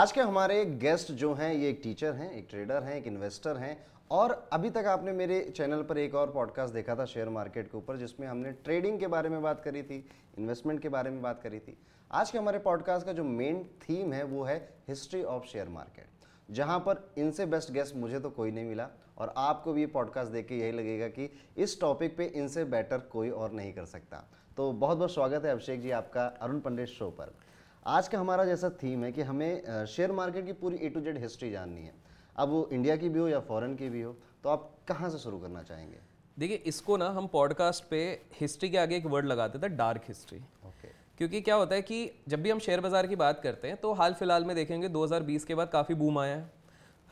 आज के हमारे गेस्ट जो हैं ये एक टीचर हैं, एक ट्रेडर हैं, एक इन्वेस्टर हैं और अभी तक आपने मेरे चैनल पर एक और पॉडकास्ट देखा था शेयर मार्केट के ऊपर जिसमें हमने ट्रेडिंग के बारे में बात करी थी, इन्वेस्टमेंट के बारे में बात करी थी। आज के हमारे पॉडकास्ट का जो मेन थीम है वो है हिस्ट्री ऑफ शेयर मार्केट, जहां पर इनसे बेस्ट गेस्ट मुझे तो कोई नहीं मिला और आपको भी ये पॉडकास्ट देख के यही लगेगा कि इस टॉपिक पे इनसे बेटर कोई और नहीं कर सकता। तो बहुत बहुत स्वागत है अभिषेक जी आपका अरुण पंडित शो पर। आज का हमारा जैसा थीम है कि हमें शेयर मार्केट की पूरी A to Z हिस्ट्री जाननी है, अब वो इंडिया की भी हो या फॉरेन की भी हो, तो आप कहाँ से शुरू करना चाहेंगे? देखिए इसको ना हम पॉडकास्ट पे हिस्ट्री के आगे एक वर्ड लगाते थे, डार्क हिस्ट्री। ओके। क्योंकि क्या होता है कि जब भी हम शेयर बाज़ार की बात करते हैं तो हाल फिलहाल में देखेंगे 2020 के बाद काफ़ी बूम आया है,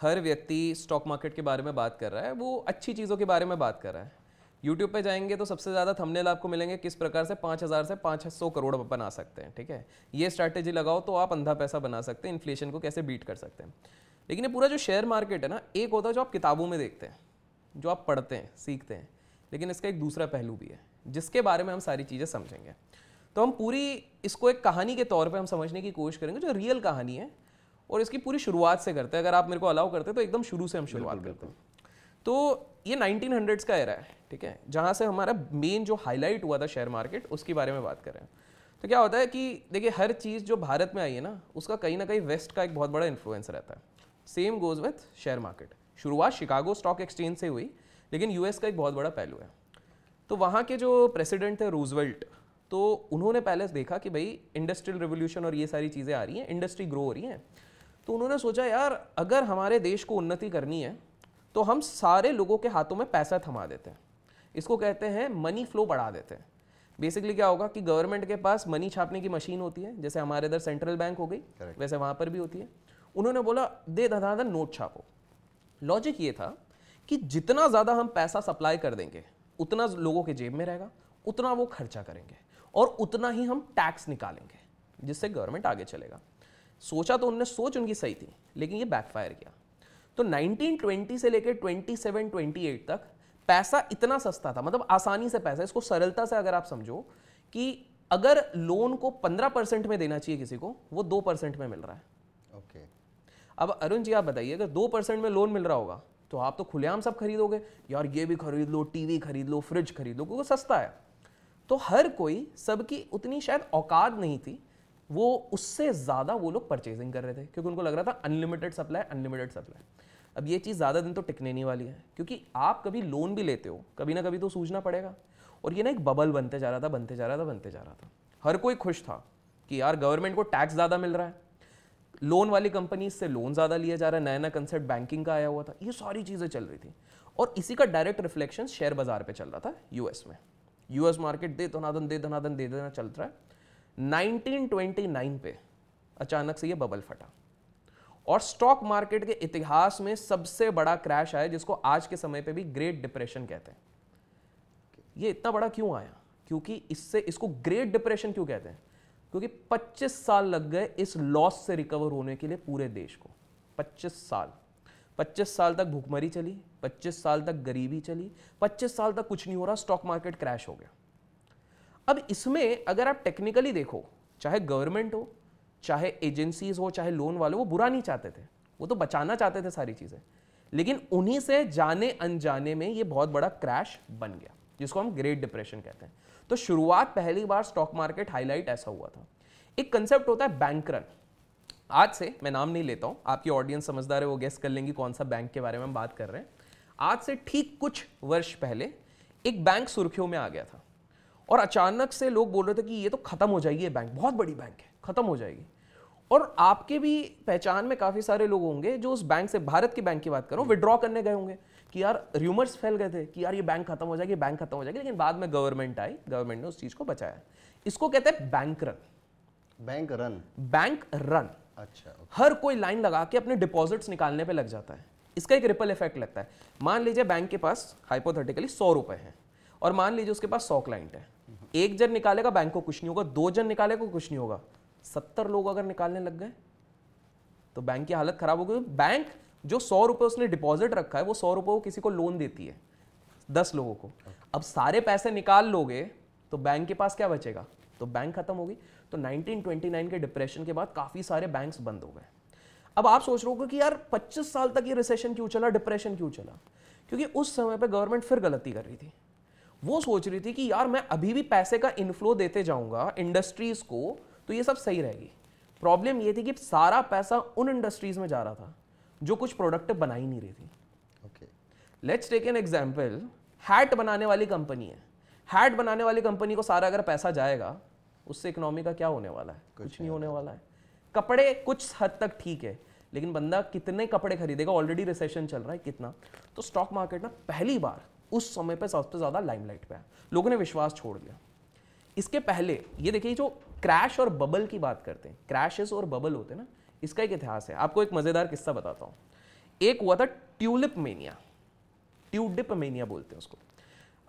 हर व्यक्ति स्टॉक मार्केट के बारे में बात कर रहा है, वो अच्छी चीज़ों के बारे में बात कर रहा है। यूट्यूब पे जाएंगे तो सबसे ज़्यादा थंबनेल आपको मिलेंगे किस प्रकार से 5,000 से 500 करोड़ बना सकते हैं, ठीक है, ये स्ट्रैटेजी लगाओ तो आप अंधा पैसा बना सकते हैं, इन्फ्लेशन को कैसे बीट कर सकते हैं। लेकिन ये पूरा जो शेयर मार्केट है ना, एक होता है जो आप किताबों में देखते हैं, जो आप पढ़ते हैं, सीखते हैं, लेकिन इसका एक दूसरा पहलू भी है जिसके बारे में हम सारी चीज़ें समझेंगे। तो हम पूरी इसको एक कहानी के तौर पे हम समझने की कोशिश करेंगे जो रियल कहानी है, और इसकी पूरी शुरुआत से करते हैं। अगर आप मेरे को अलाउ करते हैं तो एकदम शुरू से हम शुरुआत करते हैं। तो ये 1900s का एरा है, ठीक है, जहाँ से हमारा मेन जो हाईलाइट हुआ था शेयर मार्केट, उसके बारे में बात करें तो क्या होता है कि देखिए हर चीज़ जो भारत में आई है ना, उसका कहीं ना कहीं वेस्ट का एक बहुत बड़ा इन्फ्लुएंस रहता है। Same goes with share market. शुरुआत शिकागो स्टॉक एक्सचेंज से हुई, लेकिन यूएस का एक बहुत बड़ा पहलू है। तो वहाँ के जो प्रेसिडेंट थे रूजवेल्ट, तो उन्होंने पहले देखा कि भाई इंडस्ट्रियल रिवोल्यूशन और ये सारी चीज़ें आ रही हैं, इंडस्ट्री ग्रो हो रही है, तो उन्होंने सोचा यार अगर हमारे देश को उन्नति करनी है तो हम सारे लोगों के हाथों में पैसा थमा देते हैं, इसको कहते हैं मनी फ्लो बढ़ा देते हैं। बेसिकली क्या होगा कि गवर्नमेंट के पास मनी छापने की मशीन होती है, जैसे हमारे इधर सेंट्रल बैंक हो गई, वैसे वहाँ पर भी होती है। उन्होंने बोला दे धनाधन नोट छापो। लॉजिक ये था कि जितना ज़्यादा हम पैसा सप्लाई कर देंगे उतना लोगों के जेब में रहेगा, उतना वो खर्चा करेंगे और उतना ही हम टैक्स निकालेंगे जिससे गवर्नमेंट आगे चलेगा। सोचा तो उनने, सोच उनकी सही थी, लेकिन ये बैकफायर किया। तो 1920 से लेकर 27-28 तक पैसा इतना सस्ता था, मतलब आसानी से पैसा, इसको सरलता से अगर आप समझो कि अगर लोन को 15% में देना चाहिए किसी को, वो 2% में मिल रहा है। ओके। अब अरुण जी आप बताइए अगर 2% में लोन मिल रहा होगा तो आप तो खुलेआम सब खरीदोगे, यार ये भी खरीद लो, टीवी खरीद लो, फ्रिज खरीद लो, क्योंकि सस्ता है। तो हर कोई, सबकी उतनी शायद औकात नहीं थी, वो उससे ज़्यादा वो लोग परचेजिंग कर रहे थे क्योंकि उनको लग रहा था अनलिमिटेड सप्लाई, अनलिमिटेड सप्लाई। अब ये चीज़ ज़्यादा दिन तो टिकने नहीं वाली है क्योंकि आप कभी लोन भी लेते हो, कभी ना कभी तो सूझना पड़ेगा। और ये ना एक बबल बनते जा रहा था। हर कोई खुश था कि यार गवर्नमेंट को टैक्स ज़्यादा मिल रहा है, लोन वाली कंपनीज से लोन ज़्यादा लिया जा रहा है, नया नया कंसेप्ट बैंकिंग का आया हुआ था, ये सारी चीज़ें चल रही थी और इसी का डायरेक्ट रिफ्लेक्शन शेयर बाजार पे चल रहा था यूएस में। यूएस मार्केट दे धनाधन चल रहा है। 1929 पे अचानक से ये बबल फटा और स्टॉक मार्केट के इतिहास में सबसे बड़ा क्रैश आया, जिसको आज के समय पर भी ग्रेट डिप्रेशन कहते हैं। ये इतना बड़ा क्यों आया? क्योंकि इसको ग्रेट डिप्रेशन क्यों कहते हैं? क्योंकि 25 साल लग गए इस लॉस से रिकवर होने के लिए पूरे देश को। 25 साल तक भूखमरी चली, 25 साल तक गरीबी चली, 25 साल तक कुछ नहीं हो रहा, स्टॉक मार्केट क्रैश हो गया। अब इसमें अगर आप टेक्निकली देखो, चाहे गवर्नमेंट हो, चाहे एजेंसीज हो, चाहे लोन वाले, वो बुरा नहीं चाहते थे, वो तो बचाना चाहते थे सारी चीज़ें, लेकिन उन्हीं से जाने अनजाने में ये बहुत बड़ा क्रैश बन गया जिसको हम ग्रेट डिप्रेशन कहते हैं। तो शुरुआत पहली बार स्टॉक मार्केट हाईलाइट ऐसा हुआ था। एक कंसेप्ट होता है बैंक रन। आज से मैं नाम नहीं लेता हूँ, आपकी ऑडियंस समझदार है, वो गेस कर लेंगी कौन सा बैंक के बारे में हम बात कर रहे हैं। आज से ठीक कुछ वर्ष पहले एक बैंक सुर्खियों में आ गया था और अचानक से लोग बोल रहे थे कि ये तो खत्म हो जाएगी, ये बैंक बहुत बड़ी बैंक है, खत्म हो जाएगी। और आपके भी पहचान में काफ़ी सारे लोग होंगे जो उस बैंक से, भारत की बैंक की बात करूँ, विड्रॉ करने गए होंगे कि यार र्यूमर्स फैल गए थे कि यार ये बैंक खत्म हो जाएगी, बैंक खत्म हो जाएगी, लेकिन बाद में गवर्नमेंट आई, गवर्नमेंट ने उस चीज़ को बचाया। इसको कहते हैं बैंक रन। अच्छा, okay. हर कोई लाइन लगा के अपने डिपॉजिट्स निकालने पे लग जाता है, इसका एक रिपल इफेक्ट लगता है। मान लीजिए बैंक के पास हाइपोथेटिकली 100 रुपये हैं और मान लीजिए उसके पास 100 क्लाइंट है। एक जन निकालेगा, बैंक को कुछ नहीं होगा, 2 जन निकालेगा, कुछ नहीं होगा, 70 लोग अगर निकालने लग गए तो बैंक की हालत खराब हो गई। बैंक जो 100 रुपये उसने डिपॉजिट रखा है, वो 100 रुपये वो किसी को लोन देती है 10 लोगों को। अब सारे पैसे निकाल लोगे तो बैंक के पास क्या बचेगा, तो बैंक खत्म होगी। तो 1929 के डिप्रेशन के बाद काफ़ी सारे बैंक्स बंद हो गए। अब आप सोच रहे हो कि यार 25 साल तक ये रिसेशन क्यों चला, डिप्रेशन क्यों चला, क्योंकि उस समय पे गवर्नमेंट फिर गलती कर रही थी। वो सोच रही थी कि यार मैं अभी भी पैसे का इनफ्लो देते जाऊंगा इंडस्ट्रीज़ को तो ये सब सही रहेगी। प्रॉब्लम ये थी कि सारा पैसा उन इंडस्ट्रीज़ में जा रहा था जो कुछ प्रोडक्ट बना ही नहीं रही थी। Okay, let's take an example, hat बनाने वाली कंपनी है। हैट बनाने वाली कंपनी को सारा अगर पैसा जाएगा उससे इकोनॉमी का क्या होने वाला है? कुछ नहीं होने वाला है। कपड़े कुछ हद तक ठीक है, लेकिन बंदा कितने कपड़े खरीदेगा? ऑलरेडी रिसेशन चल रहा है कितना। तो स्टॉक मार्केट ना पहली बार उस समय पे सबसे ज़्यादा लाइमलाइट पे आया, लोगों ने विश्वास छोड़ दिया। इसके पहले ये देखिए, जो क्रैश और बबल की बात करते हैं, क्रैशेस और बबल होते हैं ना, इसका एक इतिहास है। आपको एक मज़ेदार किस्सा बताता हूँ। एक हुआ था ट्यूलिप मेनिया, ट्यूडिप मेनिया बोलते हैं उसको।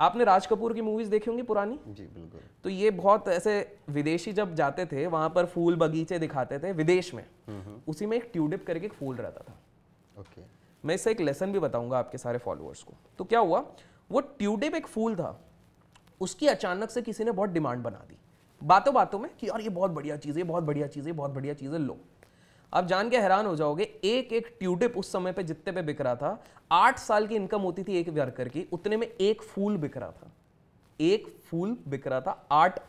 आपने राज कपूर की मूवीज़ देखी होंगी पुरानी। जी बिल्कुल। तो ये बहुत ऐसे विदेशी जब जाते थे वहाँ पर फूल बगीचे दिखाते थे विदेश में, उसी में एक ट्यूलिप करके एक फूल रहता था। ओके, मैं इससे एक लेसन भी बताऊंगा आपके सारे फॉलोअर्स को। तो क्या हुआ, वो ट्यूलिप एक फूल था, उसकी अचानक से किसी ने बहुत डिमांड बना दी बातों बातों में कि यार ये बहुत बढ़िया चीज़ है, बहुत बढ़िया चीज़ है, बहुत बढ़िया चीज़ है, लो। आप जान के हैरान हो जाओगे, एक एक ट्यूलिप उस समय पे जितने पे बिक रहा था, 8 साल की इनकम होती थी एक वर्कर की, उतने में एक फूल बिक रहा था। एक फूल बिक रहा था 8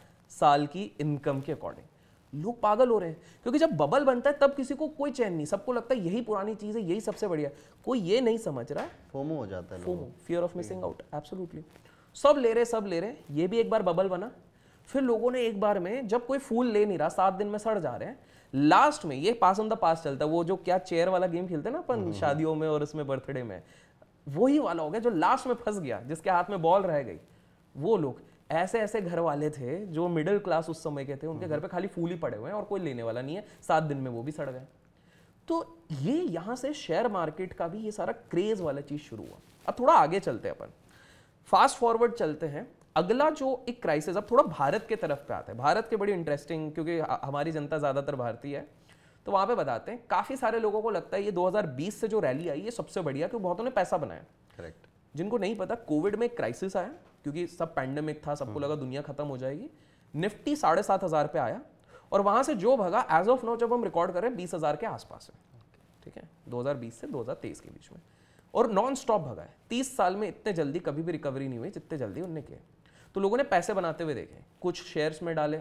साल की इनकम के अकॉर्डिंग। लोग पागल हो रहे हैं, क्योंकि जब बबल बनता है तब किसी को कोई चैन नहीं, सबको लगता है यही पुरानी चीज़ है, यही सबसे बढ़िया। कोई ये नहीं समझ रहा, फोमो हो जाता है, FOMO, fear of missing out. Absolutely सब ले रहे, सब ले रहे। ये भी एक बार बबल बना, फिर लोगों ने एक बार में जब कोई फूल ले नहीं रहा, 7 दिन में सड़ जा रहे हैं, लास्ट में ये पास ऑन द पास चलता है, वो जो क्या चेयर वाला गेम खेलते हैं ना अपन शादियों में और उसमें बर्थडे में, वही वाला हो गया जो लास्ट में फंस गया, जिसके हाथ में बॉल रह गई। वो लोग ऐसे ऐसे घर वाले थे जो मिडिल क्लास उस समय के थे, उनके घर पे खाली फूल ही पड़े हुए हैं और कोई लेने वाला नहीं है, 7 दिन में वो भी सड़ गए। तो ये यहाँ से शेयर मार्केट का भी ये सारा क्रेज वाला चीज़ शुरू हुआ। अब थोड़ा आगे चलते हैं अपन, फास्ट फॉरवर्ड चलते हैं। अगला जो एक क्राइसिस अब थोड़ा भारत के तरफ पे आता है। भारत के बड़ी इंटरेस्टिंग, क्योंकि हमारी जनता ज़्यादातर भारतीय है, तो वहाँ पे बताते हैं काफ़ी सारे लोगों को लगता है ये 2020 से जो रैली आई ये सबसे बढ़िया, क्योंकि बहुतों ने पैसा बनाया। करेक्ट। जिनको नहीं पता, कोविड में एक क्राइसिस आया, क्योंकि सब पैंडेमिक था, सबको लगा दुनिया खत्म हो जाएगी। निफ्टी 7,500 पे आया और वहाँ से जो भगा एज ऑफ नाउ जब हम रिकॉर्ड कर रहे हैं 20,000 के आसपास है। ठीक है, 2020 से 2023 के बीच में, और नॉन स्टॉप भगा है। 30 साल में इतने जल्दी कभी भी रिकवरी नहीं हुई जितने जल्दी उनने किया। तो लोगों ने पैसे बनाते हुए देखे, कुछ शेयर्स में डाले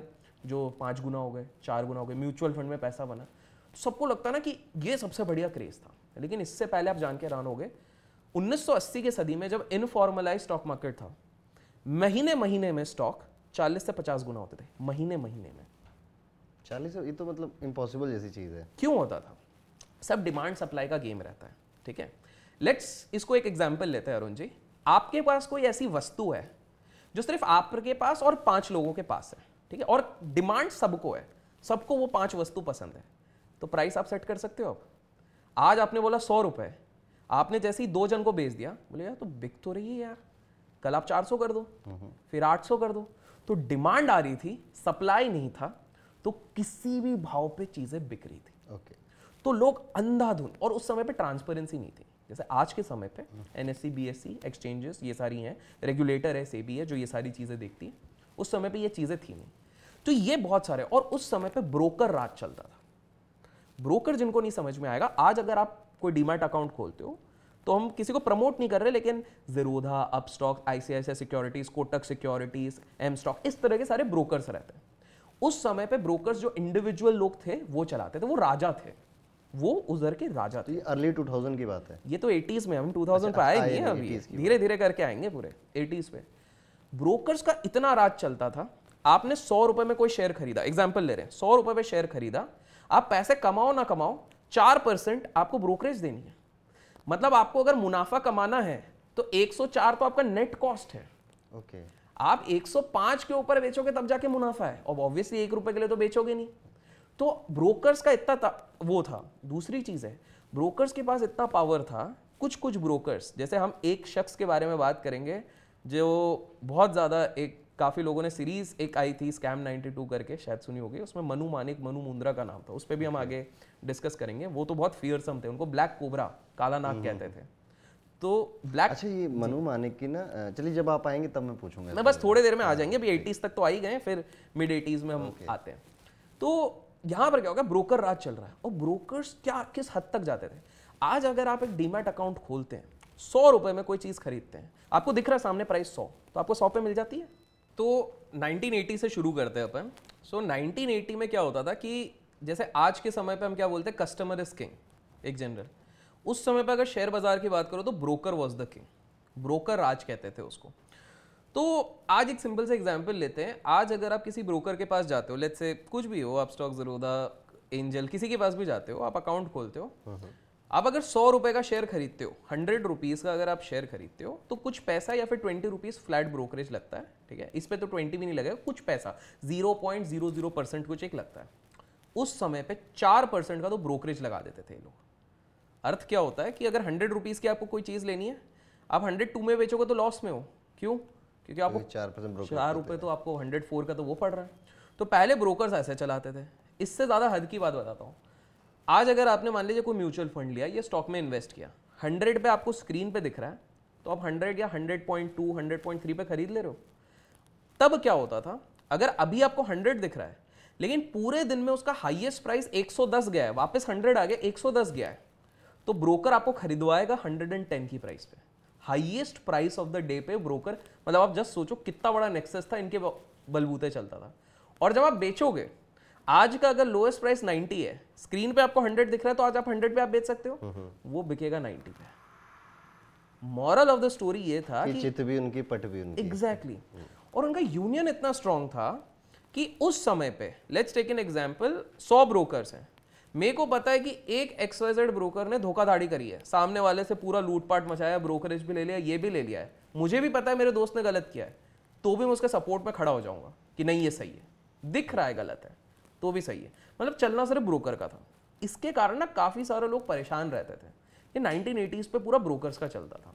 जो 5 गुना हो गए, 4 गुना हो गए, म्यूचुअल फंड में पैसा बना। तो सबको लगता है ना कि ये सबसे बढ़िया क्रेज़ था, लेकिन इससे पहले आप जान के हैरान हो गए, 1980 की सदी में जब इनफॉर्मलाइज स्टॉक मार्केट था, महीने महीने में स्टॉक 40 से 50 गुना होते थे। महीने महीने में 40, ये तो मतलब इम्पॉसिबल जैसी चीज़ है। क्यों होता था? सब डिमांड सप्लाई का गेम रहता है। ठीक है, लेट्स इसको एक एग्जाम्पल लेते हैं। अरुण जी, आपके पास कोई ऐसी वस्तु है जो सिर्फ आपके पास और 5 लोगों के पास है, ठीक है, और डिमांड सबको है, सबको वो 5 वस्तु पसंद है, तो प्राइस आप सेट कर सकते हो। आप आज आपने बोला 100 रुपये, आपने जैसे ही 2 जन को बेच दिया, बोले यार तो बिक तो रही है यार, कल आप 400 कर दो, फिर 800 कर दो। तो डिमांड आ रही थी, सप्लाई नहीं था, तो किसी भी भाव पे चीज़ें बिक रही थी। ओके, तो लोग अंधाधुन, और उस समय पर ट्रांसपेरेंसी नहीं थी जैसे आज के समय पे। NSE, BSE, एक्सचेंजेस ये सारी हैं, रेगुलेटर है, SEBI है, जो ये सारी चीज़ें देखती है। उस समय पे ये चीज़ें थी नहीं, तो ये बहुत सारे। और उस समय पे ब्रोकर राज चलता था। ब्रोकर जिनको नहीं समझ में आएगा, आज अगर आप कोई डीमैट अकाउंट खोलते हो तो हम किसी को प्रमोट नहीं कर रहे, लेकिन Zerodha, Upstox, ICICI securities, Kotak securities, mStock, इस तरह के सारे ब्रोकर्स रहते हैं। उस समय पे ब्रोकर्स जो इंडिविजुअल लोग थे वो चलाते थे, वो राजा थे, वो उधर के राजा थे। अर्ली 2000 की बात है, ये तो 80s में, हम 2000 पे आएंगे अभी, धीरे धीरे करके आएंगे पूरे 80s पे। ब्रोकर्स का इतना राज चलता था, आपने 100 रुपये में कोई शेयर खरीदा, एग्जाम्पल ले रहे हैं, 100 रुपये में शेयर खरीदा, आप पैसे कमाओ ना कमाओ, 4% आपको ब्रोकरेज देनी है। मतलब आपको अगर मुनाफा कमाना है तो 104 तो आपका नेट कॉस्ट है। ओके, आप 105 के ऊपर बेचोगे तब जाके मुनाफा है, और ऑब्वियसली 1 रुपये के लिए तो बेचोगे नहीं। तो ब्रोकर्स का इतना वो था। दूसरी चीज़ है, ब्रोकर्स के पास इतना पावर था, कुछ कुछ ब्रोकर्स, जैसे हम एक शख्स के बारे में बात करेंगे जो बहुत ज़्यादा, एक काफ़ी लोगों ने सीरीज़ एक आई थी स्कैम 92 करके, शायद सुनी होगी, उसमें मनु मानिक, मनु मुंद्रा का नाम था, उस पर भी हम आगे डिस्कस करेंगे। वो तो बहुत फियरसम थे, उनको ब्लैक कोबरा, काला नाग कहते थे। तो ब्लैक, अच्छा ये मनु मानिक की ना, चलिए जब आप आएंगे तब मैं पूछूंगा, मैं बस थोड़ी देर में आ जाएंगे, अभी 80s तक तो आ ही गए, फिर मिड 80s में हम आते हैं। तो यहाँ पर क्या होगा, ब्रोकर राज चल रहा है। और ब्रोकर्स क्या किस हद तक जाते थे, आज अगर आप एक डीमैट अकाउंट खोलते हैं, 100 रुपए में कोई चीज़ खरीदते हैं, आपको दिख रहा है सामने प्राइस 100, तो आपको 100 पे मिल जाती है। तो 1980 से शुरू करते हैं अपन। सो 1980 में क्या होता था कि जैसे आज के समय पे हम क्या बोलते हैं, कस्टमर इज किंग, एक जनरल। उस समय पर अगर शेयर बाजार की बात करो तो broker was the king, broker राज कहते थे उसको। तो आज एक सिंपल से एग्जाम्पल लेते हैं। आज अगर आप किसी ब्रोकर के पास जाते हो, लेट्स से कुछ भी हो, आप स्टॉक ज़रोदा, एंजल, किसी के पास भी जाते हो, आप अकाउंट खोलते हो, आप अगर 100 रुपये का शेयर खरीदते हो, 100 रुपीज़ का अगर आप शेयर खरीदते हो, तो कुछ पैसा या फिर 20 रुपीज़ फ्लैट ब्रोकरेज लगता है। ठीक है, इस पे तो 20 भी नहीं लगेगा, कुछ पैसा 0.00% कुछ एक लगता है। उस समय पे 4% का तो ब्रोकरेज लगा देते थे लोग। अर्थ क्या होता है कि अगर 100 रुपीज़ की आपको कोई चीज़ लेनी है, आप 102 में बेचोगे तो लॉस में हो। क्यों? क्योंकि आपको 4 रुपये तो आपको 104 का तो वो पड़ रहा है। तो पहले ब्रोकर्स ऐसे चलाते थे। इससे ज़्यादा हद की बात बताता हूँ। आज अगर आपने मान लीजिए कोई म्यूचुअल फंड लिया, ये स्टॉक में इन्वेस्ट किया, 100 पे आपको स्क्रीन पे दिख रहा है, तो आप 100 या 100.2 100.3 पे खरीद ले रहे हो। तब क्या होता था, अगर अभी आपको 100 दिख रहा है लेकिन पूरे दिन में उसका हाईएस्ट प्राइस 110 गया है, वापस 100 आ गया, 110 गया है, तो ब्रोकर आपको खरीदवाएगा 110 की प्राइस पे, highest price of the day पे ब्रोकर। मतलब आप जस्ट सोचो कितना बड़ा नेक्सस था, इनके बलबूते चलता था। और जब आप बेचोगे, आज का अगर लोएस्ट प्राइस 90 है, स्क्रीन पे आपको 100 दिख रहा है, तो आज आप 100 पे आप बेच सकते हो, वो बिकेगा 90 पे। मॉरल ऑफ द स्टोरी ये था कि चित भी उनकी, पट भी उनकी। एग्जैक्टली। और उनका यूनियन इतना स्ट्रांग था कि उस समय पे, let's take an example, 100 brokers हैं। मेरे को पता है कि एक XYZ ब्रोकर ने धोखाधड़ी करी है, सामने वाले से पूरा लूटपाट मचाया, ब्रोकरेज भी ले लिया, ये भी ले लिया है, मुझे भी पता है मेरे दोस्त ने गलत किया है, तो भी मैं उसके सपोर्ट में खड़ा हो जाऊंगा कि नहीं ये सही है, दिख रहा है गलत है तो भी सही है। मतलब चलना सिर्फ ब्रोकर का था। इसके कारण ना काफ़ी सारे लोग परेशान रहते थे। ये 1980s पे पूरा ब्रोकर्स का चलता था।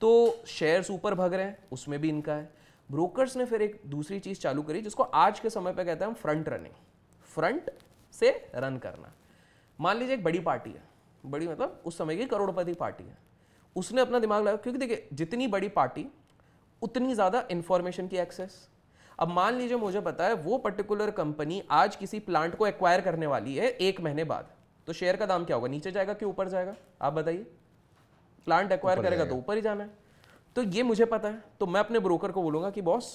तो शेयर्स ऊपर भग रहे हैं, उसमें भी इनका है। ब्रोकर्स ने फिर एक दूसरी चीज़ चालू करी जिसको आज के समय पे कहते हैं हम फ्रंट रनिंग, फ्रंट से रन करना। मान लीजिए एक बड़ी पार्टी है, बड़ी मतलब उस समय की करोड़पति पार्टी है, उसने अपना दिमाग लगाया, क्योंकि देखिए जितनी बड़ी पार्टी उतनी ज़्यादा इन्फॉर्मेशन की एक्सेस। अब मान लीजिए मुझे पता है वो पर्टिकुलर कंपनी आज किसी प्लांट को एक्वायर करने वाली है 1 महीने बाद, तो शेयर का दाम क्या होगा, नीचे जाएगा कि ऊपर जाएगा, आप बताइए। प्लांट एक्वायर करेगा तो ऊपर ही जाना है। तो ये मुझे पता है, तो मैं अपने ब्रोकर को बोलूँगा कि बॉस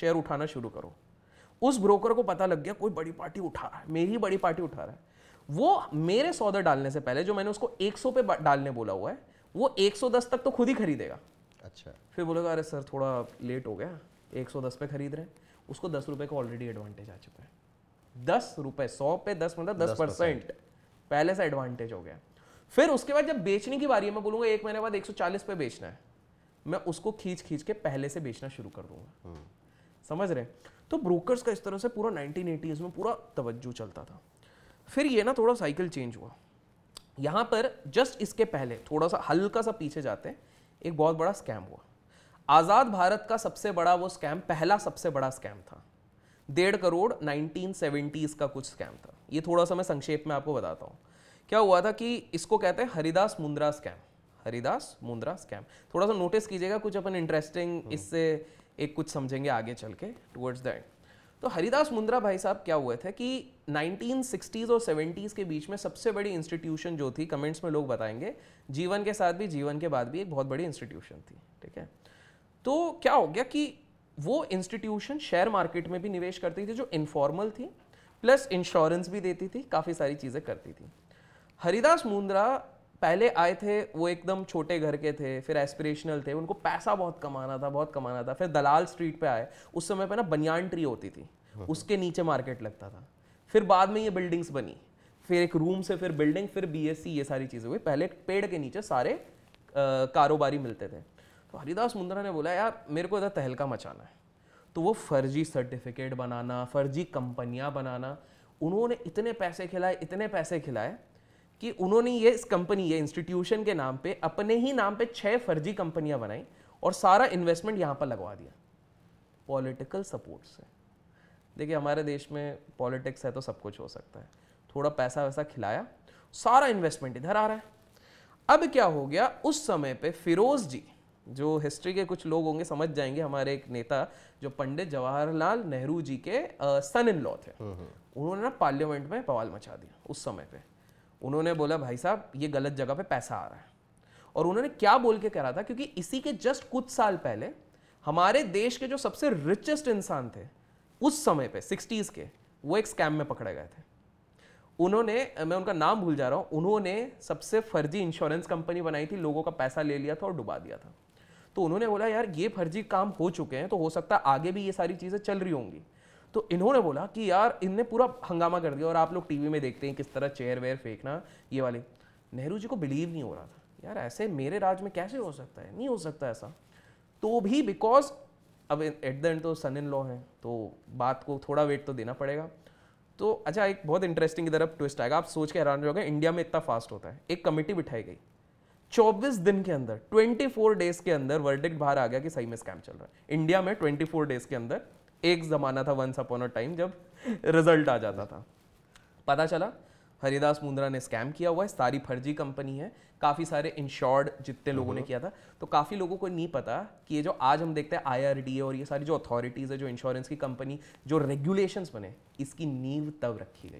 शेयर उठाना शुरू करो। उस ब्रोकर को पता लग गया कोई बड़ी पार्टी उठा रहा है, मेरी बड़ी पार्टी उठा रहा है। वो मेरे सौदा डालने से पहले, जो मैंने उसको 100 पे डालने बोला हुआ है, वो 110 तक तो खुद ही खरीदेगा। अच्छा, फिर बोलेगा अरे सर थोड़ा लेट हो गया, 110 पे खरीद रहे हैं। उसको 10 रुपये का ऑलरेडी एडवांटेज आ चुका है। 10 रुपये 100 पे 10 मतलब 10% पहले से एडवांटेज हो गया। फिर उसके बाद जब बेचने की बारी है, मैं बोलूँगा 1 महीने बाद 140 पे बेचना है, मैं उसको खींच खींच के पहले से बेचना शुरू कर दूंगा। समझ रहे? तो ब्रोकर्स का इस तरह से पूरा 1980s में पूरा तवज्जो चलता था। फिर ये ना थोड़ा साइकिल चेंज हुआ। यहाँ पर जस्ट इसके पहले थोड़ा सा हल्का सा पीछे जाते हैं, एक बहुत बड़ा स्कैम हुआ। आज़ाद भारत का सबसे बड़ा वो स्कैम, पहला सबसे बड़ा स्कैम था, 1.5 करोड़ 1970s का कुछ स्कैम था। ये थोड़ा सा मैं संक्षेप में आपको बताता हूँ क्या हुआ था। कि इसको कहते हैं हरिदास मुंद्रा स्कैम, हरिदास मुंद्रा स्कैम। थोड़ा सा नोटिस कीजिएगा, कुछ अपन इंटरेस्टिंग इससे एक कुछ समझेंगे आगे चल के टुवर्ड्स द एंड। तो हरिदास मुंद्रा भाई साहब क्या हुए थे कि 1960s और 70s के बीच में सबसे बड़ी इंस्टीट्यूशन जो थी, कमेंट्स में लोग बताएंगे, जीवन के साथ भी जीवन के बाद भी एक बहुत बड़ी इंस्टीट्यूशन थी। ठीक है, तो क्या हो गया कि वो इंस्टीट्यूशन शेयर मार्केट में भी निवेश करती थी जो इनफॉर्मल थी, प्लस इंश्योरेंस भी देती थी, काफ़ी सारी चीज़ें करती थी। हरिदास मुंद्रा पहले आए थे, वो एकदम छोटे घर के थे, फिर एस्पिरेशनल थे, उनको पैसा बहुत कमाना था। फिर दलाल स्ट्रीट पे आए। उस समय पे ना बनियान ट्री होती थी, उसके नीचे मार्केट लगता था। फिर बाद में ये बिल्डिंग्स बनी, फिर एक रूम से फिर बिल्डिंग, फिर BSE, ये सारी चीज़ें हुई। पहले पेड़ के नीचे सारे कारोबारी मिलते थे। तो हरिदास मुंद्रा ने बोला यार मेरे को इधर तहलका मचाना है, तो वो फर्जी सर्टिफिकेट बनाना, फर्जी कंपनियाँ बनाना। उन्होंने इतने पैसे खिलाए कि उन्होंने ये इस कंपनी, ये इंस्टीट्यूशन के नाम पे, अपने ही नाम पे 6 फर्जी कंपनियां बनाई और सारा इन्वेस्टमेंट यहाँ पर लगवा दिया पॉलिटिकल सपोर्ट से। देखिए हमारे देश में पॉलिटिक्स है तो सब कुछ हो सकता है। थोड़ा पैसा वैसा खिलाया, सारा इन्वेस्टमेंट इधर आ रहा है। अब क्या हो गया, उस समय पे फिरोज जी, जो हिस्ट्री के कुछ लोग होंगे समझ जाएंगे, हमारे एक नेता जो पंडित जवाहरलाल नेहरू जी के सन इन लॉ थे, उन्होंने ना पार्लियामेंट में बवाल मचा दिया उस समय पे। उन्होंने बोला भाई साहब ये गलत जगह पे पैसा आ रहा है, और उन्होंने क्या बोल के करा था, क्योंकि इसी के जस्ट कुछ साल पहले हमारे देश के जो सबसे रिचेस्ट इंसान थे उस समय पे 60s के, वो एक स्कैम में पकड़े गए थे। उन्होंने, मैं उनका नाम भूल जा रहा हूँ, उन्होंने सबसे फर्जी इंश्योरेंस कंपनी बनाई थी, लोगों का पैसा ले लिया था और डुबा दिया था। तो उन्होंने बोला यार ये फर्जी काम हो चुके हैं, तो हो सकता है आगे भी ये सारी चीज़ें चल रही होंगी। तो इन्होंने बोला कि यार इनने पूरा हंगामा कर दिया, और आप लोग टीवी में देखते हैं किस तरह चेयर वेयर फेंकना ये वाले। नेहरू जी को बिलीव नहीं हो रहा था, यार ऐसे मेरे राज्य में कैसे हो सकता है, नहीं हो सकता ऐसा। तो भी बिकॉज अब एट द एंड तो सन इन लॉ है, तो बात को थोड़ा वेट तो देना पड़ेगा। तो अच्छा एक बहुत इंटरेस्टिंग इधर अब ट्विस्ट आएगा, आप सोच के हैरान रहोगे इंडिया में इतना फास्ट होता है। एक कमेटी बिठाई गई, 24 दिन के अंदर, 24 डेज के अंदर वर्डिक्ट बाहर आ गया कि सही में स्कैम चल रहा है। इंडिया में 24 डेज के अंदर, एक ज़माना था वंस अपॉन अ टाइम जब रिजल्ट आ जाता था। पता चला हरिदास मुंद्रा ने स्कैम किया हुआ है, सारी फर्जी कंपनी है, काफ़ी सारे इंश्योर्ड जितने लोगों ने किया था। तो काफ़ी लोगों को नहीं पता कि ये जो आज हम देखते हैं IRDA और ये सारी जो अथॉरिटीज़ है, जो इंश्योरेंस की कंपनी, जो रेगुलेशंस बने, इसकी नींव तब रखी गई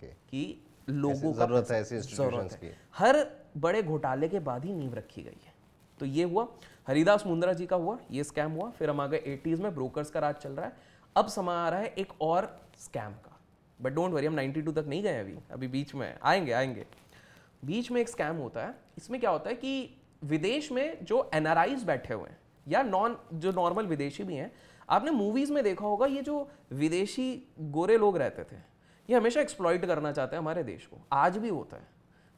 थी कि लोगों का जरूरत है, ऐसी इंस्टीट्यूशंस की। हर बड़े घोटाले के बाद ही नींव रखी गई है। तो ये हुआ हरिदास मुंद्रा जी का हुआ, ये स्कैम हुआ। फिर हम आ गए 80s में, ब्रोकर्स का राज चल रहा है। अब समय आ रहा है एक और स्कैम का, बट डोंट वरी, हम 92 तक नहीं गए, अभी बीच में आएंगे। बीच में एक स्कैम होता है। इसमें क्या होता है कि विदेश में जो NRIs बैठे हुए हैं या जो नॉर्मल विदेशी भी हैं, आपने मूवीज़ में देखा होगा ये जो विदेशी गोरे लोग रहते थे, ये हमेशा एक्सप्लॉइट करना चाहते हैं हमारे देश को, आज भी होता है।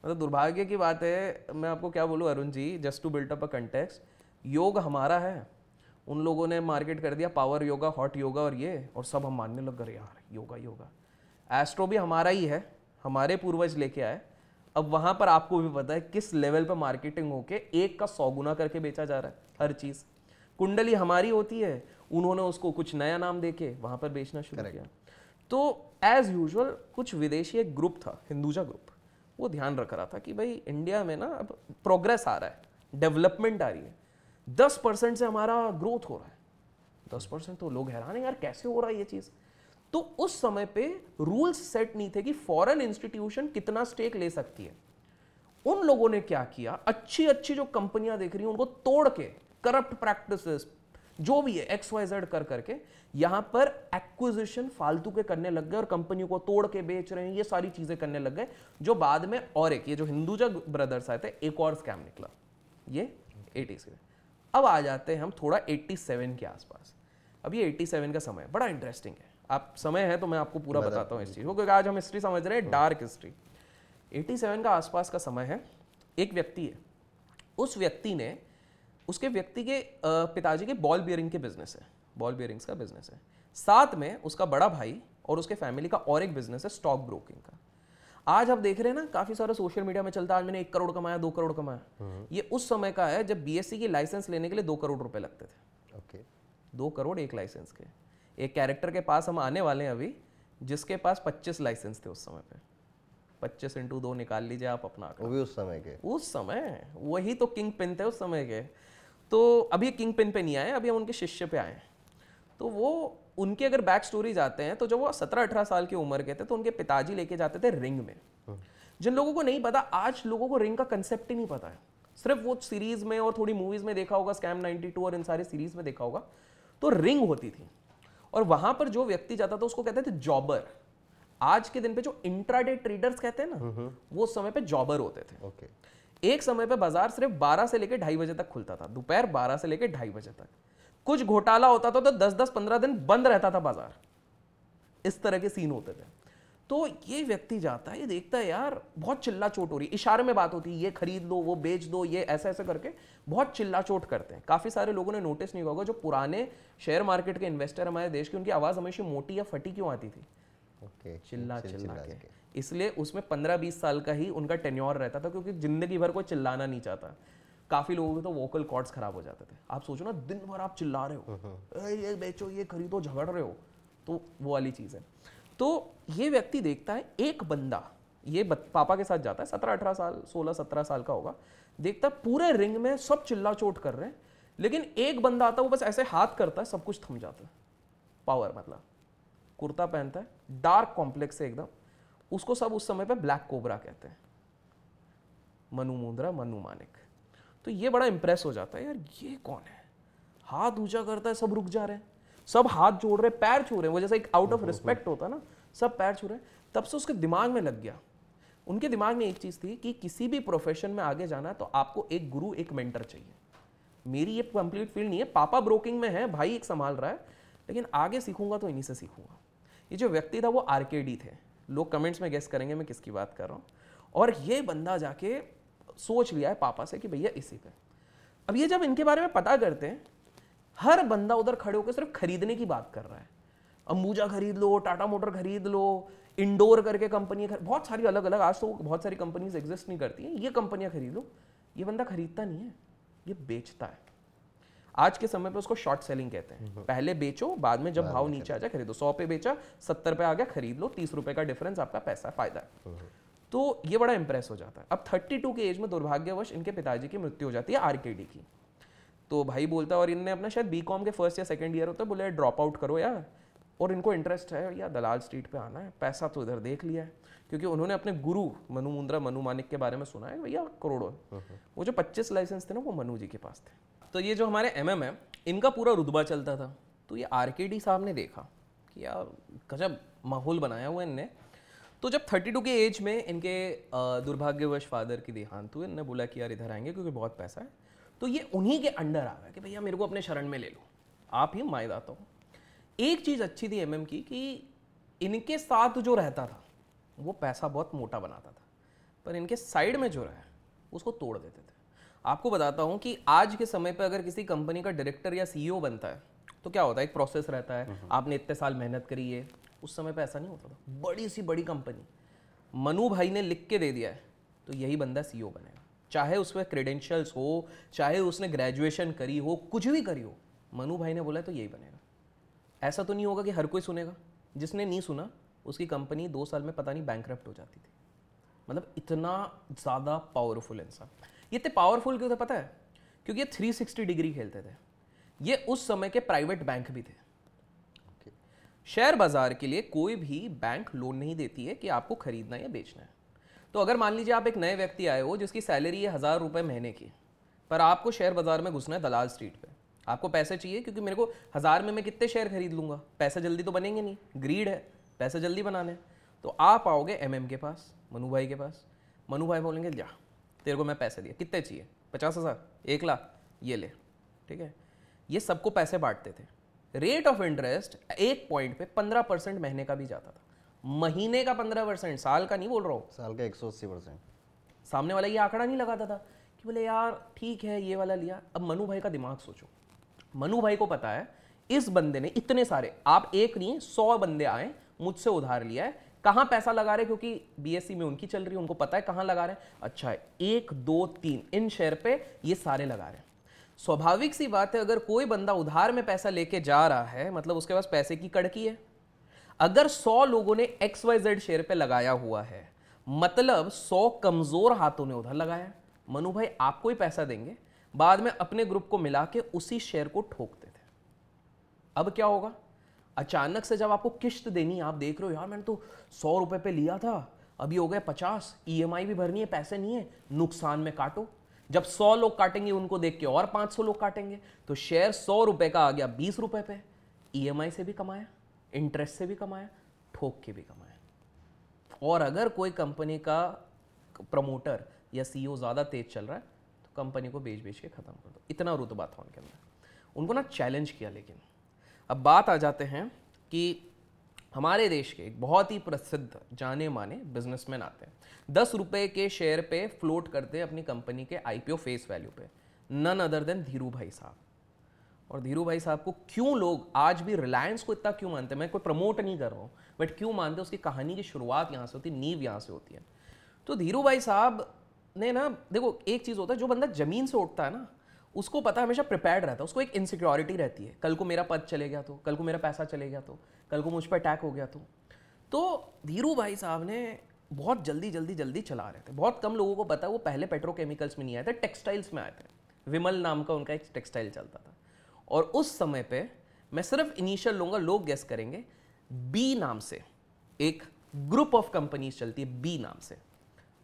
मतलब दुर्भाग्य की बात है, मैं आपको क्या बोलूँ Arun ji, just to built up a context, योग हमारा है, उन लोगों ने मार्केट कर दिया पावर योगा, हॉट योगा और ये, और सब हम मानने लग गए यार योगा। एस्ट्रो भी हमारा ही है, हमारे पूर्वज लेके आए। अब वहाँ पर आपको भी पता है किस लेवल पर मार्केटिंग होके एक का 100 गुना करके बेचा जा रहा है हर चीज़। कुंडली हमारी होती है, उन्होंने उसको कुछ नया नाम दे के वहाँ पर बेचना शुरू किया। तो एज़ यूजुअल कुछ विदेशी एक ग्रुप था, हिंदुजा ग्रुप, वो ध्यान रख रहा था कि भाई इंडिया में ना अब प्रोग्रेस आ रहा है, डेवलपमेंट आ रही है, 10% से हमारा ग्रोथ हो रहा है। 10% तो लोग हैरान हैं यार कैसे हो रहा है ये चीज़। तो उस समय पे रूल्स सेट नहीं थे कि फॉरेन इंस्टीट्यूशन कितना स्टेक ले सकती है। उन लोगों ने क्या किया, अच्छी जो कंपनियां देख रही हैं उनको तोड़ के, करप्ट प्रैक्टिसेस जो भी है XYZ करके यहाँ पर एक्विजिशन फालतू के करने लग गए, और कंपनियों को तोड़ के बेच रहे हैं, ये सारी चीज़ें करने लग गए। जो बाद में और एक, ये जो हिंदुजा ब्रदर्स आए थे, एक और स्कैम निकला, ये 80s के। अब आ जाते हैं हम थोड़ा 87 के आसपास। अब ये 87 का समय बड़ा इंटरेस्टिंग है, आप समय है तो मैं आपको पूरा बताता हूँ इस चीज़ को, क्योंकि आज हम हिस्ट्री समझ रहे हैं, डार्क हिस्ट्री। 87 का आसपास का समय है। एक व्यक्ति है, उस व्यक्ति ने, उसके व्यक्ति के पिताजी के बॉल बियरिंग के बिजनेस है, बॉल बियरिंग्स का बिजनेस है। साथ में उसका बड़ा भाई और उसके फैमिली का और एक बिजनेस है, स्टॉक ब्रोकिंग का। आज आप देख रहे हैं ना काफ़ी सारा सोशल मीडिया में चलता है, आज मैंने 1 करोड़ कमाया, 2 करोड़ कमाया। ये उस समय का है जब BSc की लाइसेंस लेने के लिए 2 करोड़ रुपए लगते थे। 2 करोड़ एक लाइसेंस के। एक कैरेक्टर के पास हम आने वाले हैं अभी, जिसके पास 25 लाइसेंस थे उस समय पे। 25 × 2 निकाल लीजिए आप अपना, वो भी उस समय वही तो किंग पिन थे उस समय के। तो अभी किंग पिन पे नहीं आए, अभी हम उनके शिष्य पे आए। तो वो उनके अगर बैक स्टोरी जाते हैं तो जब वो 17-18 साल की उम्र के थे तो उनके पिताजी लेके जाते थे रिंग में। जिन लोगों को नहीं पता, आज लोगों को रिंग का कंसेप्ट ही नहीं पता है, सिर्फ वो सीरीज में और थोड़ी मूवीज में देखा होगा, स्कैम 92 और इन सारी सीरीज में देखा होगा। तो रिंग होती थी और वहां पर जो व्यक्ति जाता था उसको कहते थे जॉबर। आज के दिन पे जो इंट्राडे ट्रेडर्स कहते हैं ना, वो उस समय पे जॉबर होते थे। एक समय पे बाजार सिर्फ 12 से लेकर 2:30 बजे तक खुलता था, दोपहर 12 से लेकर 2:30 बजे तक। कुछ घोटाला होता था तो 10-15 दिन बंद रहता था बाजार, इस तरह के सीन होते थे। तो ये व्यक्ति जाता है, ये देखता है यार बहुत चिल्ला चोट हो रही है, इशारे में बात होती है, ये खरीद लो, वो बेच दो, ये ऐसे करके बहुत चिल्ला चोट करते हैं। काफ़ी सारे लोगों ने नोटिस नहीं होगा, जो पुराने शेयर मार्केट के इन्वेस्टर हमारे देश के, उनकी आवाज़ हमेशा मोटी या फटी क्यों आती थी, चिल्ला के। इसलिए उसमें 15-20 साल का ही उनका टेन्योर रहता था, क्योंकि जिंदगी भर को चिल्लाना नहीं चाहता। काफ़ी लोगों के तो वोकल कॉर्ड्स खराब हो जाते थे। आप सोचो ना, दिन भर आप चिल्ला रहे हो, ये बेचो, ये खरीदो, झगड़ रहे हो, तो वो वाली चीज़ है। तो ये व्यक्ति देखता है, एक बंदा, ये पापा के साथ जाता है, 17-18 साल, 16-17 साल का होगा, देखता पूरे रिंग में सब चिल्ला चोट कर रहे हैं, लेकिन एक बंदा आता है वो बस ऐसे हाथ करता है, सब कुछ थम जाता है। पावर मतलब कुर्ता पहनता है, डार्क कॉम्प्लेक्स है एकदम, उसको सब उस समय पे ब्लैक कोबरा कहते हैं। मनु मुंद्रा, मनु मानिक। तो ये बड़ा इंप्रेस हो जाता है, यार ये कौन है, हाथ ऊंचा करता है, सब रुक जा रहे हैं, सब हाथ जोड़ रहे, पैर छू रहे हैं। वो जैसे एक आउट ऑफ रिस्पेक्ट होता है ना, सब पैर छू रहे हैं। तब से उसके दिमाग में लग गया, उनके दिमाग में एक चीज़ थी कि किसी भी प्रोफेशन में आगे जाना तो आपको एक गुरु, एक मेंटर चाहिए। मेरी ये कंप्लीट फील्ड नहीं है, पापा ब्रोकिंग में है, भाई एक संभाल रहा है, लेकिन आगे सीखूंगा तो इन्हीं से सीखूंगा। ये जो व्यक्ति था वो आरकेडी थे, लोग कमेंट्स में गेस करेंगे मैं किसकी बात कर रहा हूँ। और ये बंदा जाके सोच लिया है पापा से कि भैया इसी पे। अब ये जब इनके बारे में पता करते हैं, हर बंदा उधर खड़े होकर सिर्फ खरीदने की बात कर रहा है। अंबुजा खरीद लो, टाटा मोटर खरीद लो, इंडोर करके कंपनी, बहुत सारी अलग अलग, आज तो बहुत सारी कंपनीज एग्जिस्ट नहीं करती हैं, ये कंपनियाँ खरीद लो। ये बंदा खरीदता नहीं है, ये बेचता है। आज के समय पे उसको शॉर्ट सेलिंग कहते हैं। पहले बेचो, बाद में जब भाव नीचे आ जाए खरीदो। 100 पे बेचा, 70 पे आ गया, खरीद लो, 30 रुपए का डिफरेंस आपका पैसा, फायदा है। तो ये बड़ा इंप्रेस हो जाता है। अब 32 के एज में दुर्भाग्यवश इनके पिताजी की मृत्यु हो जाती है आरकेडी की। तो भाई बोलता है, और इनने अपना शायद बीकॉम के फर्स्ट या सेकेंड ईयर होता है, बोले ड्रॉप आउट करो यार, और इनको इंटरेस्ट है या दलाल स्ट्रीट पे आना है, पैसा तो इधर देख लिया है, क्योंकि उन्होंने अपने गुरु मनु मुंद्रा, मनु मानिक के बारे में सुना है, भैया करोड़ों। वो जो 25 लाइसेंस थे ना, वो मनु जी के पास थे। तो ये जो हमारे MM है, इनका पूरा रुतबा चलता था। तो ये आरकेडी साहब ने देखा कि यार गजब माहौल बनाया हुआ इनने। तो जब 32 के एज में इनके दुर्भाग्यवश फादर की देहांत हुई, इनने बोला कि यार इधर आएंगे क्योंकि बहुत पैसा है। तो ये उन्हीं के अंडर आ गया कि भैया मेरे को अपने शरण में ले लो, आप ही मायदाता हो। एक चीज़ अच्छी थी MM की कि इनके साथ जो रहता था वो पैसा बहुत मोटा बनाता था, पर इनके साइड में जो रहा उसको तोड़ देते थे। आपको बताता हूँ कि आज के समय पर अगर किसी कंपनी का डायरेक्टर या CEO बनता है तो क्या होता है, एक प्रोसेस रहता है, आपने इतने साल मेहनत करी है। उस समय पर ऐसा नहीं होता था। बड़ी सी बड़ी कंपनी, मनु भाई ने लिख के दे दिया है तो यही बंदा CEO बनेगा, चाहे उसमें क्रेडेंशियल्स हो, चाहे उसने ग्रेजुएशन करी हो, कुछ भी करी हो। मनु भाई ने बोला तो यही बनेगा। ऐसा तो नहीं होगा कि हर कोई सुनेगा, जिसने नहीं सुना उसकी कंपनी 2 साल में पता नहीं बैंकक्रप्ट हो जाती थी। मतलब इतना ज़्यादा पावरफुल इंसान। ये इतने पावरफुल क्यों थे पता है? क्योंकि ये 360 डिग्री खेलते थे। ये उस समय के प्राइवेट बैंक भी थे। शेयर बाजार के लिए कोई भी बैंक लोन नहीं देती है कि आपको खरीदना या बेचना है। तो अगर मान लीजिए आप एक नए व्यक्ति आए हो जिसकी सैलरी है 1000 रुपये महीने की, पर आपको शेयर बाजार में घुसना है दलाल स्ट्रीट पर, आपको पैसे चाहिए क्योंकि मेरे को 1000 में मैं कितने शेयर खरीद लूँगा, पैसे जल्दी तो बनेंगे नहीं, ग्रीड है, पैसे जल्दी बनाने। तो आप आओगे MM के पास, मनु भाई के पास। मनु भाई बोलेंगे जा, तेरे को मैं पैसे दिया, कितने चाहिए, 50,000, 1 लाख, ये ले, ठीक है। ये सबको पैसे बांटते थे। रेट ऑफ इंटरेस्ट एक पॉइंट पे 15% महीने का भी जाता था, महीने का 15%, साल का नहीं बोल रहा हूँ, साल का 180%। सामने वाला ये आंकड़ा नहीं लगाता था कि बोले यार ठीक है ये वाला लिया। अब मनु भाई का दिमाग सोचो, मनु भाई को पता है इस बंदे ने इतने सारे, आप एक नहीं 100 बंदे आए, मुझसे उधार लिया है, कहाँ पैसा लगा रहे, क्योंकि BSc में उनकी चल रही है, उनको पता है कहाँ लगा रहे हैं। अच्छा 1, 2, 3 इन शेयर पे ये सारे लगा रहे हैं। स्वाभाविक सी बात है, अगर कोई बंदा उधार में पैसा लेके जा रहा है मतलब उसके पास पैसे की कड़की है। अगर 100 लोगों ने XYZ शेयर पे लगाया हुआ है मतलब 100 कमजोर हाथों ने उधार लगाया। मनु भाई आपको ही पैसा देंगे, बाद में अपने ग्रुप को मिला के उसी शेयर को ठोकते थे। अब क्या होगा, अचानक से जब आपको किश्त देनी, आप देख रहे हो यार मैंने तो 100 रुपये पे लिया था, अभी हो गए 50, EMI भी भरनी है, पैसे नहीं है, नुकसान में काटो। जब 100 लोग काटेंगे उनको देख के और 500 लोग काटेंगे, तो शेयर 100 रुपये का आ गया 20 रुपये पे। EMI से भी कमाया, इंटरेस्ट से भी कमाया, ठोक के भी कमाया। और अगर कोई कंपनी का प्रमोटर या CEO ज़्यादा तेज चल रहा है तो कंपनी को बेच बेच के ख़त्म कर दो, इतना रुतबा था उनके अंदर। उनको ना चैलेंज किया। लेकिन अब बात आ जाते हैं कि हमारे देश के एक बहुत ही प्रसिद्ध जाने माने बिजनेसमैन आते हैं, 10 रुपये के शेयर पे फ्लोट करते हैं अपनी कंपनी के IPO फेस वैल्यू पे, नन अदर देन धीरू भाई साहब। और धीरू भाई साहब को क्यों लोग आज भी, रिलायंस को इतना क्यों मानते हैं, मैं कोई प्रमोट नहीं कर रहा हूँ बट क्यों मानते हैं, उसकी कहानी की शुरुआत यहाँ से होती है, नींव यहाँ से होती है। तो धीरू भाई साहब ने ना देखो, एक चीज़ होता है, जो बंदा ज़मीन से उठता है ना उसको पता, हमेशा प्रिपेयर्ड रहता है, उसको एक इनसिक्योरिटी रहती है, कल को मेरा पद चले गया तो, कल को मेरा पैसा चले गया तो, कल को मुझ पर अटैक हो गया तो धीरू भाई साहब ने बहुत जल्दी चला रहे थे। बहुत कम लोगों को पता है वो पहले पेट्रोकेमिकल्स में नहीं आए थे, टेक्सटाइल्स में आए थे। विमल नाम का उनका एक टेक्सटाइल चलता था। और उस समय पे मैं सिर्फ इनिशियल लूँगा, लोग गेस करेंगे। बी नाम से एक ग्रुप ऑफ कंपनीज चलती है, बी नाम से।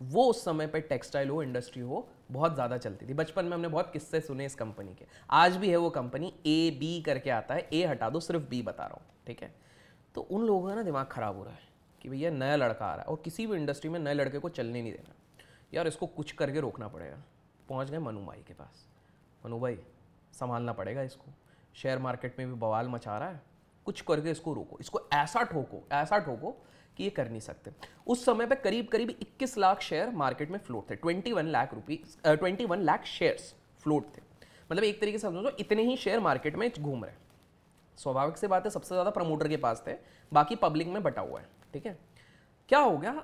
वो उस समय पे टेक्सटाइल हो, इंडस्ट्री हो, बहुत ज़्यादा चलती थी। बचपन में हमने बहुत किस्से सुने इस कंपनी के। आज भी है वो कंपनी, ए बी करके आता है, ए हटा दो, सिर्फ बी बता रहा हूँ, ठीक है। तो उन लोगों का ना दिमाग ख़राब हो रहा है कि भैया नया लड़का आ रहा है और किसी भी इंडस्ट्री में नए लड़के को चलने नहीं देना, यार इसको कुछ करके रोकना पड़ेगा। पहुँच गए मनु भाई के पास, मनु भाई संभालना पड़ेगा इसको, शेयर मार्केट में भी बवाल मचा रहा है, कुछ करके इसको रोको, इसको ऐसा ठोको कि ये कर नहीं सकते। उस समय पे करीब करीब 21 लाख शेयर मार्केट में फ्लोट थे, 21 लाख शेयर्स फ्लोट थे। मतलब एक तरीके से समझो इतने ही शेयर मार्केट में घूम रहे। स्वाभाविक सी बात है सबसे ज़्यादा प्रमोटर के पास थे, बाकी पब्लिक में बटा हुआ है, ठीक है। क्या हो गया,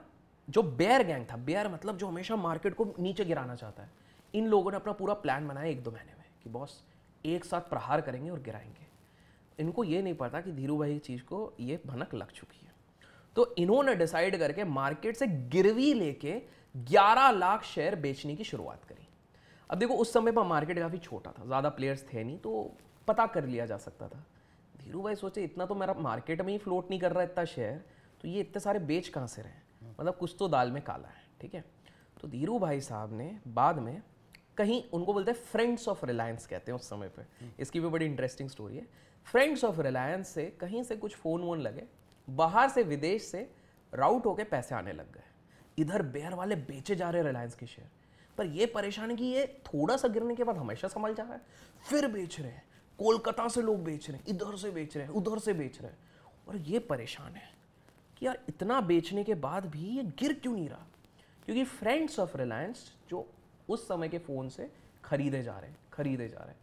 जो बेयर गैंग था, बेयर मतलब जो हमेशा मार्केट को नीचे गिराना चाहता है, इन लोगों ने अपना पूरा प्लान बनाया एक दो महीने में कि बॉस एक साथ प्रहार करेंगे और गिराएंगे। इनको ये नहीं पता कि धीरू भाई की चीज़ को ये भनक लग चुकी है। तो इन्होंने डिसाइड करके मार्केट से गिरवी लेके 11 लाख शेयर बेचने की शुरुआत करी। अब देखो उस समय पर मार्केट काफ़ी छोटा था, ज़्यादा प्लेयर्स थे नहीं, तो पता कर लिया जा सकता था। धीरू भाई सोचे इतना तो मेरा मार्केट में ही फ्लोट नहीं कर रहा इतना शेयर, तो ये इतने सारे बेच कहाँ से रहे, मतलब कुछ तो दाल में काला है, ठीक है। तो धीरू भाई साहब ने बाद में कहीं, उनको बोलते हैं फ्रेंड्स ऑफ रिलायंस कहते हैं उस समय पर, इसकी भी बड़ी इंटरेस्टिंग स्टोरी है। फ्रेंड्स ऑफ रिलायंस से कहीं से कुछ फ़ोन वोन लगे, बाहर से विदेश से राउट होके पैसे आने लग गए। इधर बेयर वाले बेचे जा रहे रिलायंस के शेयर, पर ये परेशान कि ये थोड़ा सा गिरने के बाद हमेशा संभल जा रहा है, फिर बेच रहे हैं। कोलकाता से लोग बेच रहे हैं, इधर से बेच रहे हैं, उधर से बेच रहे हैं, और ये परेशान है कि यार इतना बेचने के बाद भी ये गिर क्यों नहीं रहा, क्योंकि फ्रेंड्स ऑफ रिलायंस जो उस समय के फ़ोन से खरीदे जा रहे हैं।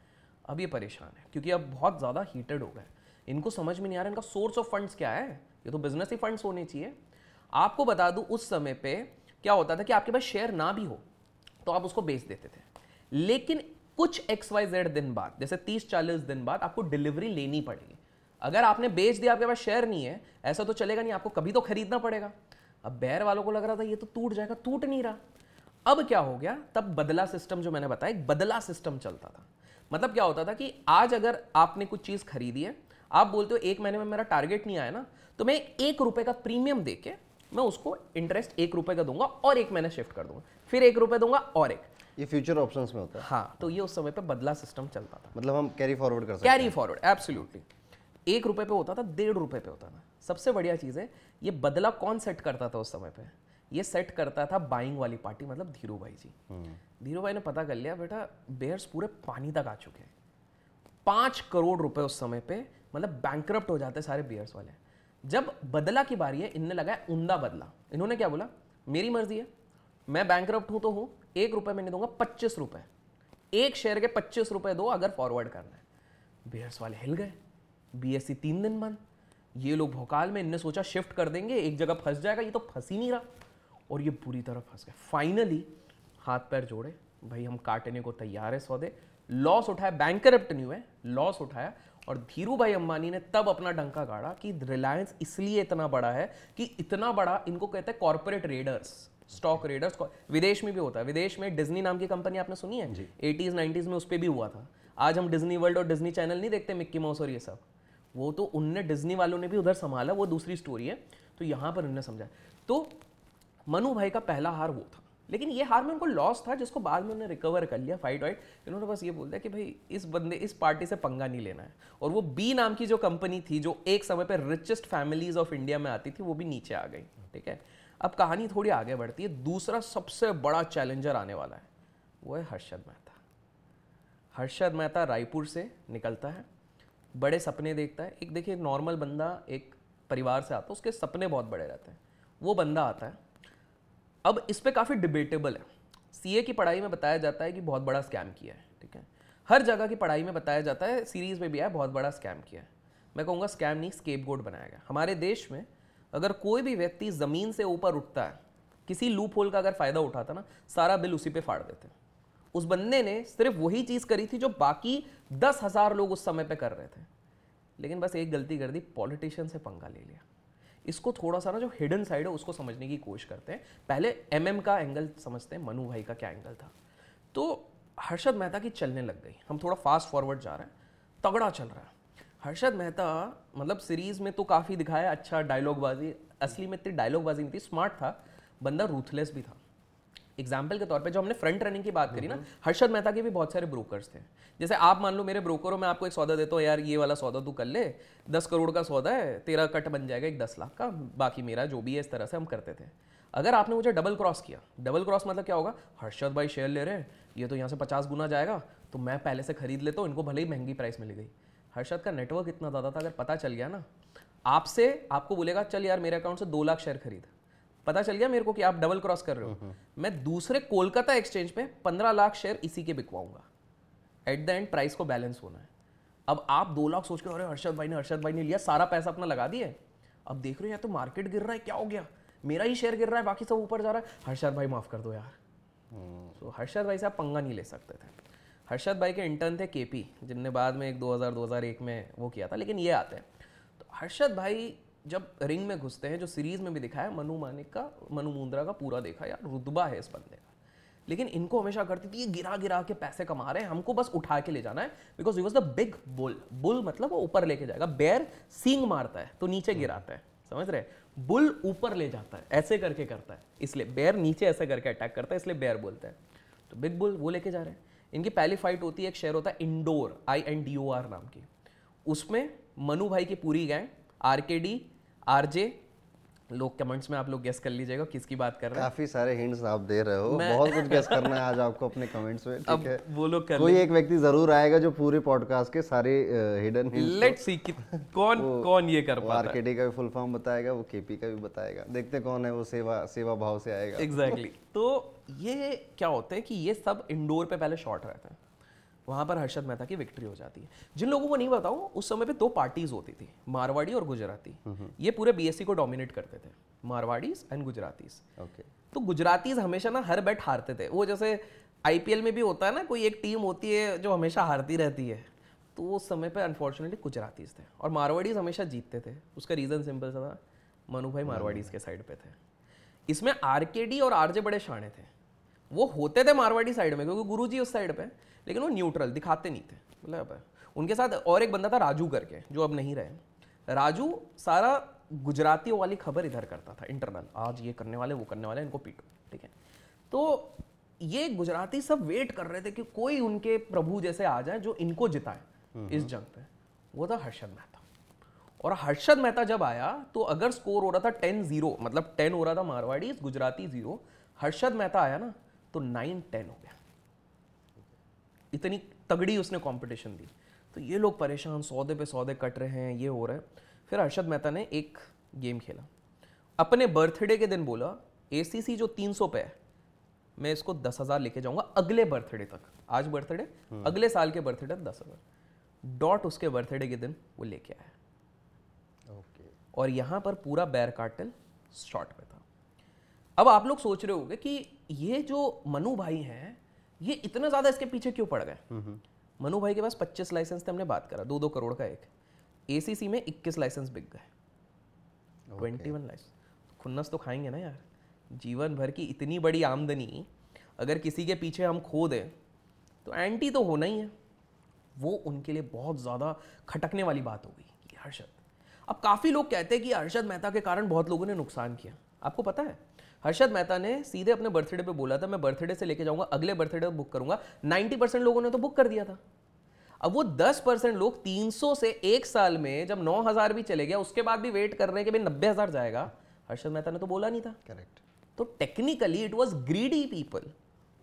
अब ये परेशान है क्योंकि अब बहुत ज़्यादा हीटेड हो गए। इनको समझ में नहीं आ रहा इनका सोर्स ऑफ फंड्स क्या है, ये तो बिजनेस ही फंड्स होने चाहिए। आपको बता दूं उस समय पे क्या होता था कि आपके पास शेयर ना भी हो तो आप उसको बेच देते थे, लेकिन कुछ XYZ दिन बाद, जैसे 30-40 दिन बाद आपको डिलीवरी लेनी पड़ेगी। अगर आपने बेच दिया, आपके पास शेयर नहीं है, ऐसा तो चलेगा नहीं, आपको कभी तो खरीदना पड़ेगा। अब बेयर वालों को लग रहा था ये तो टूट जाएगा, टूट नहीं रहा। अब क्या हो गया, तब बदला सिस्टम, जो मैंने बताया एक बदला सिस्टम चलता था। मतलब क्या होता था कि आज अगर आपने कुछ चीज़ खरीदी है, आप बोलते हो एक महीने में मेरा टारगेट नहीं आया ना, तो मैं ₹1 का प्रीमियम देके मैं उसको इंटरेस्ट ₹1 का दूंगा और एक महीने शिफ्ट कर दूंगा, फिर ₹1 दूंगा और एक, ये फ्यूचर ऑप्शंस में होता है। हाँ, तो ये उस समय पे बदला सिस्टम चलता था। मतलब हम कैरी फॉरवर्ड कर सकते हैं, कैरी फॉरवर्ड, एब्सोल्युटली। ₹1 पे होता था, ₹1.5 पे होता था। सबसे बढ़िया चीज़ है, ये बदला कौन सेट करता था उस समय पे, ये सेट करता था बाइंग वाली पार्टी, मतलब धीरू भाई जी। धीरू भाई ने पता कर लिया बेटा बेयर्स पूरे पानी तक आ चुके हैं, ₹5 करोड़ उस समय पे, मतलब बैंकरप्ट हो जाते सारे बेयर्स वाले। जब बदला की बारी है, इनने लगाया उमदा बदला। इन्होंने क्या बोला, मेरी मर्जी है, मैं बैंकरप्ट हूं तो हूं, ₹1 मैं नहीं दूंगा, ₹25, एक शेयर के ₹25 दो अगर फॉरवर्ड करना है। बेयर्स वाले हिल गए, BSE 3 दिन बंद। ये लोग भोकाल में, इनने सोचा शिफ्ट कर देंगे, एक जगह फंस जाएगा, ये तो फंस ही नहीं रहा, और ये पूरी तरह फंस गए। फाइनली हाथ पैर जोड़े, भाई हम काटने को तैयार है सौदे, लॉस उठाया, बैंकरप्ट नहीं हुए, लॉस उठाया। और धीरू भाई अंबानी ने तब अपना डंका गाड़ा कि रिलायंस इसलिए इतना बड़ा है कि इतना बड़ा, इनको कहते हैं कॉर्पोरेट रेडर्स, स्टॉक रेडर्स। विदेश में भी होता है, विदेश में डिज्नी नाम की कंपनी आपने सुनी है, 80s 90s में उस पर भी हुआ था। आज हम डिज्नी वर्ल्ड और डिज्नी चैनल नहीं देखते, मिक्की माउस और ये सब, वो तो उनने डिज्नी वालों ने भी उधर संभाला, वो दूसरी स्टोरी है। तो यहाँ पर उनने समझा, तो मनु भाई का पहला हार वो था, लेकिन ये हार में उनको लॉस था जिसको बाद में उन्होंने रिकवर कर लिया, फाइट वाइट। इन्होंने बस ये बोल दिया कि भाई इस बंदे, इस पार्टी से पंगा नहीं लेना है। और वो बी नाम की जो कंपनी थी, जो एक समय पे रिचेस्ट फैमिलीज ऑफ इंडिया में आती थी, वो भी नीचे आ गई, ठीक है। अब कहानी थोड़ी आगे बढ़ती है। दूसरा सबसे बड़ा चैलेंजर आने वाला है, वो है हर्षद मेहता। हर्षद मेहता रायपुर से निकलता है, बड़े सपने देखता है। एक देखिए नॉर्मल बंदा एक परिवार से आता है, उसके सपने बहुत बड़े रहते हैं, वो बंदा आता है। अब इस पे काफ़ी डिबेटेबल है। सीए की पढ़ाई में बताया जाता है कि बहुत बड़ा स्कैम किया है, ठीक है। हर जगह की पढ़ाई में बताया जाता है, सीरीज़ में भी आया, बहुत बड़ा स्कैम किया है। मैं कहूँगा स्कैम नहीं, स्केपगोट बनाया गया। हमारे देश में अगर कोई भी व्यक्ति ज़मीन से ऊपर उठता है, किसी लूप होल का अगर फ़ायदा उठाता ना, सारा बिल उसी पे फाड़ देते। उस बंदे ने सिर्फ वही चीज़ करी थी जो बाकी 10,000 लोग उस समय पर कर रहे थे, लेकिन बस एक गलती कर दी, पॉलिटिशियन से पंगा ले लिया। इसको थोड़ा सा ना, जो हिडन साइड है उसको समझने की कोशिश करते हैं। पहले MM का एंगल समझते हैं, मनु भाई का क्या एंगल था। तो हर्षद मेहता की चलने लग गई। हम थोड़ा फास्ट फॉरवर्ड जा रहे हैं, तगड़ा चल रहा है। हर्षद मेहता मतलब सीरीज़ में तो काफ़ी दिखाया, अच्छा डायलॉगबाजी, असली में इतनी डायलॉगबाजी नहीं थी, स्मार्ट था बंदा, रूथलेस भी था। एग्जाम्पल के तौर पे जो हमने फ्रंट रनिंग की बात करी ना, हर्षद मेहता के भी बहुत सारे ब्रोकर्स थे। जैसे आप मान लो मेरे ब्रोकर हो, मैं आपको एक सौदा देता हूँ, यार ये वाला सौदा तू कर ले, 10 करोड़ का सौदा है, तेरा कट बन जाएगा एक 10 लाख का, बाकी मेरा जो भी है, इस तरह से हम करते थे। अगर आपने मुझे डबल क्रॉस किया, डबल क्रॉस मतलब क्या होगा, हर्षद भाई शेयर ले रहे हैं, ये तो यहाँ से 50 गुना जाएगा, तो मैं पहले से खरीद लेता हूँ, इनको भले ही महंगी प्राइस मिल गई। हर्षद का नेटवर्क इतना ज़्यादा था, अगर पता चल गया ना, आपसे आपको बोलेगा चल यार मेरे अकाउंट से 2 लाख शेयर खरीद, पता चल गया मेरे को कि आप डबल क्रॉस कर रहे हो, मैं दूसरे कोलकाता एक्सचेंज पे 15 लाख शेयर इसी के बिकवाऊंगा। एट द एंड प्राइस को बैलेंस होना है। अब आप 2 लाख सोच के अरे हर्षद भाई ने लिया, सारा पैसा अपना लगा दिए, अब देख रहे हो यार तो मार्केट गिर रहा है, क्या हो गया, मेरा ही शेयर गिर रहा है, बाकी सब ऊपर जा रहा है, हर्षद भाई माफ़ कर दो यार। तो हर्षद भाई से आप पंगा नहीं ले सकते थे। हर्षद भाई के इंटर्न थे KP, जिनने बाद में एक 2000-2001 में वो किया था, लेकिन ये आते हैं। तो हर्षद भाई जब रिंग में घुसते हैं, जो सीरीज़ में भी दिखाया, मनु मुंद्रा का पूरा देखा, यार रुतबा है इस बंदे का, लेकिन इनको हमेशा करती थी ये गिरा गिरा के पैसे कमा रहे हैं, हमको बस उठा के ले जाना है, because he was the big bull. Bull मतलब वो ऊपर लेके जाएगा, बेयर सींग मारता है तो नीचे गिराता है, समझ रहे, बुल ऊपर ले जाता है, ऐसे करके करता है, इसलिए बेयर नीचे ऐसे करके अटैक करता है, इसलिए बेयर बोलते हैं। तो बिग बुल वो लेके जा रहे हैं। इनकी पहली फाइट होती है, एक शहर होता है इंडोर, INDOR नाम की, उसमें मनु भाई की पूरी गैंग, RKD RJ, लोग कमेंट्स में आप लोग गेस कर लीजिएगा किसकी बात कर रहे हैं। काफी सारे हिंट्स आप दे रहे हो, बहुत कुछ गेस करना है आज आपको अपने कमेंट्स में, ठीक है, वो लोग कर कोई एक व्यक्ति जरूर आएगा जो पूरे पॉडकास्ट के सारे हिडन हिंट्स, लेट्स सी कौन ये कर पाता है। RKD का भी फुल फॉर्म बताएगा, वो KP का भी बताएगा, देखते कौन है वो सेवा भाव से आएगा। एग्जैक्टली। तो ये क्या होता है कि ये सब इंडोर पे पहले शॉट रहता है, वहाँ पर हर्षद मेहता की विक्ट्री हो जाती है। जिन लोगों को नहीं बताऊँ, उस समय पे 2 पार्टीज होती थी, मारवाड़ी और गुजराती, ये पूरे BSE को डोमिनेट करते थे, मारवाड़ीज एंड गुजरातीज। ओके। तो गुजरातीज हमेशा ना हर बैट हारते थे, वो जैसे IPL में भी होता है ना, कोई एक टीम होती है जो हमेशा हारती रहती है, तो उस समय पर अनफॉर्चुनेटली गुजरातीज थे और मारवाड़ीज हमेशा जीतते थे। उसका रीज़न सिंपल सा था, मनु भाई मारवाड़ीज के साइड पर थे। इसमें RKD और RJ बड़े शाणे थे, वो होते थे मारवाड़ी साइड में क्योंकि गुरुजी उस साइड पे, लेकिन वो न्यूट्रल दिखाते नहीं थे, मतलब उनके साथ। और एक बंदा था राजू करके, जो अब नहीं रहे। राजू सारा गुजरातियों वाली खबर इधर करता था, इंटरनल, आज ये करने वाले, वो करने वाले, इनको पीटो, ठीक है। तो ये गुजराती सब वेट कर रहे थे कि कोई उनके प्रभु जैसे आ जाए जो इनको जिताए इस जंग पे, वो था हर्षद मेहता। और हर्षद मेहता जब आया तो अगर स्कोर हो रहा था 10-0, मतलब 10 हो रहा था मारवाड़ी, गुजराती 0, हर्षद मेहता आया ना तो 9-10 हो गया। इतनी तगड़ी उसने कंपटीशन दी। तो ये लोग परेशान, सौदे पे सौदे कट रहे हैं, ये हो रहा है। फिर हर्षद मेहता ने एक गेम खेला, अपने बर्थडे के दिन बोला ACC जो 300 पे है, मैं इसको 10,000 लेके जाऊंगा अगले बर्थडे तक। आज बर्थडे, अगले साल के बर्थडे तक 10,000 डॉट उसके बर्थडे के दिन वो लेके आया। ओके। और यहाँ पर पूरा बेयर कार्टेल शॉर्ट पे था। अब आप लोग सोच रहे होंगे कि ये जो मनु भाई हैं, ये इतना ज़्यादा इसके पीछे क्यों पड़ गए। मनु भाई के पास 25 लाइसेंस थे, हमने बात करा, 2-2 करोड़ का एक। ACC में 21 लाइसेंस बिक गए, 21 लाइसेंस। खुन्नस तो खाएंगे ना यार, जीवन भर की इतनी बड़ी आमदनी अगर किसी के पीछे हम खो दें तो एंटी तो होना ही है। वो उनके लिए बहुत ज़्यादा खटकने वाली बात हो गई कि हर्षद। अब काफ़ी लोग कहते हैं कि हर्षद मेहता के कारण बहुत लोगों ने नुकसान किया। आपको पता है, हर्षद मेहता ने सीधे अपने बर्थडे पे बोला था, मैं बर्थडे से लेके जाऊंगा अगले बर्थडे तक बुक करूंगा। 90% लोगों ने तो बुक कर दिया था। अब वो 10% लोग 300 से एक साल में जब 9,000 भी चले गया, उसके बाद भी वेट कर रहे हैं कि भाई 90,000 जाएगा। हर्षद मेहता ने तो बोला नहीं था। करेक्ट। तो technically it was greedy people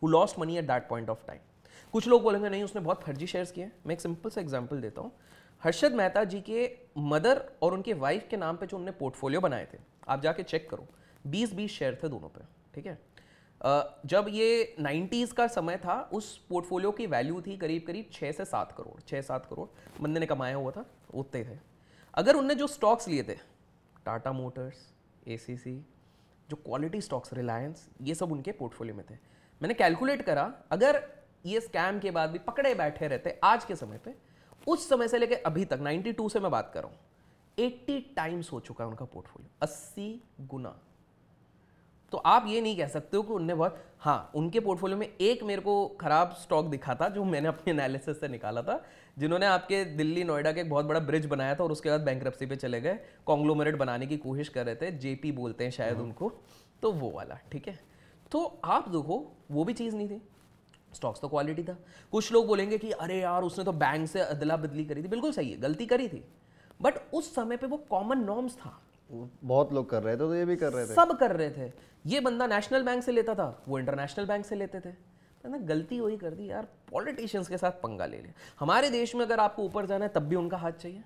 who lost money at that point of time. कुछ लोग बोलेंगे नहीं उसने बहुत फर्जी शेयर्स किए। मैं एक सिंपल सा एग्जाम्पल देता हूँ। हर्षद मेहता जी के मदर और उनके वाइफ के नाम पर जो उन्होंने पोर्टफोलियो बनाए थे, आप जाके चेक करो, 20-20 शेयर थे दोनों पे, ठीक है। जब ये 90s का समय था, उस पोर्टफोलियो की वैल्यू थी करीब 6 से 7 करोड़, 6-7 करोड़ बंदे ने कमाया हुआ था, उतने थे। अगर उनने जो स्टॉक्स लिए थे, टाटा मोटर्स, ACC, जो क्वालिटी स्टॉक्स, रिलायंस, ये सब उनके पोर्टफोलियो में थे। मैंने कैलकुलेट करा, अगर ये स्कैम के बाद भी पकड़े बैठे रहते आज के समय पर, उस समय से लेके अभी तक 92 से मैं बात कर रहा हूँ, 80 टाइम्स हो चुका है उनका पोर्टफोलियो, 80 गुना। तो आप ये नहीं कह सकते हो कि उनने बहुत, हाँ उनके पोर्टफोलियो में एक मेरे को खराब स्टॉक दिखा था जो मैंने अपने एनालिसिस से निकाला था, जिन्होंने आपके दिल्ली नोएडा के एक बहुत बड़ा ब्रिज बनाया था और उसके बाद बैंकरप्सी पे चले गए, कॉन्ग्लोमरेट बनाने की कोशिश कर रहे थे, जेपी बोलते हैं शायद उनको, तो वो वाला, ठीक है। तो आप देखो वो भी चीज़ नहीं थी, स्टॉक्स तो क्वालिटी था। कुछ लोग बोलेंगे कि अरे यार उसने तो बैंक से अदला बदली करी थी, बिल्कुल सही है, गलती करी थी, बट उस समय पे वो कॉमन नॉर्म्स था, बहुत लोग कर रहे थे तो ये भी कर रहे थे, सब कर रहे थे। ये बंदा नेशनल बैंक से लेता था, वो इंटरनेशनल बैंक से लेते थे, ना गलती वही कर दी यार, पॉलिटिशियंस के साथ पंगा ले लिया। हमारे देश में अगर आपको ऊपर जाना है तब भी उनका हाथ चाहिए,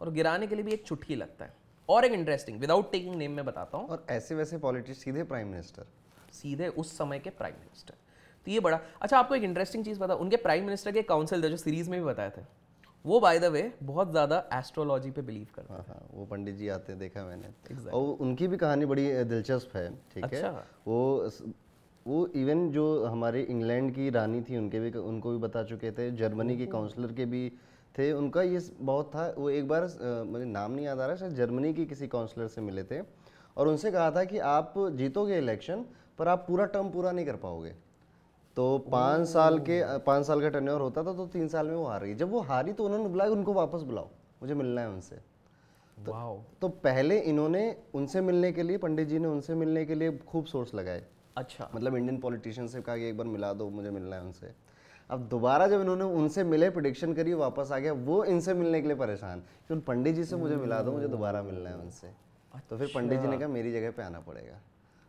और गिराने के लिए भी एक चुटकी लगता है। और एक इंटरेस्टिंग, विदाउट टेकिंग नेम में बताता हूँ, और ऐसे वैसे पॉलिटिक्स, सीधे प्राइम मिनिस्टर, सीधे उस समय के प्राइम मिनिस्टर, तो ये बड़ा अच्छा। आपको एक इंटरेस्टिंग चीज़ पता, उनके प्राइम मिनिस्टर के काउंसिल थे जो सीरीज़ में भी बताए थे, वो बाय द वे बहुत ज़्यादा एस्ट्रोलॉजी पे बिलीव करते हैं। हाँ, वो पंडित जी आते हैं, देखा मैंने exactly। और उनकी भी कहानी बड़ी दिलचस्प है, ठीक अच्छा। है वो इवन जो हमारे इंग्लैंड की रानी थी उनके भी, उनको भी बता चुके थे, जर्मनी के काउंसलर के भी थे, उनका ये बहुत था। वो एक बार मुझे नाम नहीं याद आ रहा, शायद जर्मनी के किसी काउंसलर से मिले थे और उनसे कहा था कि आप जीतोगे इलेक्शन पर आप पूरा टर्म पूरा नहीं कर पाओगे, तो 5 साल का टर्न्योर होता था, तो 3 साल में वो हार गई। जब वो हारी तो उन्होंने बुलाया उनको वापस बुलाओ, मुझे मिलना है उनसे। तो पहले इन्होंने उनसे मिलने के लिए, पंडित जी ने उनसे मिलने के लिए खूब सोर्स लगाए। अच्छा, मतलब इंडियन पॉलिटिशियन से कहा कि एक बार मिला दो, मुझे मिलना है उनसे। अब दोबारा जब इन्होंने उनसे मिले, प्रेडिक्शन करी, वापस आ गया, वो इनसे मिलने के लिए परेशान कि पंडित जी से मुझे मिला दो, मुझे दोबारा मिलना है उनसे। तो फिर पंडित जी ने कहा मेरी जगह पे आना पड़ेगा।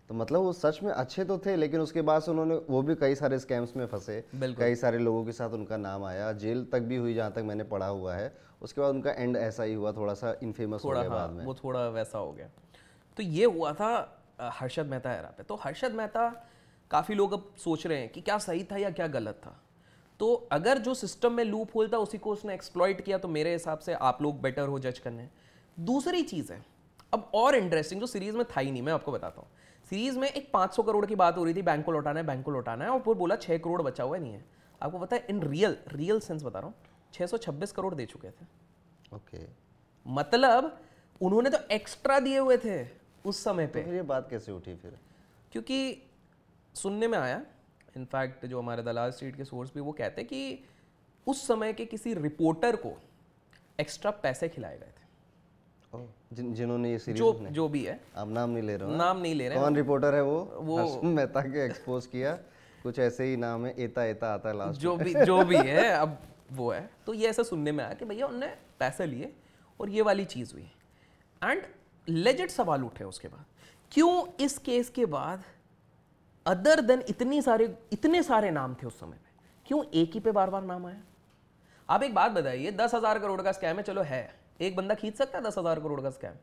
तो मतलब वो सच में अच्छे तो थे, लेकिन उसके बाद से उन्होंने वो भी कई सारे स्कैम्स में फंसे, कई सारे लोगों के साथ उनका नाम आया, जेल तक भी हुई जहाँ तक मैंने पढ़ा हुआ है। उसके बाद उनका एंड ऐसा ही हुआ, थोड़ा सा इनफेमस हो गया बाद में, वो थोड़ा वैसा हो गया। तो ये हुआ था हर्षद मेहता एरा पे। तो हर्षद मेहता, काफ़ी लोग अब सोच रहे हैं कि क्या सही था या क्या गलत था। तो अगर जो सिस्टम में लूप होल था उसी को उसने एक्सप्लॉइट किया, तो मेरे हिसाब से आप लोग बेटर हो जज करने। दूसरी चीज़ है अब और इंटरेस्टिंग, जो सीरीज़ में था ही नहीं, मैं आपको बताता हूँ। सीरीज़ में एक 500 करोड़ की बात हो रही थी, बैंक को लौटाना है, बैंक को लौटाना है, और फिर बोला 6 करोड़ बचा हुआ नहीं है। आपको पता है, इन रियल सेंस बता रहा हूँ, 626 करोड़ दे चुके थे। ओके, मतलब उन्होंने तो एक्स्ट्रा दिए हुए थे उस समय पे। फिर ये बात कैसे उठी फिर? क्योंकि सुनने में आया, इनफैक्ट जो हमारे दलाल स्ट्रीट के सोर्स भी वो कहते हैं कि उस समय के किसी रिपोर्टर को एक्स्ट्रा पैसे खिलाए गए थे। जिन्होंने ये सीरीज जो भी है, आप नाम नहीं ले रहे हो, नाम नहीं ले रहे, कौन रिपोर्टर है वो हर्षद मेहता के एक्सपोज किया, कुछ ऐसे ही नाम है, एता एता आता लास्ट, जो भी है अब वो है। तो ये ऐसा सुनने में आया कि भैया उनने पैसे लिए और ये वाली चीज़ हुई, एंड लेजिट सवाल उठे उसके बाद, क्यों इस केस के बाद अदर देन इतने सारे नाम थे उस समय में, क्यों एक ही पे बार बार नाम आया? आप एक बात बताइए, 10,000 करोड़ का स्कैम है, चलो है, एक बंदा खींच सकता है 10,000 करोड़ का स्कैम।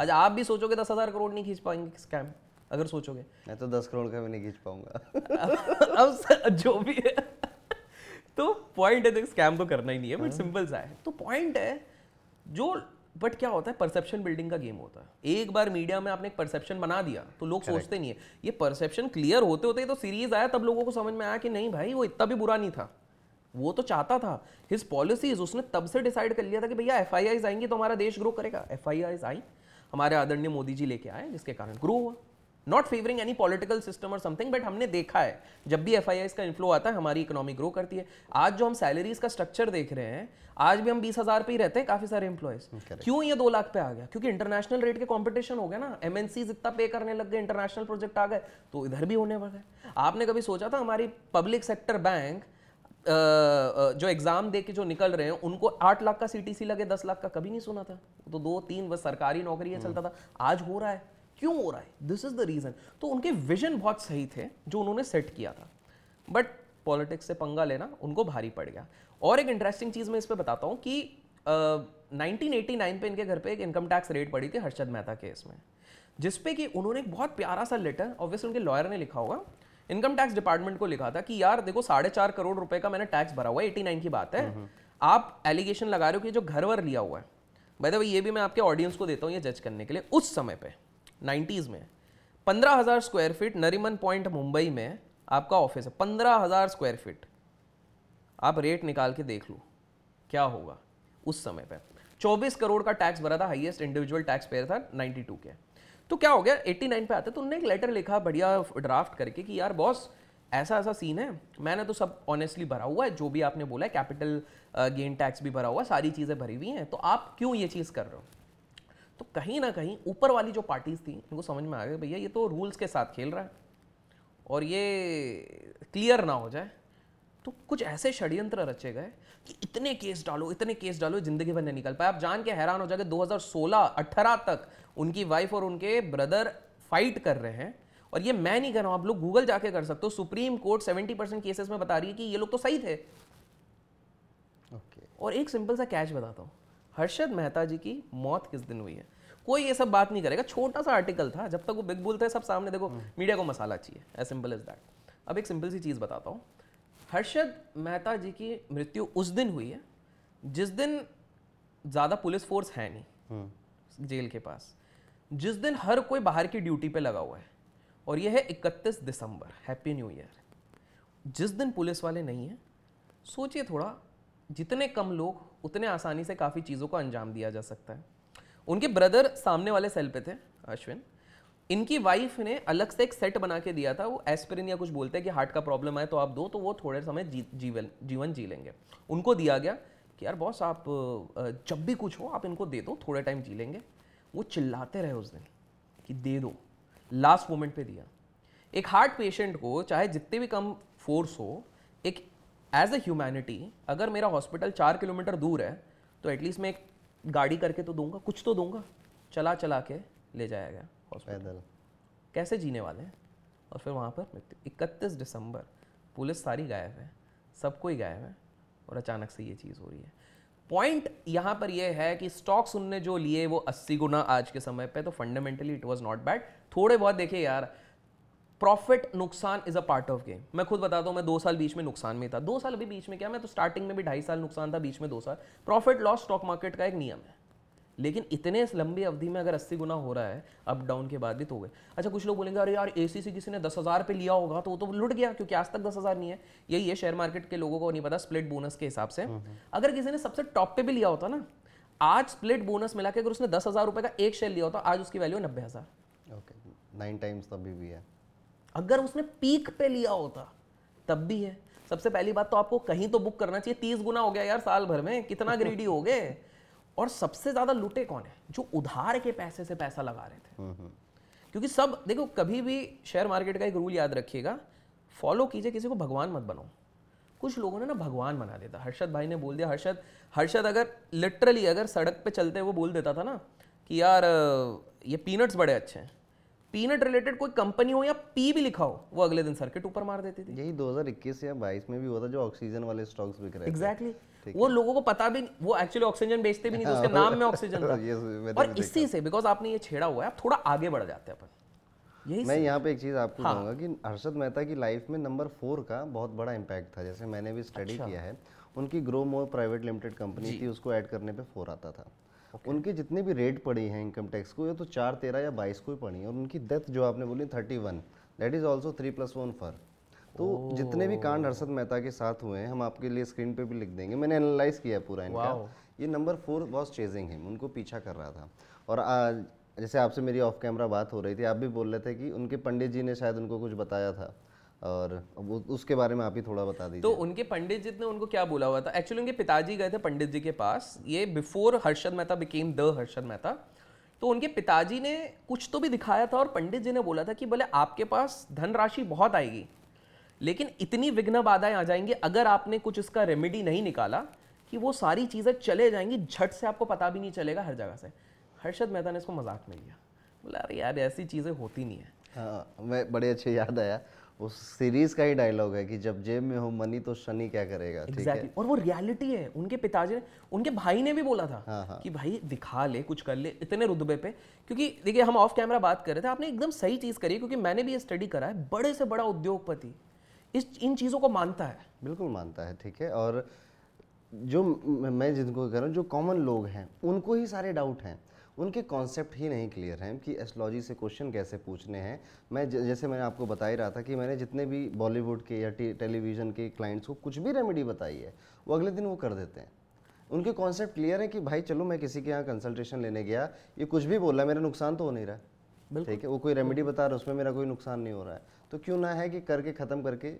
आज आप भी सोचोगे 10,000 करोड़ नहीं खींच पाएंगे स्कैम, अगर सोचोगे। मैं तो 10 करोड़ का भी नहीं खींच पाऊंगा। अब जो भी है, तो पॉइंट है, तो स्कैम तो करना ही नहीं है, बट सिंपल सा है, तो पॉइंट है जो, बट क्या होता है, परसेप्शन बिल्डिंग का गेम होता है। एक बार मीडिया में आपने एक परसेप्शन बना दिया तो लोग सोचते नहीं है। ये परसेप्शन क्लियर होते होते तो सीरीज आया, तब लोगों को समझ में आया कि नहीं भाई वो इतना भी बुरा नहीं था, वो तो चाहता था, हिज पॉलिसीज उसने तब से डिसाइड कर लिया था कि भैया FIIs आएंगी तो हमारा देश ग्रो करेगा। FIIs आई, हमारे आदरणीय मोदी जी लेके आए, जिसके कारण ग्रो हुआ। Not favouring any political system और समथिंग, बट हमने देखा है जब भी FIIs का इन्फ्लो आता है हमारी इकोनॉमी ग्रो करती है। आज जो हम सैलरीज का स्ट्रक्चर देख रहे हैं, आज भी हम 20,000 पे ही रहते हैं काफी सारे एम्प्लॉयज, क्यों ये 2 लाख पे आ गया? क्योंकि इंटरनेशनल रेट के कॉम्पिटिशन हो गया ना, MNCs इतना पे करने लग गए, इंटरनेशनल प्रोजेक्ट आ गए, तो इधर भी होने वाला है। आपने कभी सोचा था हमारी पब्लिक सेक्टर बैंक जो एग्जाम दे के जो निकल रहे हैं उनको 8 लाख का CTC लगे, 10 लाख का, कभी नहीं सुना था। तो 2-3 बस सरकारी नौकरी है चलता था, आज हो रहा है, क्यों हो रहा है? This is the reason. तो उनके विजन बहुत सही थे जो उन्होंने सेट किया था, बट पॉलिटिक्स से पंगा लेना उनको भारी पड़ गया। और एक इंटरेस्टिंग चीज़ मैं इस पर बताता हूँ कि 1989 पे इनके घर पे एक इनकम टैक्स रेट पड़ी थी हर्षद मेहता केस में, जिसपे कि उन्होंने एक बहुत प्यारा सा लेटर, ऑब्वियसली उनके लॉयर ने लिखा होगा, इनकम टैक्स डिपार्टमेंट को लिखा था कि यार देखो 4.5 करोड़ रुपए का मैंने टैक्स भरा हुआ है, 89 की बात है, आप एलिगेशन लगा रहे हो कि जो घर वर लिया हुआ है। बाय द वे ये भी मैं आपके ऑडियंस को देता हूँ ये जज करने के लिए, उस समय पे 90s में 15,000 square feet Nariman point Mumbai में आपका ऑफिस है, 15,000 स्क्वायर फीट, आप रेट निकाल के देख लो क्या होगा। उस समय पे 24 करोड़ का टैक्स भरा था, हाईएस्ट इंडिविजुअल टैक्स पेयर था 92 के। तो क्या हो गया 89 पे आते तो उन्होंने एक लेटर लिखा बढ़िया ड्राफ्ट करके कि यार बॉस ऐसा ऐसा सीन है, मैंने तो सब ऑनेस्टली भरा हुआ है, जो भी आपने बोला है कैपिटल गेन टैक्स भी भरा हुआ है, सारी चीज़ें भरी हुई हैं, तो आप क्यों ये चीज़ कर रहे हो। तो कहीं ना कहीं ऊपर वाली जो पार्टीज़ थी उनको समझ में आ गया भैया ये तो रूल्स के साथ खेल रहा है और ये क्लियर ना हो जाए, तो कुछ ऐसे षड्यंत्र रचे गए कि इतने केस डालो ज़िंदगी भर नहीं निकल पाए। आप जान के हैरान हो जाएंगे 2016-18 तक उनकी वाइफ और उनके ब्रदर फाइट कर रहे हैं, और ये मैं नहीं कर रहा हूँ, आप लोग गूगल जाके कर सकते हो। सुप्रीम कोर्ट 70% केसेस में बता रही है कि ये लोग तो सही थे। Okay. और एक सिंपल सा कैच बताता हूँ, हर्षद मेहता जी की मौत किस दिन हुई है, कोई ये सब बात नहीं करेगा, छोटा सा आर्टिकल था, जब तक वो बिग बुल थे सब सामने, देखो मीडिया को मसाला चाहिए, एज सिंपल एज दैट। अब एक सिंपल सी चीज़ बताता हूँ, हर्षद मेहता जी की मृत्यु उस दिन हुई है जिस दिन ज़्यादा पुलिस फोर्स है नहीं जेल के पास, जिस दिन हर कोई बाहर की ड्यूटी पे लगा हुआ है, और ये है 31 दिसंबर हैप्पी न्यू ईयर, जिस दिन पुलिस वाले नहीं हैं। सोचिए थोड़ा, जितने कम लोग उतने आसानी से काफ़ी चीज़ों को अंजाम दिया जा सकता है। उनके ब्रदर सामने वाले सेल पे थे, अश्विन, इनकी वाइफ ने अलग से एक सेट बना के दिया था, वो एस्पिरिन या कुछ बोलते हैं कि हार्ट का प्रॉब्लम आए तो आप दो तो वो थोड़े समय जीवन जी लेंगे। उनको दिया गया कि यार बॉस आप जब भी कुछ हो आप इनको दे दो, थोड़ा टाइम जी लेंगे। वो चिल्लाते रहे उस दिन कि दे दो, लास्ट मोमेंट पे दिया। एक हार्ट पेशेंट को चाहे जितने भी कम फोर्स हो, एक एज ए ह्यूमैनिटी अगर मेरा हॉस्पिटल 4 किलोमीटर दूर है तो एटलीस्ट मैं एक गाड़ी करके तो दूंगा, कुछ तो दूंगा। चला चला के ले जाया गया हॉस्पिटल, कैसे जीने वाले हैं। और फिर वहाँ पर 31 दिसंबर, पुलिस सारी गायब है, सब कोई गायब है, और अचानक से ये चीज़ हो रही है। पॉइंट यहाँ पर यह है कि स्टॉक्स उनने जो लिए वो 80 गुना आज के समय पे, तो fundamentally it was not bad. थोड़े बहुत देखिए यार, प्रॉफिट नुकसान is a part of game. मैं खुद बताता हूँ, मैं 2 साल बीच में नुकसान में था, 2 साल अभी बीच में क्या, मैं तो स्टार्टिंग में भी 2.5 साल नुकसान था, बीच में 2 साल। प्रॉफिट लॉस स्टॉक मार्केट का एक नियम है, लेकिन इतने लंबी अवधि में अगर 80 गुना हो रहा है अप डाउन के बाद भी तो हो गए। अच्छा, कुछ लोग बोलेंगे अरे यार एसीसी किसी ने 10,000 पे लिया होगा तो वो तो लुट गया, क्योंकि आज तक 10,000 नहीं है। यही है, शेयर मार्केट के लोगों को नहीं पता स्प्लिट बोनस के हिसाब से। अगर किसी ने सबसे टॉप पे भी लिया होता ना, आज स्प्लिट बोनस मिला के अगर उसने 10,000 रुपये का एक शेयर लिया होता, आज उसकी वैल्यू 90,000। ओके, 9 टाइम्स तब भी है। अगर उसने पीक पे लिया होता तब भी है। सबसे पहली बात तो आपको कहीं तो बुक करना चाहिए। 30 गुना हो गया यार साल भर में, कितना ग्रीडी हो गए। और सबसे ज़्यादा लूटे कौन है, जो उधार के पैसे से पैसा लगा रहे थे। क्योंकि सब देखो, कभी भी शेयर मार्केट का एक रूल याद रखिएगा, फॉलो कीजिए, किसी को भगवान मत बनाओ। कुछ लोगों ने ना भगवान बना देता। हर्षद भाई ने बोल दिया, हर्षद अगर लिटरली अगर सड़क पे चलते वो बोल देता था ना कि यार ये पीनट्स बड़े अच्छे हैं, पीनट रिलेटेड कोई कंपनी हो या पी भी लिखा हो, वो अगले दिन सर्किट ऊपर मार देती थी। यही 2021 या 22 में भी हुआ था, जो ऑक्सीजन वाले स्टॉक्स बिक रहे थे। एग्जैक्टली, वो लोगों को पता भी, वो एक्चुअली ऑक्सीजन बेचते भी नहीं, उसके नाम में ऑक्सीजन था। और इसी से, बिकॉज आपने ये छेड़ा हुआ है, आप थोड़ा आगे बढ़ जाते हैं अपन। यही मैं यहाँ पे एक चीज़ आपको कहूँगा कि हर्षद मेहता की लाइफ में नंबर 4 का बहुत बड़ा इम्पैक्ट था। जैसे मैंने भी स्टडी किया है, उनकी grow more private limited company थी, उसको ऐड करने पे 4 आता था। Okay. उनके जितने भी रेट पड़ी हैं इनकम टैक्स को, ये तो 4, 13 या 22 को ही पड़ी है। और उनकी डेथ जो आपने बोली 31, दैट इज ऑल्सो 3+1 फर। तो जितने भी कांड हर्षद मेहता के साथ हुए हैं, हम आपके लिए स्क्रीन पे भी लिख देंगे, मैंने एनालाइज किया पूरा इनका। ये नंबर 4 वॉज चेजिंग हिम, उनको पीछा कर रहा था। और जैसे आपसे मेरी ऑफ कैमरा बात हो रही थी, आप भी बोल रहे थे कि उनके पंडित जी ने शायद उनको कुछ बताया था, और उसके बारे में आप ही थोड़ा बता दीजिए। तो उनके पंडित जी ने उनको क्या बोला हुआ था, एक्चुअली उनके पिताजी गए थे पंडित जी के पास, ये before Harshad Mehta became the Harshad Mehta. तो उनके पिताजी ने कुछ तो भी दिखाया था, और पंडित जी ने बोला था कि भले आपके पास धनराशि बहुत आएगी, लेकिन इतनी विघ्न बाधाएं आ जाएंगी अगर आपने कुछ इसका रेमेडी नहीं निकाला, कि वो सारी चीज़ें चले जाएंगी झट से, आपको पता भी नहीं चलेगा हर जगह से। हर्षद मेहता ने इसको मजाक में लिया, बोला अरे यार ऐसी चीज़ें होती नहीं है। हाँ, मैं बड़े अच्छे याद आया, उस सीरीज का ही डायलॉग है कि जब जेब में हो मनी तो शनि क्या करेगा। Exactly. और वो रियलिटी है। उनके पिताजी ने, उनके भाई ने भी बोला था। हाँ. कि भाई दिखा ले, कुछ कर ले इतने रुतबे पे। क्योंकि देखिए हम ऑफ कैमरा बात कर रहे थे, आपने एकदम सही चीज़ करी, क्योंकि मैंने भी ये स्टडी करा है। बड़े से बड़ा उद्योगपति इन चीज़ों को मानता है, बिल्कुल मानता है। ठीक है, और जो मैं जिनको कह रहा हूँ, जो कॉमन लोग हैं उनको ही सारे डाउट हैं, उनके कॉन्सेप्ट ही नहीं क्लियर हैं कि एस्ट्रोलॉजी से क्वेश्चन कैसे पूछने हैं। मैं जैसे मैंने आपको बता ही रहा था कि मैंने जितने भी बॉलीवुड के या टेलीविज़न के क्लाइंट्स को कुछ भी रेमेडी बताई है, वो अगले दिन वो कर देते हैं। उनके कॉन्सेप्ट क्लियर है कि भाई चलो मैं किसी के यहाँ कंसल्टेशन लेने गया, ये कुछ भी बोल रहा है, मेरा नुकसान तो हो नहीं रहा। ठीक है, वो कोई रेमेडी बता रहा है, उसमें मेरा कोई नुकसान नहीं हो रहा है, तो क्यों ना है कि करके ख़त्म करके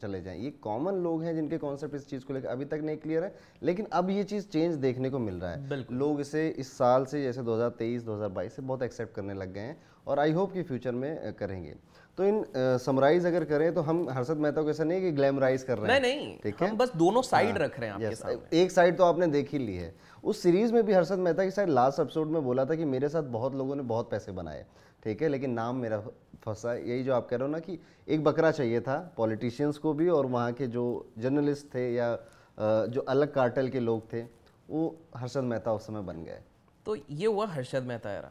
चले जाएं। ये कॉमन लोग हैं जिनके कॉन्सेप्ट इस चीज़ को लेकर अभी तक नहीं क्लियर है, लेकिन अब ये चीज़ चेंज देखने को मिल रहा है। लोग इसे इस साल से, जैसे 2023 2022 से बहुत एक्सेप्ट करने लग गए हैं और आई होप कि फ्यूचर में करेंगे। तो इन समराइज अगर करें तो हम हर्षद मेहता को ऐसा नहीं है कि ग्लैमराइज कर रहे हैं, नहीं, ठीक है, हम बस दोनों साइड रख रहे हैं आपके सामने। एक साइड तो आपने देख ही ली है। उस सीरीज में भी हर्षद मेहता के साथ लास्ट एपिसोड में बोला था कि मेरे साथ बहुत लोगों ने बहुत पैसे बनाए, ठीक है, लेकिन नाम मेरा फंसा। यही जो आप कह रहे हो ना कि एक बकरा चाहिए था पॉलिटिशियंस को भी, और वहाँ के जो जर्नलिस्ट थे या जो अलग कार्टेल के लोग थे, वो हर्षद मेहता उस समय बन गए। तो ये हुआ हर्षद मेहता एरा।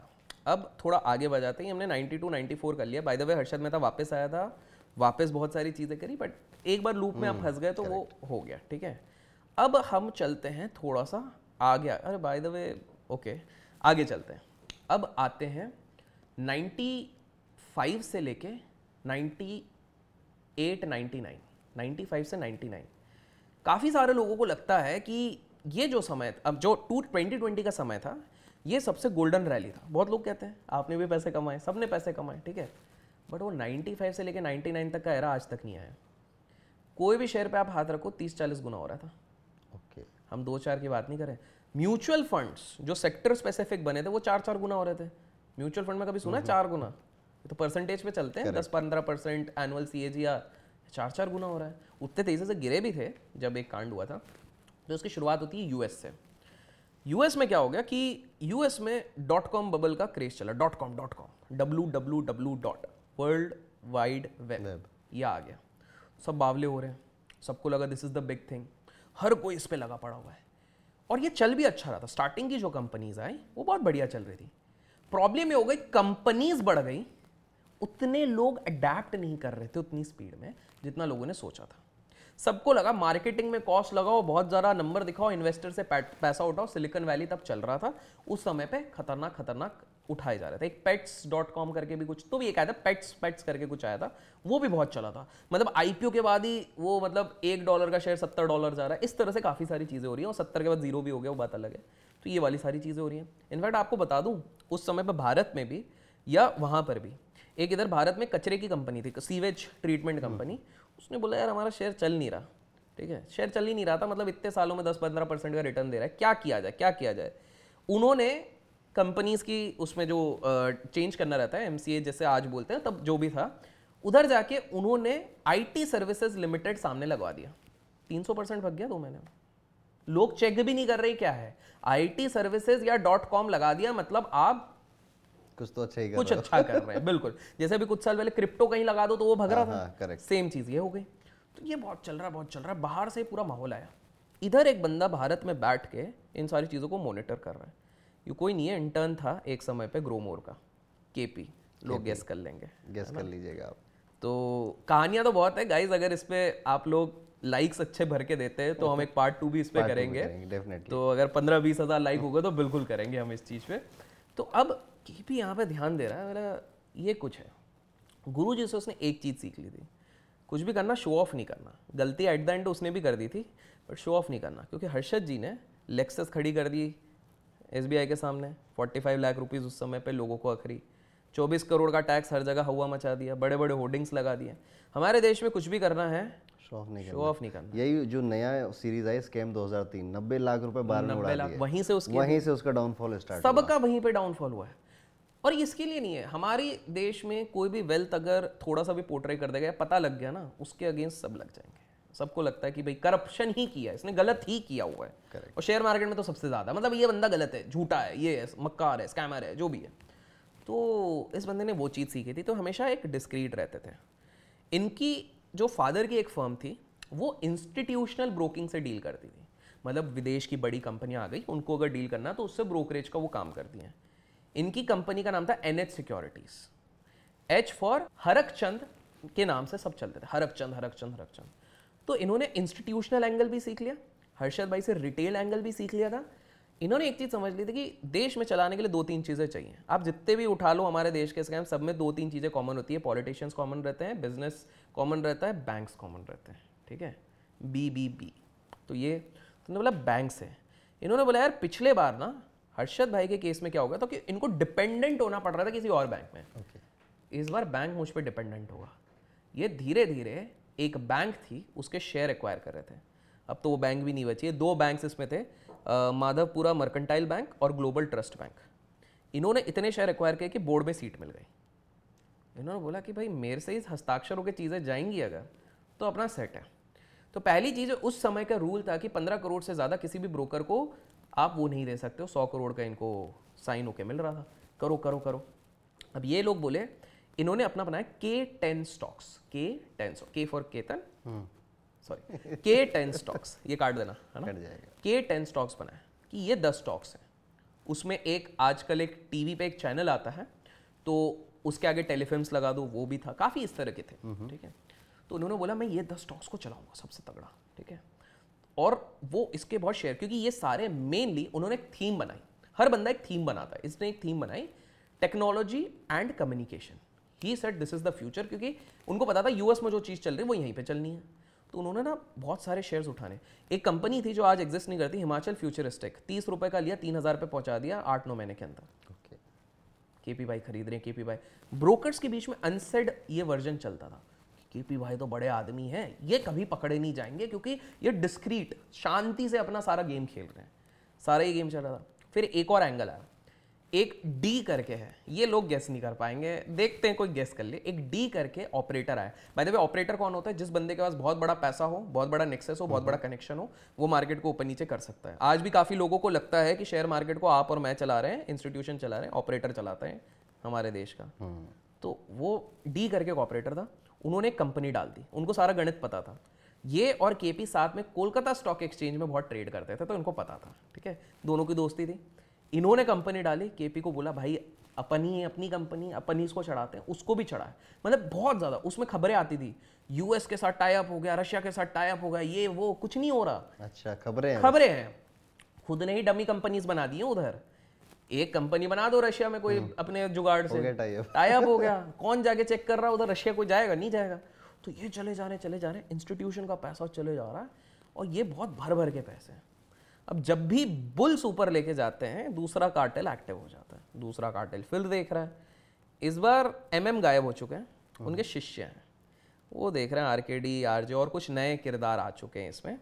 अब थोड़ा आगे बढ़ जाते हैं, हमने 92-94 कर लिया। By the way Harshad Mehta वापस आया था, वापस बहुत सारी चीज़ें करी, बट एक बार लूप में आप फंस गए तो वो हो गया, ठीक है। अब हम चलते हैं थोड़ा सा आगे, अरे बाय द वे ओके आगे चलते हैं। अब आते हैं 95 से लेके 98 99 95 से 99। काफ़ी सारे लोगों को लगता है कि ये जो समय, अब जो 2020 का समय था, ये सबसे गोल्डन रैली था। बहुत लोग कहते हैं आपने भी पैसे कमाए, सबने पैसे कमाए, ठीक है, बट वो 95 से लेके 99 तक का एरा आज तक नहीं आया। कोई भी शेयर पे आप हाथ रखो 30-40 गुना हो रहा था। ओके हम 2-4 की बात नहीं करें। म्यूचुअल फंड्स जो सेक्टर स्पेसिफिक बने थे वो 4-4 गुना हो रहे थे। म्यूचुअल फंड में कभी सुना है 4 गुना? तो परसेंटेज पे चलते हैं, 10-15% एनुअल CAGR 4-4 गुना हो रहा है। उतने तेजी से गिरे भी थे जब एक कांड हुआ था। तो उसकी शुरुआत होती है US से। US में क्या हो गया कि US में .com बबल का क्रेज चला। .com www.worldwideweb यह आ गया। सब बावले हो रहे हैं, सबको लगा this is the big thing, हर कोई इस पे लगा पड़ा हुआ है। और ये चल भी अच्छा रहा था, स्टार्टिंग की जो कंपनीज आई वो बहुत बढ़िया चल रही थी। प्रॉब्लम ये हो गई कंपनीज बढ़ गई, उतने लोग अडेप्ट नहीं कर रहे थे उतनी स्पीड में जितना लोगों ने सोचा था। सबको लगा मार्केटिंग में कॉस्ट लगाओ, बहुत ज़्यादा नंबर दिखाओ, इन्वेस्टर से पैसा उठाओ। सिलिकॉन वैली तब चल रहा था, उस समय पे खतरनाक खतरनाक उठाए जा रहे थे। एक pets.com करके भी कुछ, तो भी एक आया था पेट्स करके कुछ आया था, वो भी बहुत चला था। मतलब IPO के बाद ही वो, मतलब $1 का शेयर $70 जा रहा है। इस तरह से काफ़ी सारी चीज़ें हो रही हैं, और 70 के बाद जीरो भी हो गया, वो बात अलग है। तो ये वाली सारी चीज़ें हो रही हैं। इनफैक्ट आपको बता दूं, उस समय पर भारत में भी या वहाँ पर भी एक, इधर भारत में कचरे की कंपनी थी, सीवेज ट्रीटमेंट कंपनी, उसने बोला यार हमारा शेयर चल नहीं रहा, ठीक है, शेयर चल ही नहीं रहा था, मतलब इतने सालों में 10-15% का रिटर्न दे रहा है, क्या किया जाए, क्या किया जाए। उन्होंने कंपनीज की उसमें जो चेंज करना रहता है, MCA जैसे आज बोलते हैं, तब जो भी था, उधर जाके उन्होंने IT सर्विसेज लिमिटेड सामने लगवा दिया। 300% भाग गया 2 महीने में। लोग चेक भी नहीं कर रहे क्या है, IT सर्विसेज या .com लगा दिया, मतलब आप कुछ तो अच्छा कुछ अच्छा कर रहे हैं। बिल्कुल, जैसे अभी कुछ साल पहले क्रिप्टो कहीं लगा दो तो वो भग रहा था, सेम चीज़ ये हो गई। तो ये बहुत चल रहा है, बाहर से पूरा माहौल आया। इधर एक बंदा भारत में बैठ के इन सारी चीज़ों को मॉनिटर कर रहा है। ये कोई नहीं है, इंटर्न था एक समय पे ग्रोमोर का, KP, लोग गेस कर लेंगे, गेस कर लीजिएगा आप। तो कहानियाँ तो बहुत है गाइज, अगर इस पर आप लोग लाइक्स अच्छे भर के देते हैं तो हम एक पार्ट 2 भी इस पर करेंगे, डेफिनेटली। तो अगर 15-20 हज़ार लाइक होगा तो बिल्कुल करेंगे हम इस चीज़ पे। तो अब KP यहाँ पे ध्यान दे रहा है, मेरा ये कुछ है। गुरु जी से उसने एक चीज़ सीख ली थी, कुछ भी करना शो ऑफ नहीं करना। गलती एट द एंड उसने भी कर दी थी, बट शो ऑफ नहीं करना, क्योंकि हर्षद जी ने लेक्सस खड़ी कर दी SBI के सामने, 45 लाख रुपीज़ उस समय पे लोगों को आखिरी, 24 करोड़ का टैक्स, हर जगह हवा मचा दिया, बड़े बड़े होर्डिंग्स लगा दिए। हमारे देश में कुछ भी करना है शो ऑफ नहीं करना। यही जो नया सीरीज आई स्कैम 2003, 90 लाख रुपए बार में उड़ा दिए, वहीं से उसका डाउनफॉल स्टार्ट, सबका वहीं पे डाउनफॉल हुआ है। और इसके लिए नहीं है, हमारे देश में कोई भी वेल्थ अगर थोड़ा सा भी पोर्ट्रे कर देगा, पता लग गया ना, उसके अगेंस्ट सब लग जाएंगे। सबको लगता है कि भाई करप्शन ही किया है इसने, गलत ही किया हुआ है। Correct. और शेयर मार्केट में तो सबसे ज़्यादा, मतलब ये बंदा गलत है, झूठा है, ये है, मक्कार है, स्कैमर है, जो भी है। तो इस बंदे ने वो चीज़ सीखी थी। तो हमेशा एक डिस्क्रीट रहते थे। इनकी जो फादर की एक फर्म थी, वो इंस्टीट्यूशनल ब्रोकिंग से डील करती थी, मतलब विदेश की बड़ी कंपनियाँ आ गई, उनको अगर डील करना तो उससे ब्रोकरेज का वो काम करती हैं। इनकी कंपनी का नाम था NH Securities, H for Harakchand के नाम से सब चलते थे, हरकचंद। तो इन्होंने इंस्टीट्यूशनल एंगल भी सीख लिया, हर्षद भाई से रिटेल एंगल भी सीख लिया था। इन्होंने एक चीज़ समझ ली थी कि देश में चलाने के लिए 2-3 चीज़ें चाहिए। आप जितने भी उठा लो हमारे देश के स्कैम, सब में 2-3 चीज़ें कॉमन होती है। पॉलिटिशियंस कॉमन रहते हैं, बिजनेस कॉमन रहता है, बैंक्स कॉमन रहते हैं, ठीक है, BBB। तो ये तुमने बोला बैंक्स है। इन्होंने बोला यार पिछले बार ना हर्षद भाई के केस में क्या होगा तो कि इनको डिपेंडेंट होना पड़ रहा था किसी और बैंक में. इस बार बैंक मुझ पर डिपेंडेंट होगा. ये धीरे धीरे एक बैंक थी उसके शेयर एक्वायर कर रहे थे. अब तो वो बैंक भी नहीं बची है. दो बैंक्स इसमें थे, माधवपुरा मर्केंटाइल बैंक और ग्लोबल ट्रस्ट बैंक. इन्होंने इतने शेयर एक्वायर किए कि बोर्ड में सीट मिल गई. इन्होंने बोला कि भाई मेरे से इस हस्ताक्षर होकर चीज़ें जाएंगी अगर तो अपना सेट है. तो पहली चीज़ उस समय का रूल था कि 15 करोड़ से ज़्यादा किसी भी ब्रोकर को आप वो नहीं दे सकते हो. 100 करोड़ का इनको साइन होके मिल रहा था. करो करो करो. अब ये लोग बोले, इन्होंने अपना बनाया K10 stocks. K10 stock, K for Ketan, sorry K10 stocks. ये काट देना है ना, K10 स्टॉक्स बनाया कि ये 10 स्टॉक्स हैं. उसमें एक आजकल एक टीवी पे एक चैनल आता है तो उसके आगे टेलीफिल्म्स लगा दो, वो भी था. काफ़ी इस तरह के थे, ठीक है. तो उन्होंने बोला मैं ये 10 स्टॉक्स को चलाऊंगा सबसे तगड़ा, ठीक है. और वो इसके बहुत शेयर, क्योंकि ये सारे मेनली उन्होंने एक थीम बनाई. हर बंदा एक थीम बनाता है. इसने एक थीम बनाई technology and communication. He said this is the future, क्योंकि उनको पता था यूएस में जो चीज़ चल रही है वो यहीं पे चलनी है. तो उन्होंने ना बहुत सारे शेयर्स उठाने. एक कंपनी थी जो आज एग्जिस्ट नहीं करती, हिमाचल फ्यूचरिस्टिक, 30 रुपये का लिया, 3000 पे पहुंचा दिया 8-9 महीने के अंदर. ओके, केपी भाई खरीद रहे हैं. केपी भाई ब्रोकर्स के बीच में अनसेड ये वर्जन चलता था, केपी भाई तो बड़े आदमी हैं, ये कभी पकड़े नहीं जाएंगे क्योंकि ये डिस्क्रीट शांति से अपना सारा गेम खेल रहे हैं. सारा ये गेम चल रहा था. फिर एक और एंगल आया, एक डी करके है, ये लोग गेस नहीं कर पाएंगे, देखते हैं कोई गेस कर ले. एक डी करके ऑपरेटर आया. बाय द वे ऑपरेटर कौन होता है? जिस बंदे के पास बहुत बड़ा पैसा हो, बहुत बड़ा नेक्सेस हो, बहुत बड़ा कनेक्शन हो, वो मार्केट को ऊपर नीचे कर सकता है. आज भी काफ़ी लोगों को लगता है कि शेयर मार्केट को आप और मैं चला रहे हैं, इंस्टीट्यूशन चला रहे हैं, ऑपरेटर चलाते हैं हमारे देश का. तो वो डी करके एक ऑपरेटर था, उन्होंने एक कंपनी डाल दी. उनको सारा गणित पता था. ये और केपी साथ में कोलकाता स्टॉक एक्सचेंज में बहुत ट्रेड करते थे तो इनको पता था, ठीक है. दोनों की दोस्ती थी. इन्होंने कंपनी डाली, केपी को बोला भाई अपनी कंपनी, अपन ही इसको चढ़ाते हैं. उसको भी चढ़ाया, मतलब बहुत ज़्यादा. उसमें खबरें आती थी यूएस के साथ टाई अप हो गया, रशिया के साथ टाई अप हो गया, ये वो कुछ नहीं हो रहा. अच्छा, खबरें हैं. खुद ने ही डमी कंपनीज बना दी हैं उधर. एक कंपनी बना दो रशिया में कोई अपने जुगाड़ से, टाई अप हो गया. कौन जाके चेक कर रहा उधर, रशिया कोई जाएगा नहीं जाएगा. तो ये चले जा रहे इंस्टीट्यूशन का पैसा चले जा रहा है और ये बहुत भर के पैसे हैं. अब जब भी बुल्स ऊपर लेके जाते हैं दूसरा कार्टेल एक्टिव हो जाता है. दूसरा कार्टेल फिर देख रहा है. इस बार MM गायब हो चुके हैं, उनके शिष्य हैं वो देख रहे हैं. RKD, RJ और कुछ नए किरदार आ चुके हैं इसमें.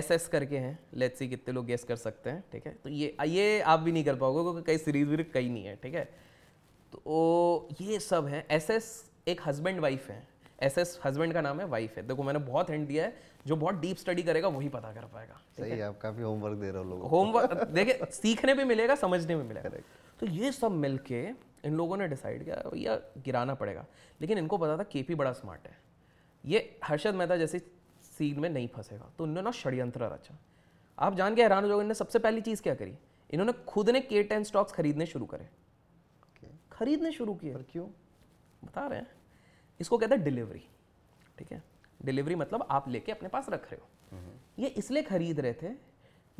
SS करके हैं, लेट्स सी कितने लोग गेस कर सकते हैं, ठीक है. तो ये आप भी नहीं कर पाओगे क्योंकि कई सीरीज भी कई नहीं है, ठीक है. तो ये सब हैं. SS एक हस्बैंड वाइफ है. SS हस्बैंड का नाम है, वाइफ है. देखो मैंने बहुत हिंट दिया है, जो बहुत डीप स्टडी करेगा वही पता कर पाएगा. सही है, आप काफी होमवर्क दे रहे हो लोगों. होमवर्क देखिए, सीखने भी मिलेगा, समझने भी मिलेगा. तो ये सब मिलके इन लोगों ने डिसाइड किया भैया गिराना पड़ेगा. लेकिन इनको पता था केपी बड़ा स्मार्ट है, ये हर्षद मेहता जैसी सीन में नहीं फंसेगा. तो उन्होंने ना षड्यंत्र रचा. आप जान के हैरान हो जाओगे, इन्होंने सबसे पहली चीज़ क्या करी, इन्होंने खुद ने K10 स्टॉक्स खरीदने शुरू किए. क्यों बता रहे हैं. इसको कहते हैं डिलीवरी, ठीक है. डिलीवरी मतलब आप लेके अपने पास रख रहे हो. ये इसलिए खरीद रहे थे,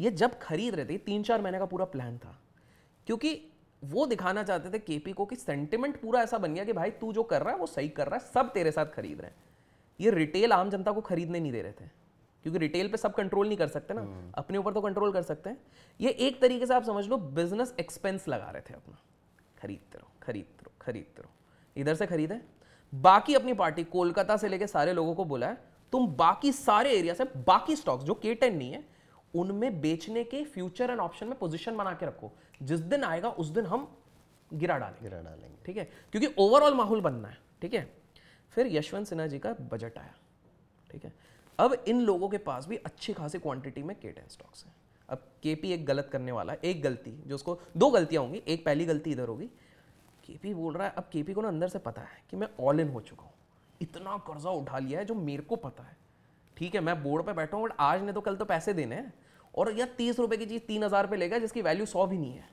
ये जब खरीद रहे थे 3-4 महीने का पूरा प्लान था, क्योंकि वो दिखाना चाहते थे केपी को कि सेंटिमेंट पूरा ऐसा बन गया कि भाई तू जो कर रहा है वो सही कर रहा है, सब तेरे साथ खरीद रहे हैं. ये रिटेल आम जनता को खरीदने नहीं दे रहे थे, क्योंकि रिटेल पे सब कंट्रोल नहीं कर सकते ना, अपने ऊपर तो कंट्रोल कर सकते हैं. ये एक तरीके से आप समझ लो बिजनेस एक्सपेंस लगा रहे थे अपना, खरीदते रहो इधर से खरीदें. बाकी अपनी पार्टी कोलकाता से लेके सारे लोगों को बोला है तुम बाकी सारे एरिया से बाकी स्टॉक्स जो K10 नहीं है उनमें बेचने के फ्यूचर एंड ऑप्शन में पोजीशन बना के रखो. जिस दिन आएगा उस दिन हम गिरा डालेंगे, ठीक है, क्योंकि ओवरऑल माहौल बनना है, ठीक है. फिर यशवंत सिन्हा जी का बजट आया, ठीक है. अब इन लोगों के पास भी अच्छी खासी क्वांटिटी में K10 स्टॉक्स है. अब केपी एक गलत करने वाला है, एक गलती जो उसको, दो गलतियाँ होंगी. एक पहली गलती इधर होगी, केपी बोल रहा है, अब केपी को ना अंदर से पता है कि मैं ऑल इन हो चुका हूँ, इतना कर्जा उठा लिया है जो मेरे को पता है, ठीक है. मैं बोर्ड पे बैठा हूँ बट आज नहीं तो कल तो पैसे देने हैं, और यह 30 रुपये की चीज़ 3000 रुपये लेगा जिसकी वैल्यू 100 भी नहीं है.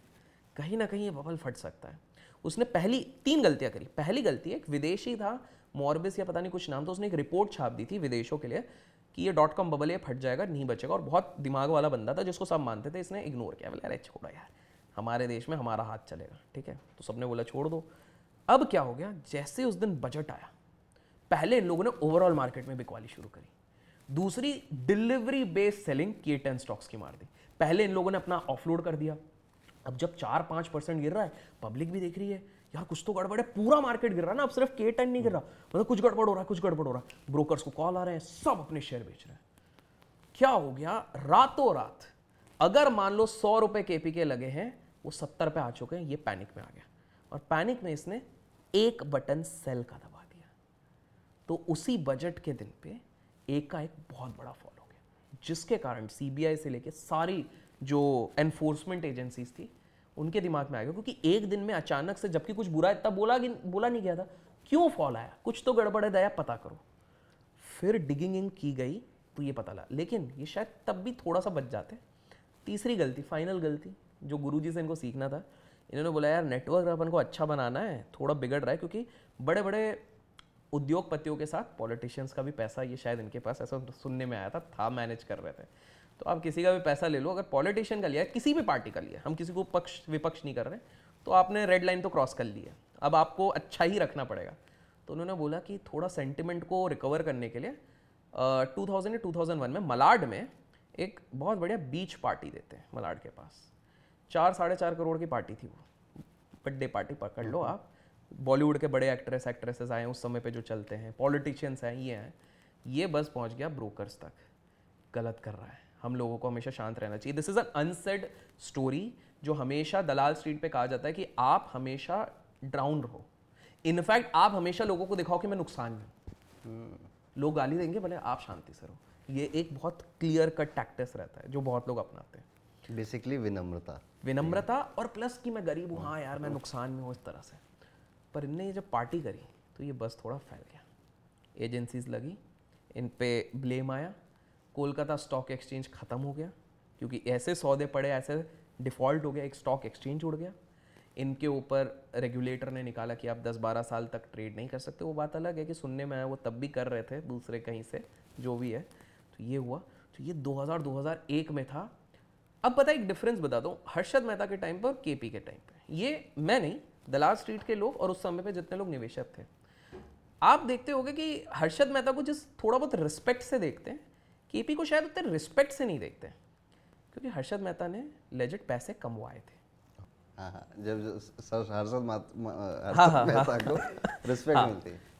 कहीं ना कहीं ये बबल फट सकता है. उसने पहली 3 गलतियाँ करी. पहली गलती, एक विदेशी था मॉर्बिस या पता नहीं कुछ नाम, तो उसने एक रिपोर्ट छाप दी थी विदेशों के लिए कि ये .com बबल ये फट जाएगा, नहीं बचेगा. और बहुत दिमाग वाला बंदा था जिसको सब मानते थे, इसने इग्नोर किया. बोला अरे छोड़ो यार, हमारे देश में हमारा हाथ चलेगा, ठीक है. तो सबने बोला छोड़ दो. अब क्या हो गया, जैसे उस दिन बजट आया पहले इन लोगों ने ओवरऑल मार्केट में बिकवाली शुरू करी. दूसरी delivery based selling K10 stocks की मार दी. पहले इन लोगों ने अपना ऑफलोड कर दिया, अब जब 4-5% गिर रहा है, पब्लिक भी देख रही है यार कुछ तो गड़बड़ है, पूरा मार्केट गिर रहा है ना, अब सिर्फ K10 नहीं गिर रहा, मतलब कुछ गड़बड़ हो रहा है, कुछ गड़बड़ हो रहा है। ब्रोकर्स को कॉल आ रहे हैं, सब अपने शेयर बेच रहे हैं। क्या हो गया रातों रात? अगर मान लो 100 रुपये KPK लगे हैं, वो 70 पे आ चुके हैं। ये पैनिक में आ गया और पैनिक में इसने एक बटन सेल का दबा दिया, तो उसी बजट के दिन पे एक का एक बहुत बड़ा फॉल हो गया, जिसके कारण CBI से लेके सारी जो एनफोर्समेंट एजेंसीज थी उनके दिमाग में आ गया, क्योंकि एक दिन में अचानक से, जबकि कुछ बुरा इतना बोला नहीं गया था, क्यों फॉल आया, कुछ तो गड़बड़ है दया, पता करो। फिर डिगिंग इन की गई तो ये पता लगा, लेकिन ये शायद तब भी थोड़ा सा बच जाते। तीसरी गलती, फाइनल गलती जो गुरुजी से इनको सीखना था, इन्होंने बोला यार नेटवर्क अपन को अच्छा बनाना है, थोड़ा बिगड़ रहा है, क्योंकि बड़े बड़े उद्योगपतियों के साथ पॉलिटिशियंस का भी पैसा, ये शायद इनके पास ऐसा सुनने में आया था मैनेज कर रहे थे। तो आप किसी का भी पैसा ले लो, अगर पॉलिटिशियन का लिया, किसी भी पार्टी का लिया, हम किसी को पक्ष विपक्ष नहीं कर रहे, तो आपने रेड लाइन तो क्रॉस कर ली है, अब आपको अच्छा ही रखना पड़ेगा। तो उन्होंने बोला कि थोड़ा सेंटिमेंट को रिकवर करने के लिए 2000 या 2001 में मलाड में एक बहुत बढ़िया बीच पार्टी देते हैं, मलाड के पास 4-4.5 करोड़ की पार्टी थी वो, बर्थडे पार्टी पकड़ लो आप, बॉलीवुड के बड़े एक्ट्रेस एक्ट्रेसेस आए उस समय पे जो चलते हैं, पॉलिटिशियंस हैं, ये हैं, ये बस पहुंच गया ब्रोकर्स तक। गलत कर रहा है, हम लोगों को हमेशा शांत रहना चाहिए। This is an unsaid story जो हमेशा दलाल स्ट्रीट पे कहा जाता है कि आप हमेशा ड्राउन रहो, इनफैक्ट आप हमेशा लोगों को दिखाओ कि मैं नुकसान में हूँ, लोग गाली देंगे भले, आप शांति से रहो। ये एक बहुत क्लियर कट टैक्टिस रहता है जो बहुत लोग अपनाते हैं, बेसिकली विनम्रता और प्लस कि मैं गरीब हूँ, हाँ यार मैं नुकसान में हूँ, इस तरह से। पर इनने जब पार्टी करी तो ये बस थोड़ा फैल गया, एजेंसीज लगी, इन पे ब्लेम आया, कोलकाता स्टॉक एक्सचेंज ख़त्म हो गया, क्योंकि ऐसे सौदे पड़े, ऐसे डिफ़ॉल्ट हो गया, एक स्टॉक एक्सचेंज उड़ गया। इनके ऊपर रेगुलेटर ने निकाला कि आप 10-12 साल तक ट्रेड नहीं कर सकते। वो बात अलग है कि सुनने में आया वो तब भी कर रहे थे दूसरे कहीं से, जो भी है। तो ये हुआ, तो ये 2000-2001 में था। अब पता है एक डिफरेंस बता दूँ, हर्षद मेहता के टाइम पर और KP के टाइम पर, ये मैं नहीं, दलाल स्ट्रीट के लोग और उस समय पे जितने लोग निवेशक थे, आप देखते होगे कि हर्षद मेहता को जिस थोड़ा बहुत रिस्पेक्ट से देखते हैं, KP को शायद उतने रिस्पेक्ट से नहीं देखते, क्योंकि हर्षद मेहता ने लेजिट पैसे कमवाए थे।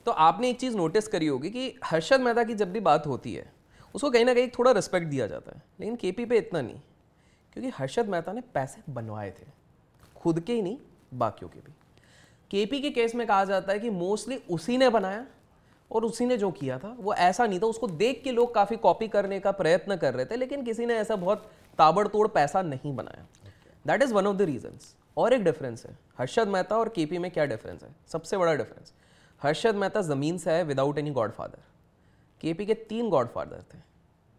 तो आपने एक चीज़ नोटिस करी होगी कि हर्षद मेहता की जब भी बात होती है उसको कहीं ना कहीं थोड़ा रिस्पेक्ट दिया जाता है, लेकिन KP पे इतना नहीं, क्योंकि हर्षद मेहता ने पैसे बनवाए थे, खुद के ही नहीं बाकियों के भी। KP के केस में कहा जाता है कि मोस्टली उसी ने बनाया और उसी ने जो किया था वो ऐसा नहीं था, उसको देख के लोग काफ़ी कॉपी करने का प्रयत्न कर रहे थे, लेकिन किसी ने ऐसा बहुत ताबड़तोड़ पैसा नहीं बनाया। That is one of the reasons. और एक डिफरेंस है हर्षद मेहता और KP में, क्या डिफरेंस है? सबसे बड़ा डिफरेंस, हर्षद मेहता ज़मीन से है विदाउट एनी गॉडफादर। KP के 3 गॉडफादर थे।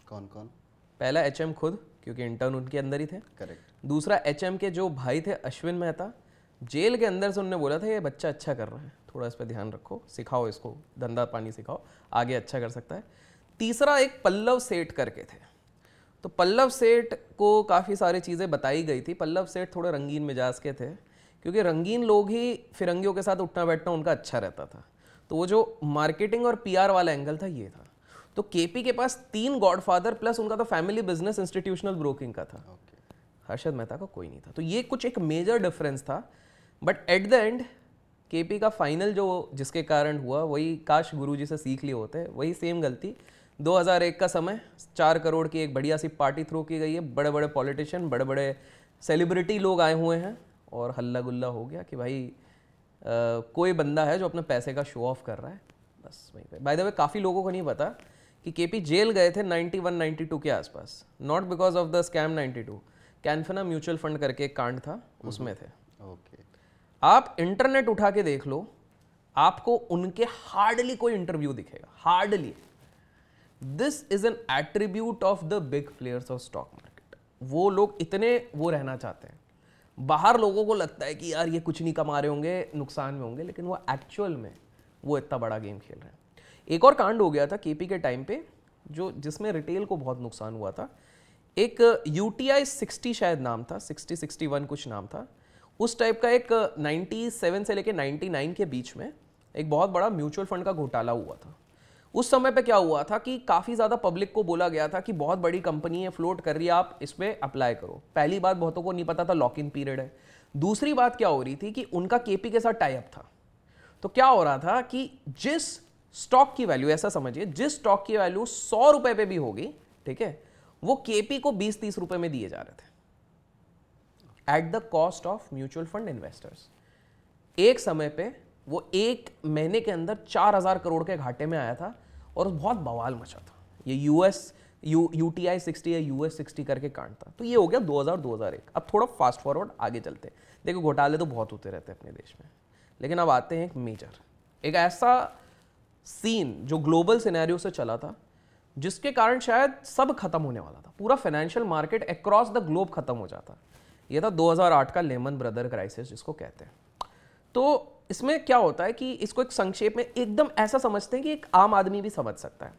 कौन कौन? पहला HM खुद, क्योंकि इंटर्न उनके अंदर ही थे। करेक्ट। दूसरा HM के जो भाई थे अश्विन मेहता, जेल के अंदर से उनने बोला था ये बच्चा अच्छा कर रहा है, थोड़ा इस पर ध्यान रखो, सिखाओ इसको, धंधा पानी सिखाओ, आगे अच्छा कर सकता है। तीसरा एक पल्लव सेठ करके थे, तो पल्लव सेठ को काफ़ी सारी चीज़ें बताई गई थी। पल्लव सेठ थोड़े रंगीन मिजाज के थे, क्योंकि रंगीन लोग ही फिरंगियों के साथ उठना बैठना उनका अच्छा रहता था, तो वो जो मार्केटिंग और PR वाला एंगल था ये था। तो KP के पास 3 गॉडफादर प्लस उनका तो फैमिली बिजनेस इंस्टीट्यूशनल ब्रोकिंग का था, हर्षद मेहता का कोई नहीं था। तो ये कुछ एक मेजर डिफरेंस था। But at the end KP का फाइनल जो जिसके कारण हुआ, वही काश गुरुजी से सीख लिए होते, वही सेम गलती 2001 का समय, 4 करोड़ की एक बढ़िया सी पार्टी थ्रो की गई है, बड़े बड़े पॉलिटिशियन, बड़े बड़े सेलिब्रिटी लोग आए हुए हैं, और हल्ला गुल्ला हो गया कि भाई कोई बंदा है जो अपने पैसे का शो ऑफ कर रहा है, बस वहीं पर। बाय द वे, काफ़ी लोगों को नहीं पता कि KP जेल गए थे 91-92 के आसपास, not because of the scam 92, Canfina mutual fund करके एक कांड था, उसमें थे। ओके। आप इंटरनेट उठा के देख लो, आपको उनके हार्डली कोई इंटरव्यू दिखेगा, hardly. This is an attribute of the big players of stock market. वो लोग इतने वो रहना चाहते हैं, बाहर लोगों को लगता है कि यार ये कुछ नहीं कमा रहे होंगे, नुकसान में होंगे, लेकिन वो एक्चुअल में वो इतना बड़ा गेम खेल रहे हैं। एक और कांड हो गया था KP के टाइम पे, जो जिसमें रिटेल को बहुत नुकसान हुआ था। एक UTI 60 शायद नाम था, 60-61 कुछ नाम था उस टाइप का, एक 97 से लेके 99 के बीच में एक बहुत बड़ा म्यूचुअल फंड का घोटाला हुआ था। उस समय पे क्या हुआ था कि काफ़ी ज़्यादा पब्लिक को बोला गया था कि बहुत बड़ी कंपनी है, फ्लोट कर रही है, आप इस पर अप्लाई करो। पहली बात, बहुतों को नहीं पता था लॉक इन पीरियड है। दूसरी बात क्या हो रही थी कि उनका केपी के साथ टाइप था। तो क्या हो रहा था कि जिस स्टॉक की वैल्यू, ऐसा समझिए, जिस स्टॉक की वैल्यू 100 रुपये पे भी होगी, ठीक है, वो केपी को 20-30 रुपये में दिए जा रहे थे at the cost of mutual fund investors. एक समय पे वो एक महीने के अंदर 4,000 करोड़ के घाटे में आया था और बहुत बवाल मचा था। ये यूटीआई 60 या US 60 करके कांड था। तो ये हो गया 2000-2001। अब थोड़ा फास्ट फॉरवर्ड आगे चलते हैं। देखो, घोटाले तो बहुत होते रहते हैं अपने देश में, लेकिन अब आते हैं एक मेजर, एक ऐसा सीन जो ग्लोबल सिनेरियो से चला था, जिसके कारण शायद सब खत्म होने वाला था, पूरा financial market across the globe खत्म हो जाता। यह था 2008 का लेमन ब्रदर क्राइसिस, जिसको कहते हैं। तो इसमें क्या होता है कि इसको एक संक्षेप में एकदम ऐसा समझते हैं कि एक आम आदमी भी समझ सकता है।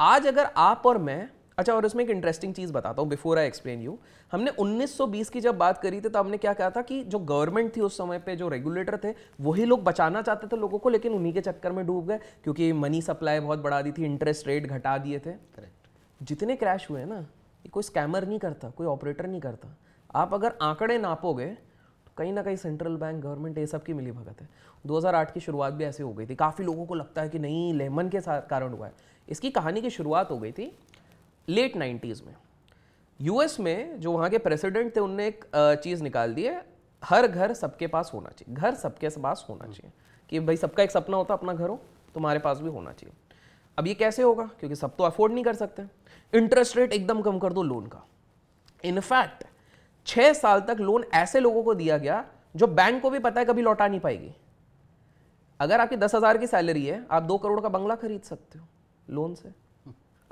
आज अगर आप और मैं, अच्छा, और इसमें एक इंटरेस्टिंग चीज़ बताता हूँ बिफोर आई एक्सप्लेन यू। हमने 1920 की जब बात करी थी तो हमने क्या कहा था कि जो गवर्नमेंट थी उस समय पे, जो रेगुलेटर थे, वही लोग बचाना चाहते थे लोगों को, लेकिन उन्हीं के चक्कर में डूब गए क्योंकि मनी सप्लाई बहुत बढ़ा दी थी, इंटरेस्ट रेट घटा दिए थे। करेक्ट। जितने क्रैश हुए ना, ये कोई स्कैमर नहीं करता, कोई ऑपरेटर नहीं करता। आप अगर आंकड़े नापोगे तो कहीं ना कहीं सेंट्रल बैंक, गवर्नमेंट, ये सब की मिली भगत है। 2008 की शुरुआत भी ऐसे हो गई थी। काफ़ी लोगों को लगता है कि नहीं, लेमन के कारण हुआ है। इसकी कहानी की शुरुआत हो गई थी लेट 90s में। यूएस में जो वहाँ के प्रेसिडेंट थे, उनने एक चीज़ निकाल दी है, हर घर सबके पास होना चाहिए। घर सबके पास होना चाहिए कि भाई सबका एक सपना होता अपना घर हो, तुम्हारे पास भी होना चाहिए। अब ये कैसे होगा क्योंकि सब तो अफोर्ड नहीं कर सकते। इंटरेस्ट रेट एकदम कम कर दो लोन का। इनफैक्ट 6 साल तक लोन ऐसे लोगों को दिया गया जो बैंक को भी पता है कभी लौटा नहीं पाएगी। अगर आपकी 10,000 की सैलरी है, आप 2 करोड़ का बंगला खरीद सकते हो लोन से।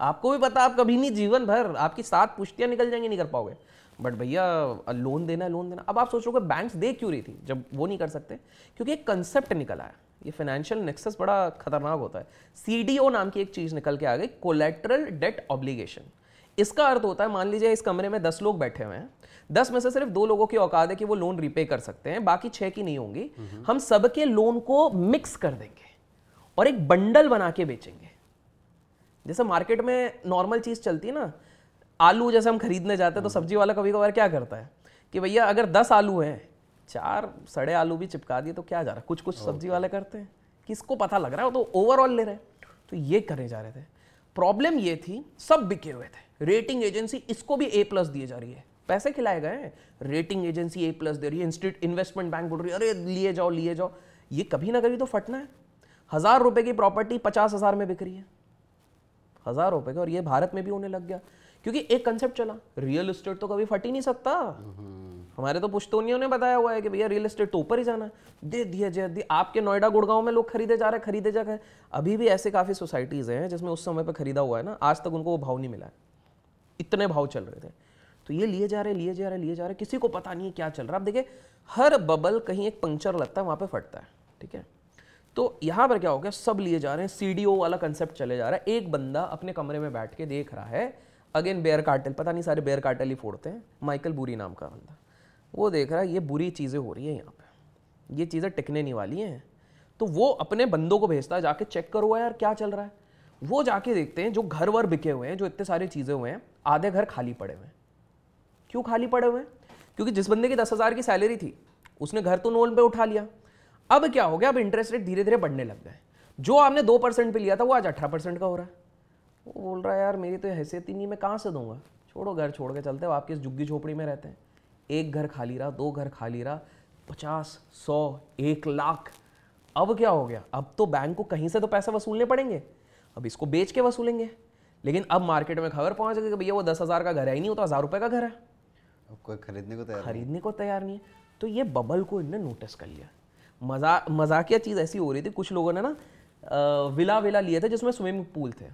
आपको भी पता आप कभी नहीं, जीवन भर आपकी 7 पुश्तियाँ निकल जाएंगी, नहीं कर पाओगे। बट भैया लोन देना है, लोन देना। अब आप सोच रहे हो कि बैंक्स दे क्यों रही थी जब वो नहीं कर सकते? क्योंकि एक कंसेप्ट निकल आया, ये फाइनेंशियल नेक्सस बड़ा खतरनाक होता है। CDO नाम की एक चीज़ निकल के आ गई, कोलेट्रल डेट ऑब्लिगेशन। इसका अर्थ होता है, मान लीजिए इस कमरे में 10 लोग बैठे हुए हैं, 10 में से सिर्फ 2 लोगों की औकात है कि वो लोन रिपे कर सकते हैं, बाकी 6 की नहीं होंगी। हम सबके लोन को मिक्स कर देंगे और एक बंडल बना के बेचेंगे। जैसे मार्केट में नॉर्मल चीज़ चलती है ना, आलू जैसे हम खरीदने जाते हैं तो सब्जी वाला कभी कभार क्या करता है कि भैया अगर 10 आलू हैं, 4 सड़े आलू भी चिपका दिए तो क्या जा रहा है? कुछ कुछ सब्जी वाले करते हैं, किसको पता लग रहा है, वो तो ओवरऑल ले रहे हैं। तो ये करने जा रहे थे। प्रॉब्लम ये थी, सब बिके हुए थे। रेटिंग एजेंसी इसको भी A+ दिए जा रही है, पैसे खिलाए गए हैं, रेटिंग एजेंसी A+ दे रही है, इन्वेस्टमेंट बैंक बोल रही है अरे लिए जाओ लिए जाओ। ये कभी ना कभी तो फटना है। 1000 रुपये की प्रॉपर्टी 50,000 में बिक रही है, 1000 रुपए का। और ये भारत में भी होने लग गया क्योंकि एक कंसेप्ट चला, रियल एस्टेट तो कभी फट ही नहीं सकता। हमारे तो पुश्तोनियों ने बताया हुआ है कि भैया रियल एस्टेट तो ऊपर ही जाना, दे दिया जे दी। आपके नोएडा गुड़गांव में लोग खरीदे जा रहे हैं। अभी भी ऐसे काफ़ी सोसाइटीज़ हैं जिसमें उस समय पर खरीदा हुआ है ना, आज तक उनको वो भाव नहीं मिला है, इतने भाव चल रहे थे। तो ये लिए जा रहे, किसी को पता नहीं है क्या चल रहा है। आप देखिए, हर बबल कहीं एक पंक्चर लगता है, वहाँ पर फटता है। ठीक है, तो यहाँ पर क्या हो गया, सब लिए जा रहे हैं, CDO वाला कंसेप्ट चले जा रहा है। एक बंदा अपने कमरे में बैठ के देख रहा है, अगेन बेयर कार्टेल, पता नहीं सारे बेयर कार्टेल ही फोड़ते हैं, माइकल बुरी नाम का बंदा, वो देख रहा है ये बुरी चीज़ें हो रही हैं यहाँ पे, ये चीज़ें टिकने नहीं वाली हैं। तो वो अपने बंदों को भेजता है, जाके चेक करो यार क्या चल रहा है। वो जाके देखते हैं, जो घर वर बिके हुए हैं, जो इतने सारी चीज़ें हुए हैं, आधे घर खाली पड़े हुए हैं। क्यों खाली पड़े हुए हैं? क्योंकि जिस बंदे की 10,000 की सैलरी थी, उसने घर तो लोन पे उठा लिया। अब क्या हो गया, अब इंटरेस्ट रेट धीरे धीरे बढ़ने लग गए। जो आपने 2% पे लिया था वो आज 18% का हो रहा है। वो बोल रहा है यार मेरी तो हैसियत ही नहीं, मैं कहाँ से दूंगा, छोड़ो, घर छोड़ के चलते हो। आपके इस झुग्गी झोपड़ी में रहते हैं, एक घर खाली रहा, 2 घर खाली रहा, 50, 100, 1 लाख। अब क्या हो गया, अब तो बैंक को कहीं से तो पैसे वसूलने पड़ेंगे। अब इसको बेच के वसूलेंगे, लेकिन अब मार्केट में खबर पहुँच गई कि भैया वो 10,000 का घर है ही नहीं, वो तो 1000 रुपये का घर है। अब कोई खरीदने को तैयार नहीं है। तो ये बबल को इनने नोटिस कर लिया। मजाकिया चीज़ ऐसी हो रही थी, कुछ लोगों ने ना विला लिए थे जिसमें स्विमिंग पूल थे।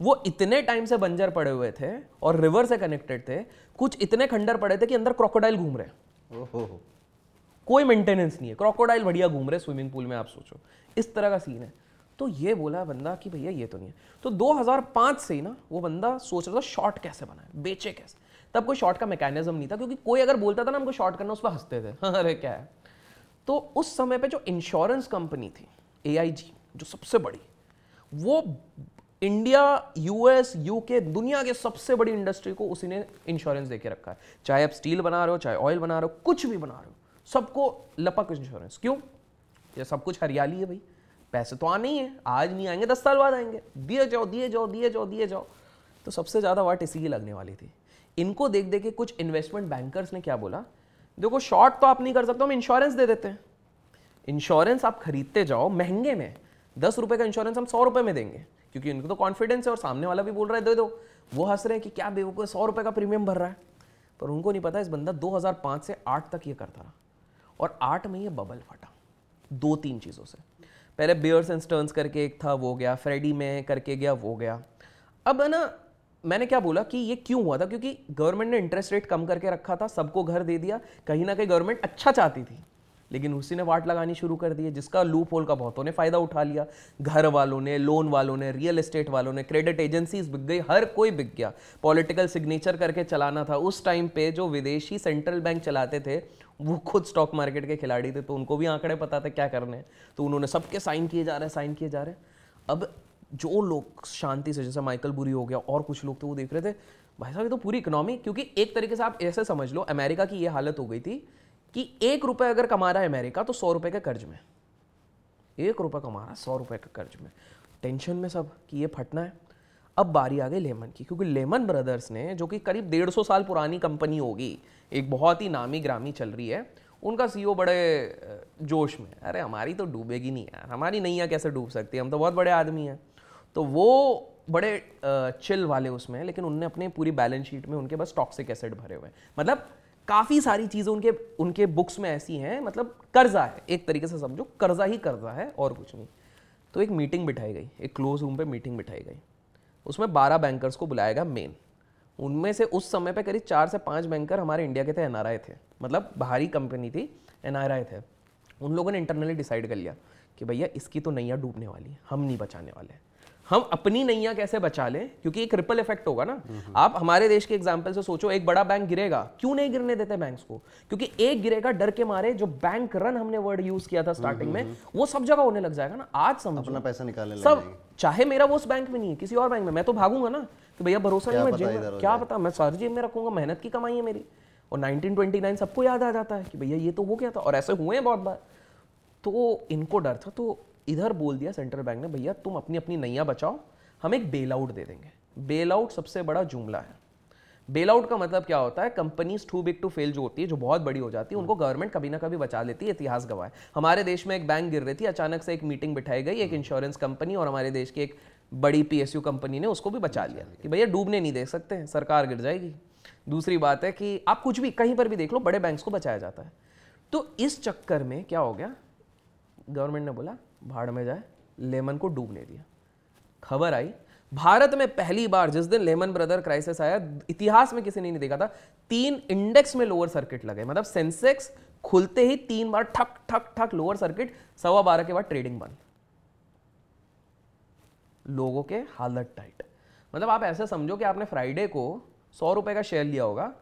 वो इतने टाइम से बंजर पड़े हुए थे और रिवर से कनेक्टेड थे, कुछ इतने खंडर पड़े थे कि अंदर क्रोकोडाइल घूम रहे। ओहो, कोई मेंटेनेंस नहीं है, क्रोकोडाइल बढ़िया घूम रहे स्विमिंग पूल में, आप सोचो इस तरह का सीन है। तो ये बोला बंदा कि भैया ये तो नहीं है। तो 2005 से ही ना वो बंदा सोच रहा था शॉर्ट कैसे बनाए, बेचे कैसे। तब कोई शॉर्ट का मैकेनिज्म नहीं था, क्योंकि कोई अगर बोलता था ना हमको शॉर्ट करना, उस पर हंसते थे, अरे क्या है। तो उस समय पे जो इंश्योरेंस कंपनी थी AIG, जो सबसे बड़ी, वो इंडिया, यूएस, यूके, दुनिया के सबसे बड़ी इंडस्ट्री को उसी ने इंश्योरेंस देके रखा है। चाहे आप स्टील बना रहे हो, चाहे ऑयल बना रहे हो, कुछ भी बना रहे हो, सबको लपक इंश्योरेंस। क्यों? ये सब कुछ हरियाली है भाई, पैसे तो आने ही है, आज नहीं आएंगे 10 साल बाद आएंगे, दिए जाओ। तो सबसे ज़्यादा वाट इसी की लगने वाली थी। इनको देख देख के कुछ इन्वेस्टमेंट बैंकर्स ने क्या बोला, देखो शॉर्ट तो आप नहीं कर सकते, हम इंश्योरेंस दे देते हैं। इंश्योरेंस आप खरीदते जाओ महंगे में, 10 रुपये का इंश्योरेंस हम 100 रुपये में देंगे, क्योंकि इनको तो कॉन्फिडेंस है और सामने वाला भी बोल रहा है दे दो। वो हंस रहे हैं कि क्या बेवकूफ़ 100 रुपये का प्रीमियम भर रहा है, पर उनको नहीं पता इस बंदा 2005 से 8 तक ये करता रहा और 8 में ये बबल फटा 2-3 चीज़ों से। पहले बेयर्स एंड स्टर्न्स करके एक था, वो गया, फ्रेडी में करके गया, वो गया। अब है ना, मैंने क्या बोला कि ये क्यों हुआ था, क्योंकि गवर्नमेंट ने इंटरेस्ट रेट कम करके रखा था, सबको घर दे दिया, कहीं ना कहीं गवर्नमेंट अच्छा चाहती थी, लेकिन उसी ने वाट लगानी शुरू कर दी है, जिसका लूप होल का बहुतों ने फ़ायदा उठा लिया। घर वालों ने, लोन वालों ने, रियल एस्टेट वालों ने, क्रेडिट एजेंसीज बिक गई, हर कोई बिक गया। पॉलिटिकल सिग्नेचर करके चलाना था, उस टाइम पे जो विदेशी सेंट्रल बैंक चलाते थे वो खुद स्टॉक मार्केट के खिलाड़ी थे, तो उनको भी आंकड़े पता था क्या करने हैं, तो उन्होंने सबके साइन किए जा रहे हैं। अब जो लोग शांति से, जैसे माइकल बुरी हो गया और कुछ लोग, तो वो देख रहे थे भाई साहब ये तो पूरी इकोनॉमी, क्योंकि एक तरीके से आप ऐसे समझ लो अमेरिका की ये हालत हो गई थी कि 1 रुपये अगर कमा रहा है अमेरिका तो 100 रुपये के कर्ज में, 1 रुपये कमा रहा है 100 रुपये के कर्ज में, टेंशन में सब कि ये फटना है। अब बारी आ गई लेमन की, क्योंकि लेमन ब्रदर्स ने, जो कि करीब 150 साल पुरानी कंपनी होगी, एक बहुत ही नामी ग्रामी चल रही है, उनका सीईओ बड़े जोश में, अरे हमारी तो डूबेगी नहीं यार, हमारी नैया कैसे डूब सकती है, हम तो बहुत बड़े आदमी हैं, तो वो बड़े चिल वाले उसमें। लेकिन उनने अपने पूरी बैलेंस शीट में उनके बस टॉक्सिक एसेट भरे हुए हैं, मतलब काफ़ी सारी चीज़ें उनके उनके बुक्स में ऐसी हैं, मतलब कर्जा है, एक तरीके से समझो कर्जा ही कर्जा है और कुछ नहीं। तो एक मीटिंग बिठाई गई, एक क्लोज रूम पे मीटिंग बिठाई गई, उसमें 12 बैंकर्स को बुलाया गया मेन। उनमें से उस समय पे करीब 4 से 5 बैंकर हमारे इंडिया के थे, एनआरआई थे, मतलब बाहरी कंपनी थी, एनआरआई थे। उन लोगों ने इंटरनली डिसाइड कर लिया कि भैया इसकी तो नैया डूबने वाली है, हम नहीं बचाने वाले, हम अपनी नैया कैसे बचा लें, क्योंकि एक रिपल इफेक्ट होगा ना। आप हमारे देश के एग्जाम्पल से सोचो, एक बड़ा बैंक गिरेगा, क्यों नहीं गिरने देते बैंक्स को, क्योंकि एक गिरेगा डर के मारे, जो बैंक रन हमने वर्ड यूज किया था स्टार्टिंग में, वो सब जगह होने लग जाएगा ना। आज समझो अपना पैसा निकालने सब, चाहे मेरा वो उस बैंक में नहीं है, किसी और बैंक में, मैं तो भागूंगा ना कि भैया भरोसा नहीं, मैं जेब क्या पता, मैं सारी जेब में रखूंगा, मेहनत की कमाई है मेरी। और 1929 सबको याद आ जाता है कि भैया ये तो हो गया था, और ऐसे हुए हैं बहुत बार। तो इनको डर था, तो इधर बोल दिया सेंट्रल बैंक ने, भैया तुम अपनी अपनी नैया बचाओ, हम एक बेल आउट दे देंगे। बेल आउट सबसे बड़ा जुमला है। बेल आउट का मतलब क्या होता है, companies too big to fail जो होती है, जो बहुत बड़ी हो जाती है, उनको गवर्नमेंट कभी ना कभी बचा लेती है। इतिहास गवाह है, हमारे देश में एक बैंक गिर रही थी, अचानक से एक मीटिंग बिठाई गई, एक इंश्योरेंस कंपनी और हमारे देश की एक बड़ी पीएसयू कंपनी ने उसको भी बचा लिया कि भैया डूबने नहीं दे सकते हैं, सरकार गिर जाएगी। दूसरी बात है कि आप कुछ भी कहीं पर भी देख लो, बड़े बैंक्स को बचाया जाता है। तो इस चक्कर में क्या हो गया, गवर्नमेंट ने बोला भाड़ में जाए, लेमन को डूबने दिया। खबर आई भारत में पहली बार, जिस दिन लेमन ब्रदर क्राइसिस आया, इतिहास में किसी ने नहीं देखा था, 3 इंडेक्स में लोअर सर्किट लगे, मतलब सेंसेक्स खुलते ही 3 बार ठक ठक ठक लोअर सर्किट, 12:15 के बाद ट्रेडिंग बंद, लोगों के हालत टाइट। मतलब आप ऐसे समझो कि आपने फ्राइडे को 100 रुपए का शेयर लिया होगा,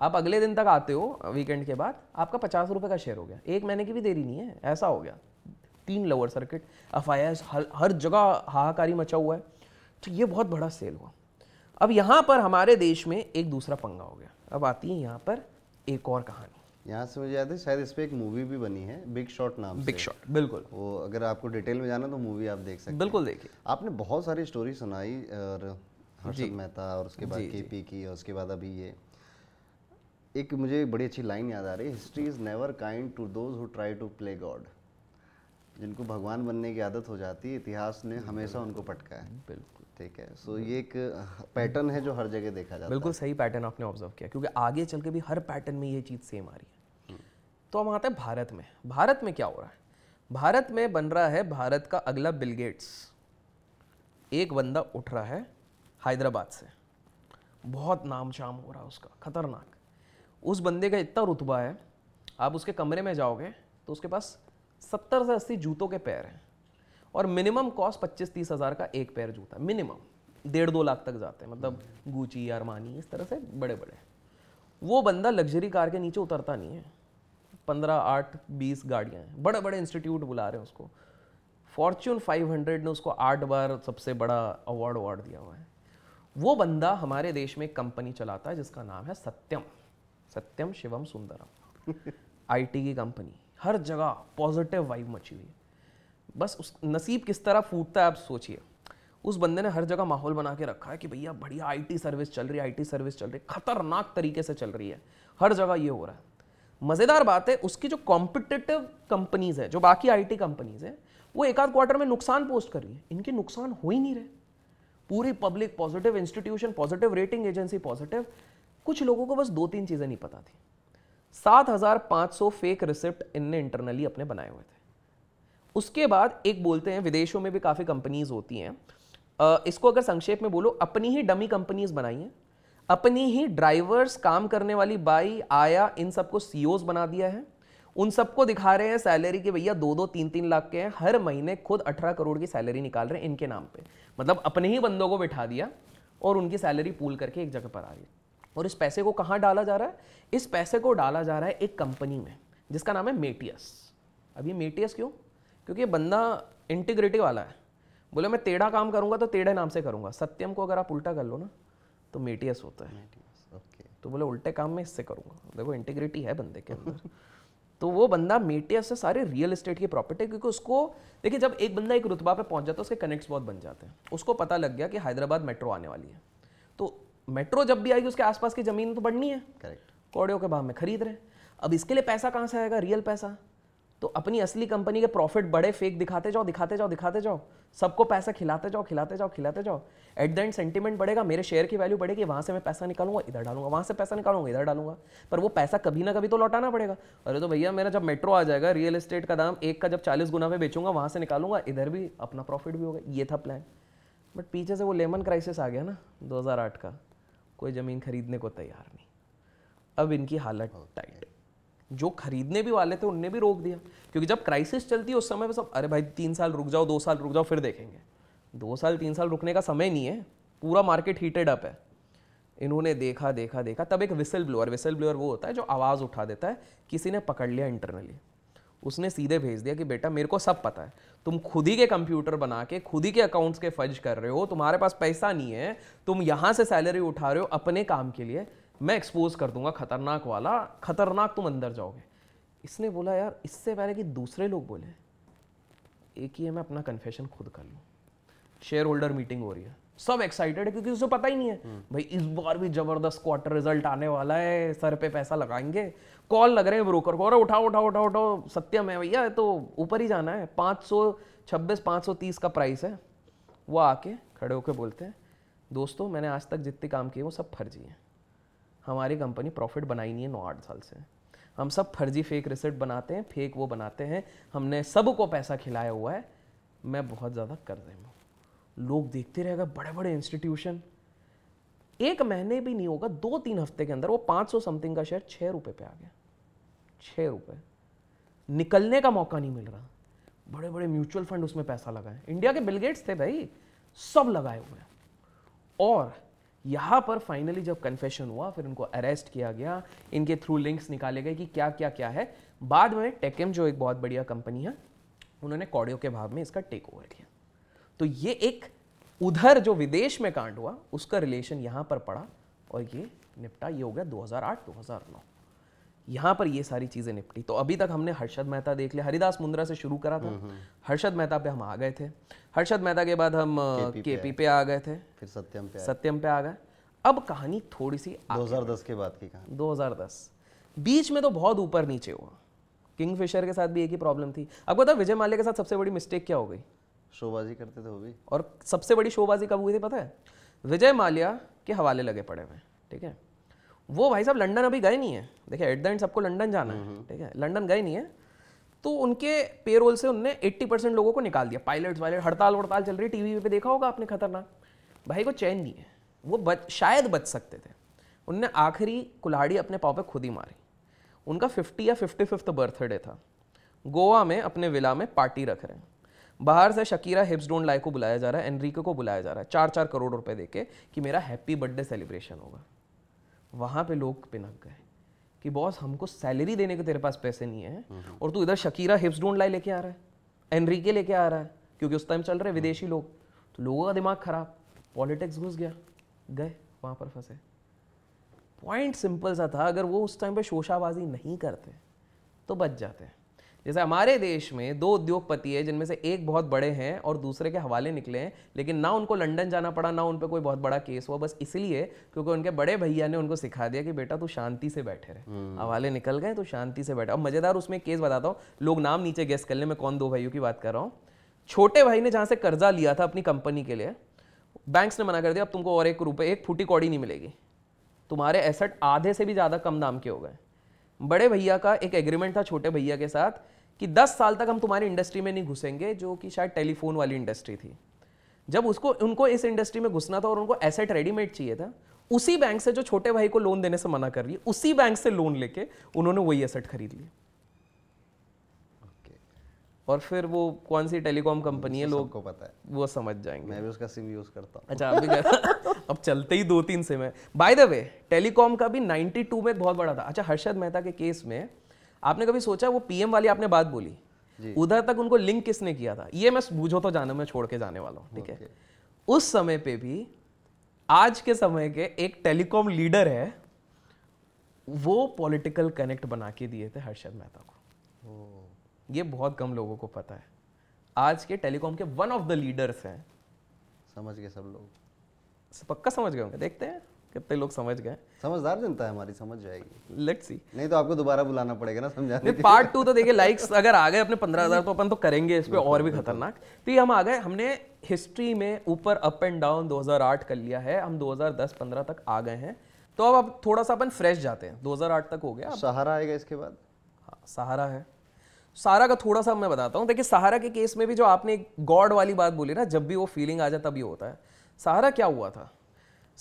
आप अगले दिन तक आते हो वीकेंड के बाद, आपका 50 रुपए का शेयर हो गया, एक महीने की भी देरी नहीं है, ऐसा हो गया। 3 लोअर सर्किट, एफआईआईस, हर जगह हाहाकारी मचा हुआ है। तो ये बहुत बड़ा सेल हुआ। अब यहाँ पर हमारे देश में एक दूसरा पंगा हो गया। अब आती है यहाँ पर एक और कहानी, यहाँ से मुझे याद है शायद इस पे एक मूवी भी बनी है, बिग शॉट नाम से। बिग शॉट, बिल्कुल, वो अगर आपको डिटेल में जाना तो मूवी आप देख सकते हैं, बिल्कुल देखिए। आपने बहुत सारी स्टोरी सुनाई, और हर्षद मेहता और उसके बाद केपी की, और उसके बाद अभी ये एक मुझे बड़ी अच्छी लाइन याद आ रही है, history is never kind to those who try to play God. जिनको भगवान बनने की आदत हो जाती है, इतिहास ने हमेशा उनको पटका है। बिल्कुल ठीक है, सो ये एक पैटर्न है जो हर जगह देखा जाता है। बिल्कुल सही पैटर्न आपने ऑब्जर्व किया, क्योंकि आगे चल के भी हर पैटर्न में ये चीज़ सेम आ रही है। तो हम आते हैं भारत में। भारत में क्या हो रहा है, भारत में बन रहा है भारत का अगला बिल गेट्स। एक बंदा उठ रहा है हैदराबाद से, बहुत नाम शाम हो रहा है उसका, खतरनाक। उस बंदे का इतना रुतबा है, आप उसके कमरे में जाओगे तो उसके पास 70 से 80 जूतों के पैर हैं, और मिनिमम कॉस्ट 25-30 हज़ार का एक पैर जूता, मिनिमम 1.5-2 लाख तक जाते हैं, मतलब गुची, अरमानी, इस तरह से बड़े बड़े। वो बंदा लग्जरी कार के नीचे उतरता नहीं है, 15, 8, 20 गाड़ियाँ हैं, बड़े बड़े इंस्टीट्यूट बुला रहे हैं उसको, फॉर्च्यून 500 ने उसको 8 बार सबसे बड़ा अवार्ड दिया हुआ है। वो बंदा हमारे देश में एक कंपनी चलाता है जिसका नाम है सत्यम शिवम सुंदरम। आईटी की कंपनी, हर जगह पॉजिटिव वाइब मची हुई है। बस उस नसीब किस तरह फूटता है आप सोचिए। उस बंदे ने हर जगह माहौल बना के रखा है कि भैया बढ़िया आईटी सर्विस चल रही है, खतरनाक तरीके से चल रही है, हर जगह ये हो रहा है। मज़ेदार बात है उसकी जो कॉम्पिटिटिव कंपनीज है, जो बाकी आईटी कंपनीज हैं, वो एक आध क्वार्टर में नुकसान पोस्ट कर रही है, इनके नुकसान हो ही नहीं रहे। पूरी public positive, institution positive, rating agency positive. कुछ लोगों को बस 2-3 चीज़ें नहीं पता थी। 7500 फेक रिसिप्ट इनने इंटरनली अपने बनाए हुए थे। उसके बाद एक बोलते हैं, विदेशों में भी काफ़ी कंपनीज होती हैं, इसको अगर संक्षेप में बोलो अपनी ही डमी कंपनीज बनाई हैं, अपनी ही ड्राइवर्स, काम करने वाली बाई, आया, इन सबको सीईओज बना दिया है। उन सबको दिखा रहे हैं सैलरी के भैया 2-3 लाख के हैं, हर महीने खुद 18 करोड़ की सैलरी निकाल रहे हैं इनके नाम पे। मतलब अपने ही बंदों को बिठा दिया और उनकी सैलरी पूल करके एक जगह पर आ रही है। और इस पैसे को कहाँ डाला जा रहा है? इस पैसे को डाला जा रहा है एक कंपनी में जिसका नाम है मेटियस। अब ये मेटियस क्यों? क्योंकि ये बंदा इंटीग्रिटी वाला है। बोले मैं टेढ़ा काम करूँगा तो टेढ़े नाम से करूँगा। सत्यम को अगर आप उल्टा कर लो ना तो मेटियस होता है। ओके। तो बोले उल्टे काम मैं इससे करूँगा। देखो इंटीग्रिटी है बंदे के अंदर। तो वो बंदा मेटियस से सारे रियल एस्टेट की प्रॉपर्टी, क्योंकि उसको देखिए जब एक बंदा एक रुतबा पे पहुंच जाता है उसके कनेक्ट्स बहुत बन जाते हैं। उसको पता लग गया कि हैदराबाद मेट्रो आने वाली है, तो मेट्रो जब भी आएगी उसके आसपास की ज़मीन तो बढ़नी है। करेक्ट। कौड़ियों के भाव में खरीद रहे। अब इसके लिए पैसा कहाँ से आएगा? रियल पैसा। तो अपनी असली कंपनी के प्रॉफिट बड़े फेक दिखाते जाओ, सबको पैसा खिलाते जाओ। एट द एंड सेंटीमेंट बढ़ेगा, मेरे शेयर की वैल्यू बढ़ेगी, वहाँ से मैं पैसा निकालूंगा, इधर डालूंगा, वहाँ से पैसा निकालूंगा, इधर डालूंगा, पर वो पैसा कभी ना कभी तो लौटाना पड़ेगा। अरे तो भैया मेरा जब मेट्रो आ जाएगा, रियल एस्टेट का दाम एक का जब 40 गुना में बेचूंगा, वहाँ से निकालूंगा, इधर भी अपना प्रॉफिट भी होगा। ये था प्लान। बट पीछे से वो लेमन क्राइसिस आ गया ना 2008 का, कोई ज़मीन खरीदने को तैयार नहीं। अब इनकी हालत टाइट। जो खरीदने भी वाले थे उनने भी रोक दिया, क्योंकि जब क्राइसिस चलती है उस समय पर सब अरे भाई 3 साल रुक जाओ, 2 साल रुक जाओ, फिर देखेंगे। 2-3 साल रुकने का समय नहीं है, पूरा मार्केट हीटेड अप है। इन्होंने देखा, तब एक विसल ब्लोअर वो होता है जो आवाज़ उठा देता है। किसी ने पकड़ लिया इंटरनली, उसने सीधे भेज दिया कि बेटा मेरे को सब पता है, तुम खुद ही के कंप्यूटर बना के खुद ही के अकाउंट्स के फज कर रहे हो, तुम्हारे पास पैसा नहीं है, तुम यहाँ से सैलरी उठा रहे हो अपने काम के लिए, मैं एक्सपोज कर दूंगा खतरनाक वाला, खतरनाक तुम अंदर जाओगे। इसने बोला यार इससे पहले कि दूसरे लोग बोले, एक ही है मैं अपना कन्फेशन खुद कर लूँ। शेयर होल्डर मीटिंग हो रही है, सब एक्साइटेड है क्योंकि उसे पता ही नहीं है भाई इस बार भी जबरदस्त क्वार्टर रिजल्ट आने वाला है, सर पे पैसा लगाएंगे। कॉल लग रहे हैं ब्रोकर को, अरे उठाओ, सत्यम है भैया तो ऊपर ही जाना है। 526-530 का प्राइस है। वो आके खड़े होकर बोलते हैं दोस्तों मैंने आज तक जितने काम किए वो सब फर्जी हैं, हमारी कंपनी प्रॉफिट बनाई नहीं है 9-8 साल से, हम सब फर्जी फेक रिसिप्ट बनाते हैं, फेक वो बनाते हैं, हमने सबको पैसा खिलाया हुआ है, मैं बहुत ज़्यादा कर्जे में हूँ। लोग देखते रहेगा, बड़े बड़े इंस्टीट्यूशन। एक महीने भी नहीं होगा, 2-3 हफ्ते के अंदर वो 500 समथिंग का शेयर 6 रुपये पे आ गया। 6 रुपये, निकलने का मौका नहीं मिल रहा। बड़े बड़े म्यूचुअल फंड उसमें पैसा लगाए, इंडिया के बिल गेट्स थे भाई, सब लगाए हुए हैं। और यहाँ पर फाइनली जब कन्फेशन हुआ फिर इनको अरेस्ट किया गया, इनके थ्रू लिंक्स निकाले गए कि क्या क्या क्या है। बाद में टेकेम जो एक बहुत बढ़िया कंपनी है उन्होंने कौड़ियों के भाव में इसका टेक ओवर किया। तो ये एक उधर जो विदेश में कांड हुआ उसका रिलेशन यहाँ पर पड़ा और ये निपटा। ये हो गया 2008-2009, यहाँ पर ये सारी चीज़ें निपटी। तो अभी तक हमने हर्षद मेहता देख लिया, हरिदास मुंद्रा से शुरू करा था, हर्षद मेहता पे हम आ गए थे, हर्षद मेहता के बाद हम केपी पे आ गए थे, फिर सत्यम पे आ गए। अब कहानी थोड़ी सी 2010 के बाद की कहानी। 2010 बीच में तो बहुत ऊपर नीचे हुआ। किंग फिशर के साथ भी एक ही प्रॉब्लम थी। आपको पता है विजय माल्या के साथ सबसे बड़ी मिस्टेक क्या हो गई? शोबाजी करते थे वो भी। और सबसे बड़ी शोबाजी कब हुई थी पता है? विजय माल्या के हवाले लगे पड़े हुए, ठीक है, वो भाई साहब लंदन अभी गए नहीं है। देखिए एट द एंड सबको लंदन जाना है, ठीक है, लंदन गए नहीं है, तो उनके पेरोल से उनने 80% लोगों को निकाल दिया। पायलट्स वायलट हड़ताल चल रही, टीवी पे देखा होगा आपने, खतरनाक। भाई को चैन नहीं है, वो शायद बच सकते थे। उनने आखिरी कुल्हाड़ी अपने पाँव पे खुद ही मारी। उनका 50 या 55 बर्थडे था, गोवा में अपने विला में पार्टी रख रहे हैं, बाहर से शकीरा हिब्सडोन लाइक को बुलाया जा रहा है, एनरिको को बुलाया जा रहा है, 4-4 करोड़ रुपये दे के कि मेरा हैप्पी बर्थडे सेलिब्रेशन होगा। वहाँ पे लोग पिनक गए कि बॉस हमको सैलरी देने के तेरे पास पैसे नहीं है और तू इधर शकीरा हिब्सडोन लाई लेके आ रहा है, एनरिके लेके आ रहा है, क्योंकि उस टाइम चल रहे विदेशी लोग, तो लोगों का दिमाग खराब, पॉलिटिक्स घुस गया, गए वहाँ पर फंसे। पॉइंट सिंपल सा था, अगर वो उस टाइम पे शोशाबाजी नहीं करते तो बच जाते हैं। जैसे हमारे देश में दो उद्योगपति हैं जिनमें से एक बहुत बड़े हैं और दूसरे के हवाले निकले हैं, लेकिन ना उनको लंदन जाना पड़ा, ना उन पर कोई बहुत बड़ा केस हुआ, बस इसलिए क्योंकि उनके बड़े भैया ने उनको सिखा दिया कि बेटा तू शांति से बैठे रहे, हवाले निकल गए तो शांति से बैठे। अब मज़ेदार उसमें केस बताता हूँ, लोग नाम नीचे गेस कर ले, मैं कौन दो भाइयों की बात कर रहा हूँ। छोटे भाई ने जहाँ से कर्जा लिया था अपनी कंपनी के लिए, बैंक्स ने मना कर दिया, अब तुमको और एक रुपये, एक फूटी कौड़ी नहीं मिलेगी, तुम्हारे एसेट आधे से भी ज़्यादा कम दाम के हो गए। बड़े भैया का एक एग्रीमेंट था छोटे भैया के साथ कि 10 साल तक हम तुम्हारी इंडस्ट्री में नहीं घुसेंगे, जो कि शायद टेलीफोन वाली इंडस्ट्री थी। जब उसको उनको इस इंडस्ट्री में घुसना था और उनको एसेट रेडीमेड चाहिए था, उसी बैंक से जो छोटे भाई को लोन देने से मना कर रही है, उसी बैंक से लोन लेके उन्होंने वही एसेट खरीद लिया। और फिर वो कौन सी टेलीकॉम कंपनी है, लोग को पता है, वो समझ जाएंगे। मैं भी उसका सिम यूज करता हूँ। अच्छा, आप भी करता? अब चलते ही दो तीन सिम है। बाय द वे, टेलीकॉम का भी 92 में बहुत बड़ा था। अच्छा, हर्षद मेहता के केस में आपने कभी सोचा, वो पीएम वाली आपने बात बोली जी, उधर तक उनको लिंक किसने किया था? ये मैं बूझो तो जाने में छोड़ के जाने वाला हूँ, ठीक है। उस समय पे भी आज के समय के एक टेलीकॉम लीडर है, वो पॉलिटिकल कनेक्ट बना के दिए थे हर्षद मेहता को। ये बहुत कम लोगों को पता है, आज के टेलीकॉम के वन ऑफ द लीडर्स हैं। समझ गए सब लोग, पक्का समझ गए होंगे। देखते हैं कितने लोग समझ गए। समझदार जनता है हमारी, समझ जाएगी। लेट्स सी, नहीं तो आपको दोबारा बुलाना पड़ेगा ना समझाने। पार्ट 2 तो देखिए, लाइक्स अगर आ गए अपने 15,000 तो अपन तो करेंगे इस पर और भी खतरनाक। तो ये हम आ गए, हमने हिस्ट्री में ऊपर अप एंड डाउन 2008 कर लिया है, हम 2010-15 तक आ गए हैं। तो अब थोड़ा सा अपन फ्रेश जाते हैं, 2008 तक हो गया। सहारा आएगा इसके बाद। हाँ, सहारा है। सहारा का थोड़ा सा मैं बताता हूँ। देखिए, सहारा के केस में भी जो आपने गॉड वाली बात बोली ना, जब भी वो फीलिंग आ जाए तभी होता है। सहारा क्या हुआ था,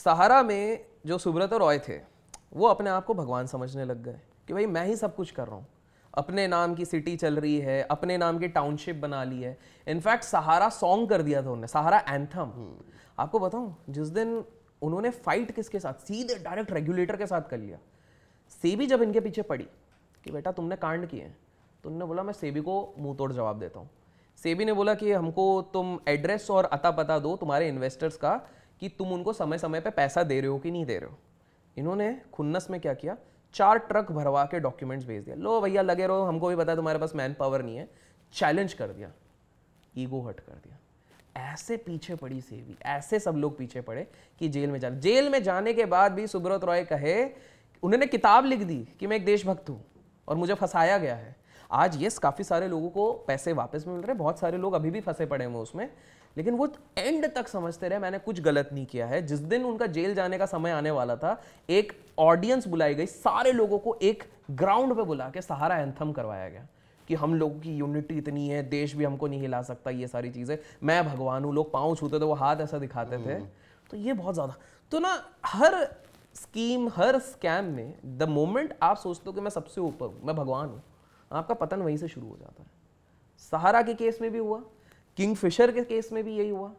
सहारा में जो सुब्रत रॉय थे वो अपने आप को भगवान समझने लग गए कि भाई मैं ही सब कुछ कर रहा हूँ, अपने नाम की सिटी चल रही है, अपने नाम की टाउनशिप बना ली है। इनफैक्ट सहारा सॉन्ग कर दिया था उन्होंने, सहारा एंथम। आपको बताऊँ, जिस दिन उन्होंने फाइट किसके साथ, सीधे डायरेक्ट रेगुलेटर के साथ कर लिया। सेबी जब इनके पीछे पड़ी कि बेटा तुमने कांड किए हैं, तो उन्होंने बोला मैं सेबी को मुंह तोड़ जवाब देता हूँ। सेबी ने बोला कि हमको तुम एड्रेस और अता पता दो तुम्हारे इन्वेस्टर्स का, कि तुम उनको समय समय पे पैसा दे रहे हो कि नहीं दे रहे हो। इन्होंने खुन्नस में क्या किया, 4 ट्रक भरवा के डॉक्यूमेंट्स भेज दिया। लो भैया लगे रहो, हमको भी पता है तुम्हारे पास मैन पावर नहीं है। चैलेंज कर दिया, ईगो हट कर दिया। ऐसे पीछे पड़ी सेबी, ऐसे सब लोग पीछे पड़े कि जेल में जाने। जेल में जाने के बाद भी सुब्रत रॉय कहे, उन्होंने किताब लिख दी कि मैं एक देशभक्त हूँ और मुझे फंसाया गया है। आज यस, काफ़ी सारे लोगों को पैसे वापस मिल रहे हैं, बहुत सारे लोग अभी भी फंसे पड़े हैं उसमें, लेकिन वो एंड तक समझते रहे मैंने कुछ गलत नहीं किया है। जिस दिन उनका जेल जाने का समय आने वाला था, एक ऑडियंस बुलाई गई, सारे लोगों को एक ग्राउंड पे बुला के सहारा एंथम करवाया गया कि हम लोगों की यूनिटी इतनी है, देश भी हमको नहीं हिला सकता, ये सारी चीज़ें, मैं भगवान हूँ। लोग पाँव छूते थे, वो हाथ ऐसा दिखाते थे। तो ये बहुत ज़्यादा, तो ना हर स्कीम, हर स्कैम में द मोमेंट आप सोचते हो कि मैं सबसे ऊपर हूँ, मैं भगवान हूँ, आपका पतन वहीं से शुरू हो जाता है। सहारा के केस में भी हुआ, किंगफिशर के केस में भी यही हुआ,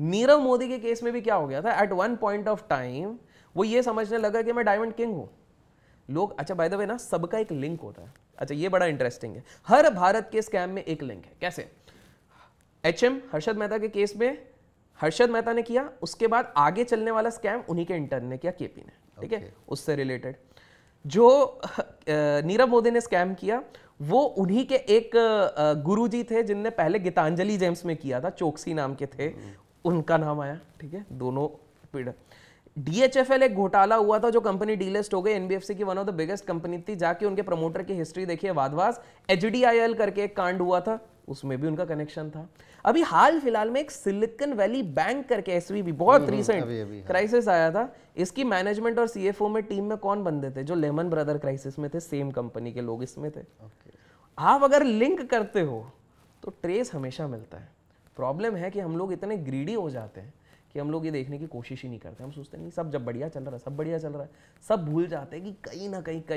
नीरव मोदी के केस में भी क्या हो गया था, at one point of time वो ये समझने लगा कि मैं डायमंड किंग हूँ लोग। अच्छा, बाय द वे ना, सबका एक लिंक होता है। अच्छा, ये बड़ा इंटरेस्टिंग है, हर भारत के स्कैम में एक लिंक है। कैसे, HM हर्षद मेहता के केस में हर्षद मेहता ने किया, उसके बाद आगे चलने वाला स्कैम उन्हीं के इंटर्न ने किया, KP ने, ठीक है, उससे रिलेटेड। जो नीरव मोदी ने स्कैम किया, वो उन्हीं के एक गुरुजी थे जिनने पहले गीतांजलि जेम्स में किया था, चोकसी नाम के थे, उनका नाम आया, ठीक है, दोनों पीड़ित। DHFL एक घोटाला हुआ था, जो कंपनी डीलिस्ट हो गई, NBFC की one of the biggest company थी। जाके उनके प्रमोटर की हिस्ट्री देखिए, वादवास। HDIL करके एक कांड हुआ था, उसमें भी उनका कनेक्शन था। अभी हाल फिलहाल में एक सिलिकॉन वैली बैंक करके, SVB, बहुत रीसेंट क्राइसिस आया था। इसकी मैनेजमेंट और CFO में टीम में कौन बंदे थे, जो लेमन ब्रदर क्राइसिस में थे, सेम कंपनी के लोग इसमें थे। आप अगर लिंक करते हो तो ट्रेस हमेशा मिलता है। प्रॉब्लम है कि हम लोग इतने ग्रीडी हो जाते हैं कि हम लोग ये देखने की कोशिश ही नहीं करते। हम सोचते नहीं, सब जब बढ़िया चल रहा है, सब बढ़िया चल रहा है, सब भूल जाते हैं कि कहीं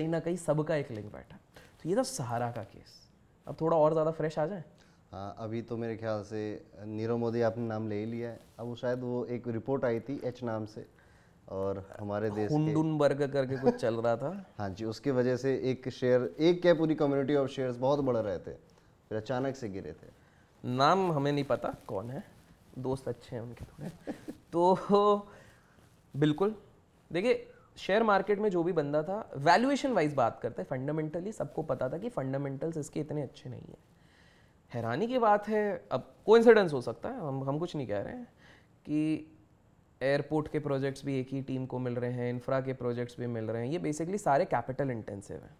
ना कहीं सबका एक लिंक बैठा। तो ये था सहारा का केस। अब थोड़ा और ज़्यादा फ्रेश आ जाए। हाँ, अभी तो मेरे ख्याल से नीरव मोदी आपने नाम ले ही लिया है। अब वो शायद वो एक रिपोर्ट आई थी H नाम से, और हमारे देश के हुंडनबर्ग करके कुछ चल रहा था। हाँ जी, उसकी वजह से एक शेयर, एक क्या पूरी कम्युनिटी ऑफ शेयर्स बहुत बढ़ रहे थे, फिर अचानक से गिरे थे। नाम हमें नहीं पता कौन है, दोस्त अच्छे हैं उनके थोड़े। तो बिल्कुल देखिए शेयर मार्केट में जो भी बंदा था वैल्यूएशन वाइज बात करता है, फंडामेंटली सबको पता था कि फंडामेंटल्स इसके इतने अच्छे नहीं हैं। हैरानी की बात है, अब कोइंसिडेंस हो सकता है, हम कुछ नहीं कह रहे हैं, कि एयरपोर्ट के प्रोजेक्ट्स भी एक ही टीम को मिल रहे हैं, इंफ्रा के प्रोजेक्ट्स भी मिल रहे हैं। ये बेसिकली सारे कैपिटल इंटेंसिव हैं।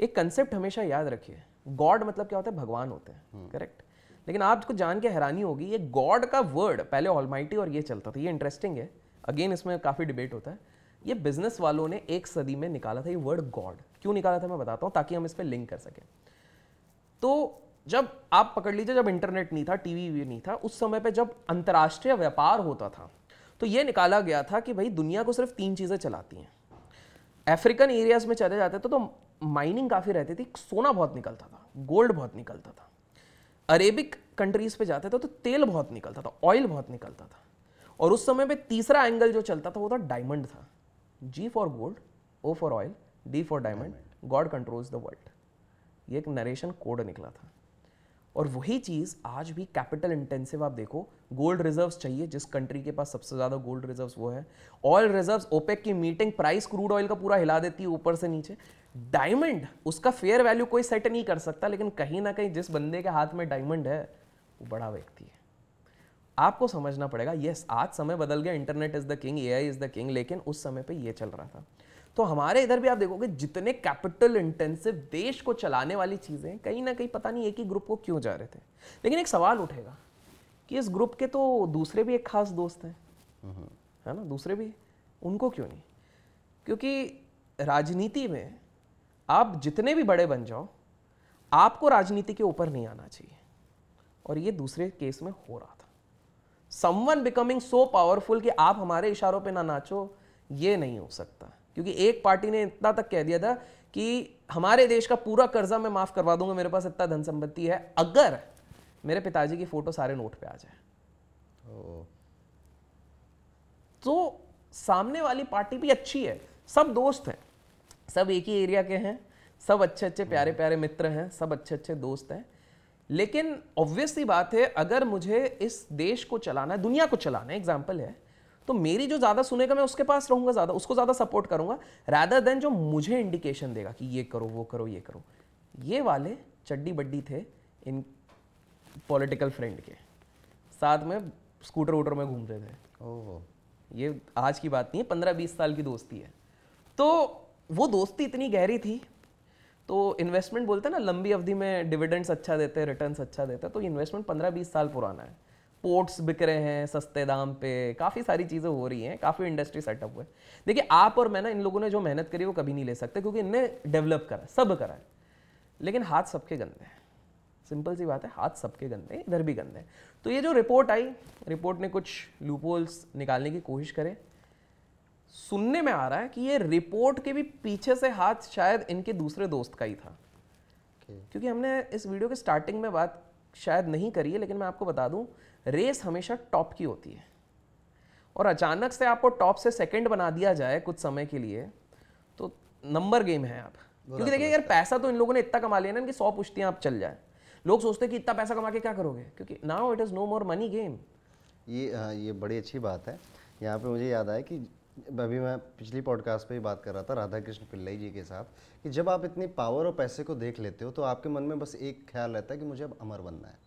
एक कंसेप्ट हमेशा याद रखिए, गॉड मतलब क्या होता है, भगवान होते हैं, करेक्ट। लेकिन आपको जान के हैरानी होगी ये गॉड का वर्ड पहले ऑलमाइटी और ये चलता था। ये इंटरेस्टिंग है, अगेन इसमें काफ़ी डिबेट होता है। ये बिजनेस वालों ने 1 सदी में निकाला था ये वर्ड गॉड। क्यों निकाला था मैं बताता हूँ ताकि हम इस पर लिंक कर सकें। तो जब आप पकड़ लीजिए, जब इंटरनेट नहीं था, टीवी भी नहीं था, उस समय पे जब अंतर्राष्ट्रीय व्यापार होता था तो ये निकाला गया था कि भाई दुनिया को सिर्फ 3 चीज़ें चलाती हैं। अफ्रीकन एरियाज में चले जाते थे तो माइनिंग काफ़ी रहती थी, सोना बहुत निकलता था, गोल्ड बहुत निकलता था। अरेबिक कंट्रीज़ पे जाते थे तो तेल बहुत निकलता था, ऑयल बहुत निकलता था। और उस समय पे तीसरा एंगल जो चलता था वो था डायमंड था। G for gold, O for oil, D for diamond, God controls the world. ये एक नरेशन कोड निकला था। और वही चीज़ आज भी कैपिटल इंटेंसिव। आप देखो गोल्ड रिजर्व्स चाहिए, जिस कंट्री के पास सबसे ज़्यादा गोल्ड रिजर्व्स वो है। ऑयल रिजर्व्स, ओपेक की मीटिंग प्राइस क्रूड ऑयल का पूरा हिला देती है ऊपर से नीचे। डायमंड, उसका फेयर वैल्यू कोई सेट नहीं कर सकता, लेकिन कहीं ना कहीं जिस बंदे के हाथ में डायमंड है वो बड़ा व्यक्ति है। आपको समझना पड़ेगा, यस आज समय बदल गया, internet is the king, AI is the king, लेकिन उस समय पे ये चल रहा था। तो हमारे इधर भी आप देखोगे जितने कैपिटल इंटेंसिव देश को चलाने वाली चीज़ें कहीं ना कहीं पता नहीं एक ही ग्रुप को क्यों जा रहे थे। लेकिन एक सवाल उठेगा कि इस ग्रुप के तो दूसरे भी एक खास दोस्त हैं, है ना, दूसरे भी, उनको क्यों नहीं? क्योंकि राजनीति में आप जितने भी बड़े बन जाओ, आपको राजनीति के ऊपर नहीं आना चाहिए। और ये दूसरे केस में हो रहा था, समवन बिकमिंग सो पावरफुल कि आप हमारे इशारों पे ना नाचो, ये नहीं हो सकता। क्योंकि एक पार्टी ने इतना तक कह दिया था कि हमारे देश का पूरा कर्जा मैं माफ़ करवा दूंगा, मेरे पास इतना धन संपत्ति है, अगर मेरे पिताजी की फोटो सारे नोट पे आ जाए। तो सामने वाली पार्टी भी अच्छी है, सब दोस्त हैं, सब एक ही एरिया के हैं, सब अच्छे अच्छे प्यारे प्यारे मित्र हैं, सब अच्छे अच्छे दोस्त हैं। लेकिन ऑब्वियसली बात है, अगर मुझे इस देश को चलाना है, दुनिया को चलाना है, एग्जाम्पल है, तो मेरी जो ज़्यादा सुनेगा मैं उसके पास रहूँगा, ज़्यादा उसको ज़्यादा सपोर्ट करूँगा, रैदर देन जो मुझे इंडिकेशन देगा कि ये करो वो करो ये करो। ये वाले चड्डी बड्डी थे इन पॉलिटिकल फ्रेंड के, साथ में स्कूटर वूटर में घूमते थे। ओह, ये आज की बात नहीं है, 15-20 साल की दोस्ती है। तो वो दोस्ती इतनी गहरी थी। तो इन्वेस्टमेंट बोलते हैं ना, लंबी अवधि में डिविडेंड्स अच्छा देते हैं, रिटर्न्स अच्छा देता है। तो इन्वेस्टमेंट 15-20 साल पुराना है, पोर्ट्स बिक रहे हैं सस्ते दाम पे, काफ़ी सारी चीज़ें हो रही हैं, काफ़ी इंडस्ट्री सेटअप हुए। देखिए आप और मैं ना, इन लोगों ने जो मेहनत करी वो कभी नहीं ले सकते, क्योंकि इनने डेवलप करा, सब करा है, लेकिन हाथ सबके गंदे हैं। सिंपल सी बात है, हाथ सबके गंदे हैं, इधर भी गंदे हैं। तो ये जो रिपोर्ट आई, रिपोर्ट ने कुछ लूपहोल्स निकालने की कोशिश करे। सुनने में आ रहा है कि ये रिपोर्ट के भी पीछे से हाथ शायद इनके दूसरे दोस्त का ही था। क्योंकि हमने इस वीडियो के स्टार्टिंग में बात शायद नहीं करी है, लेकिन मैं आपको बता दूं, रेस हमेशा टॉप की होती है। और अचानक से आपको टॉप से सेकंड बना दिया जाए कुछ समय के लिए, तो नंबर गेम है आप। क्योंकि देखिए यार, पैसा तो इन लोगों ने इतना कमा लिया ना, इनकी 100 पुश्तियाँ आप चल जाए। लोग सोचते हैं कि इतना पैसा कमा के क्या करोगे, क्योंकि now it is no more money game. ये बड़ी अच्छी बात है। यहाँ पर मुझे याद आया कि अभी मैं पिछली पॉडकास्ट पे ही बात कर रहा था राधा कृष्ण पिल्लई जी के साथ, कि जब आप इतनी पावर और पैसे को देख लेते हो तो आपके मन में बस एक ख्याल रहता है कि मुझे अब अमर बनना है।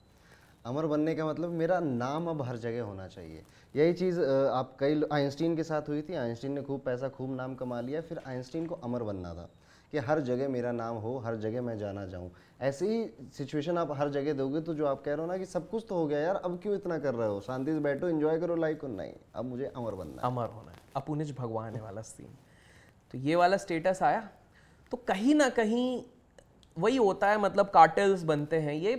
अमर बनने का मतलब मेरा नाम अब हर जगह होना चाहिए। यही चीज़ आप कई आइंस्टीन के साथ हुई थी। आइंस्टीन ने खूब पैसा खूब नाम कमा लिया, फिर आइंस्टीन को अमर बनना था कि हर जगह मेरा नाम हो, हर जगह मैं जाना जाऊँ। ऐसी ही सिचुएशन आप हर जगह दोगे तो जो आप कह रहे हो ना कि सब कुछ तो हो गया यार, अब क्यों इतना कर रहे हो, शांति से बैठो, एंजॉय करो लाइफ को। नहीं, अब मुझे अमर बनना है, अमर होना है, अपुनिज भगवान है वाला सीन। तो ये वाला स्टेटस आया तो कहीं ना कहीं वही होता है, मतलब कार्टेल्स बनते हैं। ये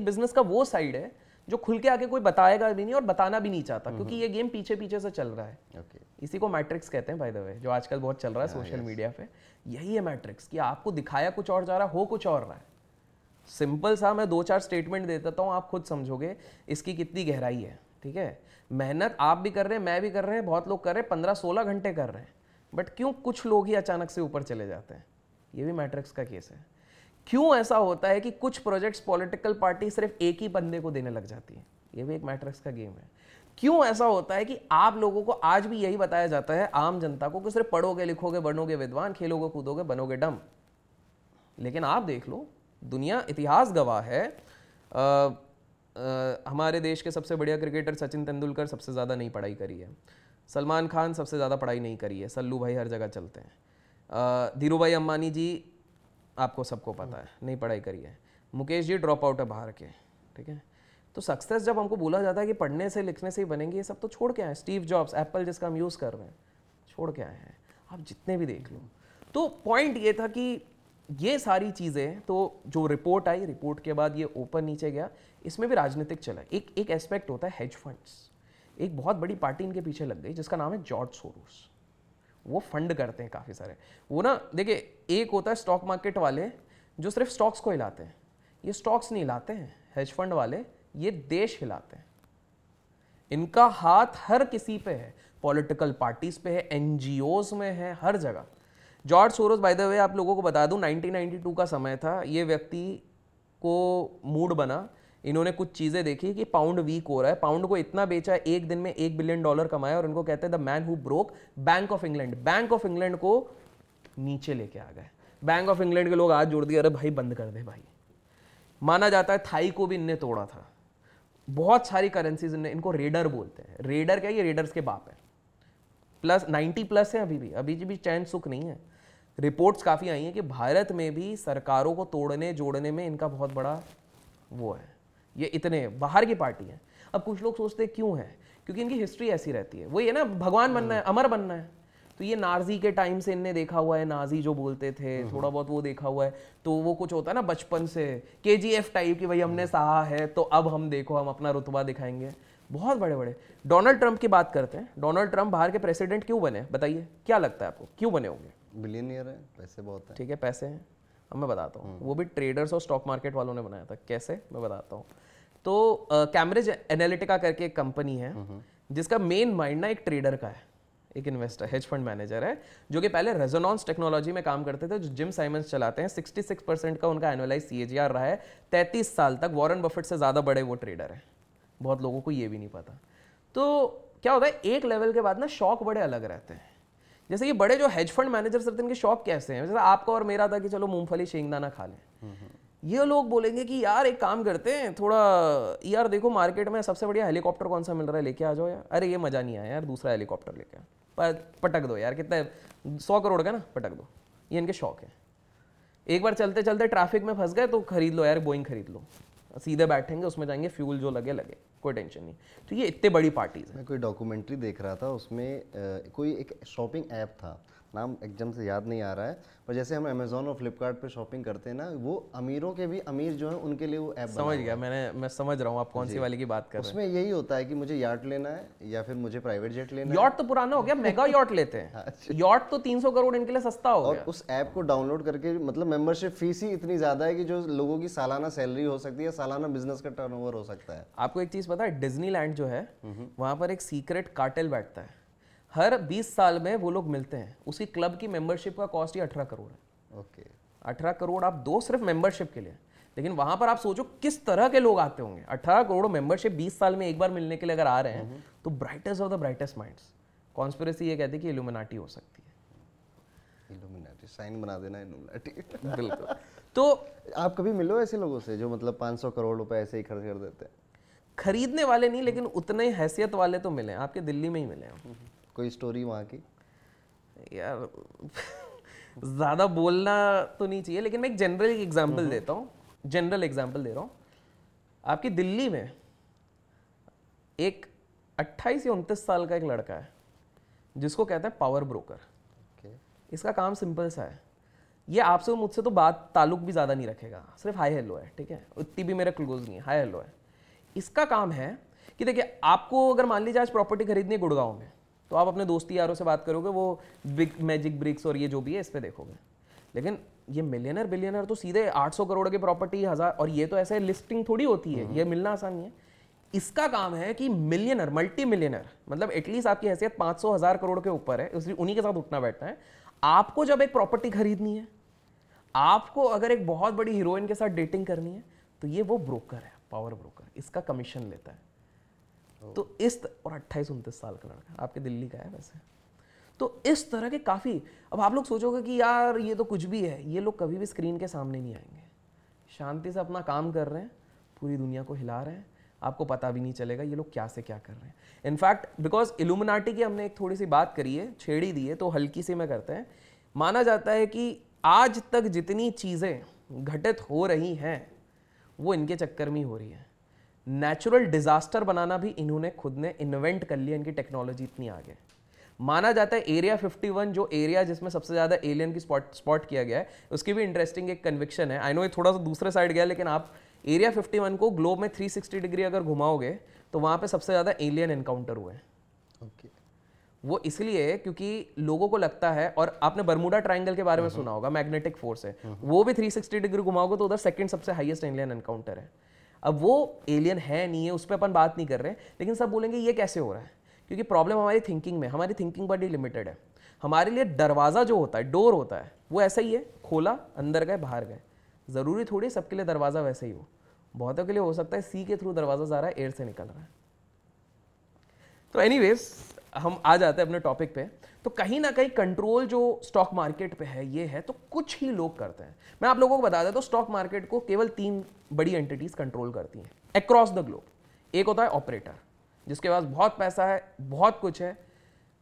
बिजनेस का वो साइड है जो खुल के आके कोई बताएगा भी नहीं और बताना भी नहीं चाहता, क्योंकि ये गेम पीछे पीछे से चल रहा है। इसी को मैट्रिक्स कहते हैं, बाय द वे, जो आजकल बहुत चल रहा है सोशल मीडिया पे। यही है मैट्रिक्स, कि आपको दिखाया कुछ और जा रहा हो कुछ और रहा है। सिंपल सा मैं 2-4 स्टेटमेंट दे देता हूँ, आप खुद समझोगे इसकी कितनी गहराई है। ठीक है, मेहनत आप भी कर रहे हैं, मैं भी कर रहे हैं, बहुत लोग कर रहे हैं, 15-16 घंटे कर रहे हैं, बट क्यों कुछ लोग ही अचानक से ऊपर चले जाते हैं? ये भी मैट्रिक्स का केस है। क्यों ऐसा होता है कि कुछ प्रोजेक्ट्स पॉलिटिकल पार्टी सिर्फ एक ही बंदे को देने लग जाती है? ये भी एक मैट्रिक्स का गेम है। क्यों ऐसा होता है कि आप लोगों को आज भी यही बताया जाता है आम जनता को कि सिर्फ पढ़ोगे, लिखोगे, बनोगे विद्वान, खेलोगे, कूदोगे, बनोगे डम। लेकिन आप देख लो, दुनिया, इतिहास गवाह है। हमारे देश के सबसे बढ़िया क्रिकेटर सचिन तेंदुलकर सबसे ज़्यादा नहीं पढ़ाई करी है, सलमान खान सबसे ज़्यादा पढ़ाई नहीं करी है, सल्लू भाई हर जगह चलते हैं, धीरू भाई अंबानी जी आपको सबको पता है नहीं पढ़ाई करी है, मुकेश जी ड्रॉप आउट है बाहर के, ठीक है। तो सक्सेस जब हमको बोला जाता है कि पढ़ने से लिखने से ही बनेंगे, ये सब तो छोड़ के आए। स्टीव जॉब्स, एप्पल जिसका हम यूज़ कर रहे हैं, छोड़ के आए हैं, आप जितने भी देख लो। तो पॉइंट ये था कि ये सारी चीज़ें, तो जो रिपोर्ट आई, रिपोर्ट के बाद ये ऊपर नीचे गया, इसमें भी राजनीतिक चला। एक एस्पेक्ट होता है हेज फंड्स। एक बहुत बड़ी पार्टी इनके पीछे लग गई जिसका नाम है जॉर्ज सोरोस। वो फंड करते हैं काफ़ी सारे। वो ना देखिए, एक होता है स्टॉक मार्केट वाले जो सिर्फ स्टॉक्स को हिलाते हैं, ये स्टॉक्स नहीं हिलाते हैं, हेज फंड वाले ये देश हिलाते हैं। इनका हाथ हर किसी पे है, पॉलिटिकल पार्टीज पे है, एनजीओज में है, हर जगह। George Soros, by the way आप लोगों को बता दूं, 1992 का समय था, ये व्यक्ति को मूड बना, इन्होंने कुछ चीज़ें देखी कि पाउंड वीक हो रहा है, पाउंड को इतना बेचा, एक दिन में $1 बिलियन कमाया, और इनको कहते हैं the man who broke Bank of England. Bank of England को नीचे लेके आ गए। बैंक ऑफ इंग्लैंड के लोग हाथ जोड़ दिए, अरे भाई बंद कर दे भाई। माना जाता है थाई को भी इनने तोड़ा था, बहुत सारी करेंसीज ने। इनको रेडर बोलते हैं। रेडर क्या है? ये रेडर्स के बाप है। प्लस 90+ है, अभी भी चैन सुख नहीं है। रिपोर्ट्स काफ़ी आई हैं कि भारत में भी सरकारों को तोड़ने जोड़ने में इनका बहुत बड़ा वो है। ये इतने बाहर की पार्टी है। अब कुछ लोग सोचते क्यों है, क्योंकि इनकी हिस्ट्री ऐसी रहती है। वही है ना, भगवान बनना है, अमर बनना है। तो ये नाजी के टाइम से इनने देखा हुआ है, नाजी जो बोलते थे थोड़ा बहुत वो देखा हुआ है। तो वो कुछ होता है ना बचपन से, KGF टाइप की, भाई हमने सहा है तो अब हम देखो हम अपना रुतबा दिखाएंगे। बहुत बड़े बड़े डोनाल्ड ट्रंप की बात करते हैं। डोनाल्ड ट्रंप बाहर के प्रेसिडेंट क्यों बने, बताइए? क्या लगता है आपको क्यों बने होंगे? बिलियनियर है, पैसे बहुत हैं। ठीक है, पैसे हैं, अब मैं बताता हूँ। वो भी ट्रेडर्स और स्टॉक मार्केट वालों ने बनाया था। कैसे, मैं बताता हूँ। तो कैम्ब्रिज एनालिटिका करके एक कंपनी है जिसका मेन माइंड ना एक ट्रेडर का है, एक इन्वेस्टर, हेज फंड मैनेजर है, जो कि पहले रेजोनेंस टेक्नोलॉजी में काम करते थे, जो जिम साइमंस चलाते हैं। 66% का उनका एनुअलाइज CAGR रहा है 33 साल तक। वॉरेन बफेट से ज़्यादा बड़े वो ट्रेडर हैं। बहुत लोगों को ये भी नहीं पता। तो क्या होता है, एक लेवल के बाद ना शौक बड़े अलग रहते हैं। जैसे ये बड़े जो हेज फंड मैनेजर्स रहते हैं, इनके शौक कैसे हैं? जैसे आपका और मेरा था कि चलो मूंगफली शेंगदाना खा लें। ये लोग बोलेंगे कि यार एक काम करते हैं, थोड़ा यार देखो मार्केट में सबसे बढ़िया हेलीकॉप्टर कौन सा मिल रहा है, लेके आ जाओ यार। अरे ये मज़ा नहीं आया यार, दूसरा हेलीकॉप्टर लेके आ, पटक दो यार, कितना है 100 करोड़ का ना, पटक दो। ये इनके शौक है। एक बार चलते चलते ट्रैफिक में फंस गए तो खरीद लो यार, बोइंग खरीद लो, सीधे बैठेंगे उसमें, जाएंगे, फ्यूल जो लगे लगे, कोई टेंशन नहीं। तो ये इतने बड़ी पार्टीज। मैं कोई डॉक्यूमेंट्री देख रहा था, उसमें कोई एक शॉपिंग ऐप था, नाम एकदम से याद नहीं आ रहा है, पर जैसे हम अमेजोन और फ्लिपकार्ट पे शॉपिंग करते हैं ना, वो अमीरों के भी अमीर जो है उनके लिए वो ऐप। समझ गया, मैं समझ रहा हूँ आप कौन सी वाले की बात कर रहे हैं। उसमें यही होता है कि मुझे यार्ट लेना है या फिर मुझे प्राइवेट जेट लेना है। यॉट तो पुराना हो गया, मेगा यॉट लेते हैं। यॉट तो 300 करोड़ इनके लिए सस्ता हो गया। और उस ऐप को डाउनलोड करके, मतलब मेंबरशिप फीस ही इतनी ज्यादा है कि जो लोगों की सालाना सैलरी हो सकती है, सालाना बिजनेस का टर्नओवर हो सकता है। आपको एक चीज पता है, डिज्नीलैंड जो है वहाँ पर एक सीक्रेट कार्टेल बैठता है। हर 20 साल में वो लोग मिलते हैं। उसी क्लब की मेंबरशिप का कॉस्ट ही 18 करोड़ है। ओके, 18 करोड़ आप दो सिर्फ मेंबरशिप के लिए। लेकिन वहाँ पर आप सोचो किस तरह के लोग आते होंगे। 18 करोड़ मेंबरशिप 20 साल में एक बार मिलने के लिए अगर आ रहे हैं, तो brightest of the brightest minds. Conspiracy ये कहती है कि इल्यूमिनाटी हो सकती है। साइन बना देना इल्यूमिनाटी। बिल्कुल। तो आप कभी मिलो ऐसे लोगों से जो मतलब 500 करोड़ रुपए ऐसे ही खर्च कर देते हैं? खरीदने वाले नहीं, लेकिन उतने हैसियत वाले तो मिले। आपके दिल्ली में ही मिले। कोई स्टोरी वहाँ की? यार ज़्यादा बोलना तो नहीं चाहिए, लेकिन मैं एक जनरल एग्जाम्पल दे रहा हूँ। आपकी दिल्ली में एक 28 या 29 साल का एक लड़का है जिसको कहते हैं पावर ब्रोकर। इसका काम सिंपल सा है, ये आपसे मुझसे तो बात ताल्लुक भी ज़्यादा नहीं रखेगा, सिर्फ हाई हेलो है, ठीक है, उतनी भी मेरा क्लोज नहीं है, हाई हेलो है। इसका काम है कि देखिए, आपको अगर मान लीजिए आज प्रॉपर्टी खरीदनी है गुड़गांव में, तो आप अपने दोस्ती यारों से बात करोगे, वो बिग मैजिक ब्रिक्स और ये जो भी है इस पर देखोगे। लेकिन ये मिलियनर बिलियनर तो सीधे 800 करोड़ की प्रॉपर्टी, 1000, और ये तो ऐसे लिस्टिंग थोड़ी होती है, ये मिलना आसान नहीं है। इसका काम है कि मिलियनर, मल्टी मिलियनर, मतलब एटलीस्ट आपकी हैसियत 500,000 करोड़ के ऊपर है, उसी उन्हीं के साथ उठना बैठना है। आपको जब एक प्रॉपर्टी खरीदनी है, आपको अगर एक बहुत बड़ी हीरोइन के साथ डेटिंग करनी है तो ये वो ब्रोकर है, पावर ब्रोकर, इसका कमीशन लेता है। तो इस और 28-29 साल का लड़का आपके दिल्ली का है वैसे। तो इस तरह के काफ़ी, अब आप लोग सोचोगे कि यार ये तो कुछ भी है, ये लोग कभी भी स्क्रीन के सामने नहीं आएंगे, शांति से अपना काम कर रहे हैं, पूरी दुनिया को हिला रहे हैं, आपको पता भी नहीं चलेगा ये लोग क्या से क्या कर रहे हैं। इनफैक्ट बिकॉज इल्यूमिनाटी की हमने एक थोड़ी सी बात करी है, छेड़ी दी है, तो हल्की सी में करते हैं। माना जाता है कि आज तक जितनी चीज़ें घटित हो रही हैं वो इनके चक्कर में हो रही है। नेचुरल डिजास्टर बनाना भी इन्होंने खुद ने इन्वेंट कर लिया, इनकी टेक्नोलॉजी इतनी आगे। माना जाता है एरिया 51 जो एरिया जिसमें सबसे ज़्यादा एलियन की स्पॉट किया गया है, उसकी भी इंटरेस्टिंग एक कन्विक्शन है। आई नो ये थोड़ा सा दूसरे साइड गया, लेकिन आप एरिया 51 को ग्लोब में 360 डिग्री अगर घुमाओगे तो वहाँ पे सबसे ज़्यादा एलियन एनकाउंटर हुए हैं। Okay. वो इसलिए क्योंकि लोगों को लगता है, और आपने बरमूडा ट्राइंगल के बारे में सुना होगा, मैग्नेटिक फोर्स है, वो भी 360 डिग्री घुमाओगे तो उधर सेकंड सबसे हाईएस्ट एलियन एनकाउंटर है। अब वो एलियन है नहीं है उस पर अपन बात नहीं कर रहे, लेकिन सब बोलेंगे ये कैसे हो रहा है, क्योंकि प्रॉब्लम हमारी थिंकिंग में, हमारी थिंकिंग बड़ी लिमिटेड है। हमारे लिए दरवाज़ा जो होता है, डोर होता है, वो ऐसा ही है, खोला, अंदर गए, बाहर गए। ज़रूरी थोड़ी सबके लिए दरवाज़ा वैसे ही हो, बहुतों के लिए हो सकता है सी के थ्रू दरवाज़ा जा रहा है, एयर से निकल रहा है। तो एनीवेज हम आ जाते हैं अपने टॉपिक पे। तो कहीं ना कहीं कंट्रोल जो स्टॉक मार्केट पे है ये है, तो कुछ ही लोग करते हैं। मैं आप लोगों को बता देता हूँ, स्टॉक मार्केट को केवल 3 बड़ी एंटिटीज़ कंट्रोल करती हैं अक्रॉस द ग्लोब। एक होता है ऑपरेटर, जिसके पास बहुत पैसा है, बहुत कुछ है,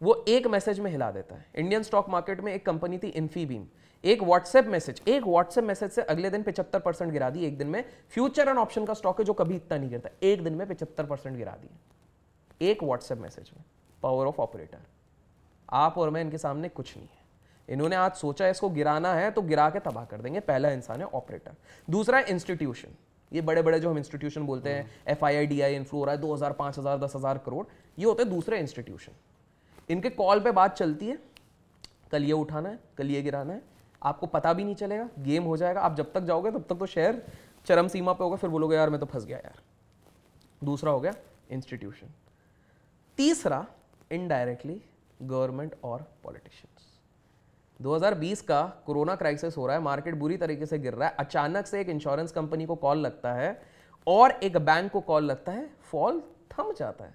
वो एक मैसेज में हिला देता है। इंडियन स्टॉक मार्केट में एक कंपनी थी इन्फीबीम, एक व्हाट्सएप मैसेज से अगले दिन 75% गिरा दी एक दिन में। फ्यूचर एंड ऑप्शन का स्टॉक है जो कभी इतना नहीं गिरता, एक दिन में 75% गिरा दी, एक व्हाट्सएप मैसेज में। Power of operator. आप और मैं, इनके सामने कुछ नहीं है, इन्होंने आज सोचा इसको गिराना है तो गिरा के तबाह कर देंगे। पहला इंसान है ऑपरेटर। दूसरा है इंस्टीट्यूशन। ये बड़े बड़े जो हम इंस्टीट्यूशन बोलते हैं, FII DI इन्फ्लोरा 2000, 5000, 10000 करोड़, ये होते हैं दूसरे इंस्टीट्यूशन। इनके कॉल पे बात चलती है, कल ये उठाना है, कल ये गिराना है, आपको पता भी नहीं चलेगा, गेम हो जाएगा। आप जब तक जाओगे तब तक तो शेयर चरम सीमा पे होगा, फिर बोलोगे यार मैं तो फंस गया यार। दूसरा हो गया इंस्टीट्यूशन। तीसरा इनडायरेक्टली गवर्नमेंट और पॉलिटिशियंस। 2020 का कोरोना क्राइसिस हो रहा है, मार्केट बुरी तरीके से गिर रहा है, अचानक से एक इंश्योरेंस कंपनी को कॉल लगता है और एक बैंक को कॉल लगता है, फॉल थम जाता है।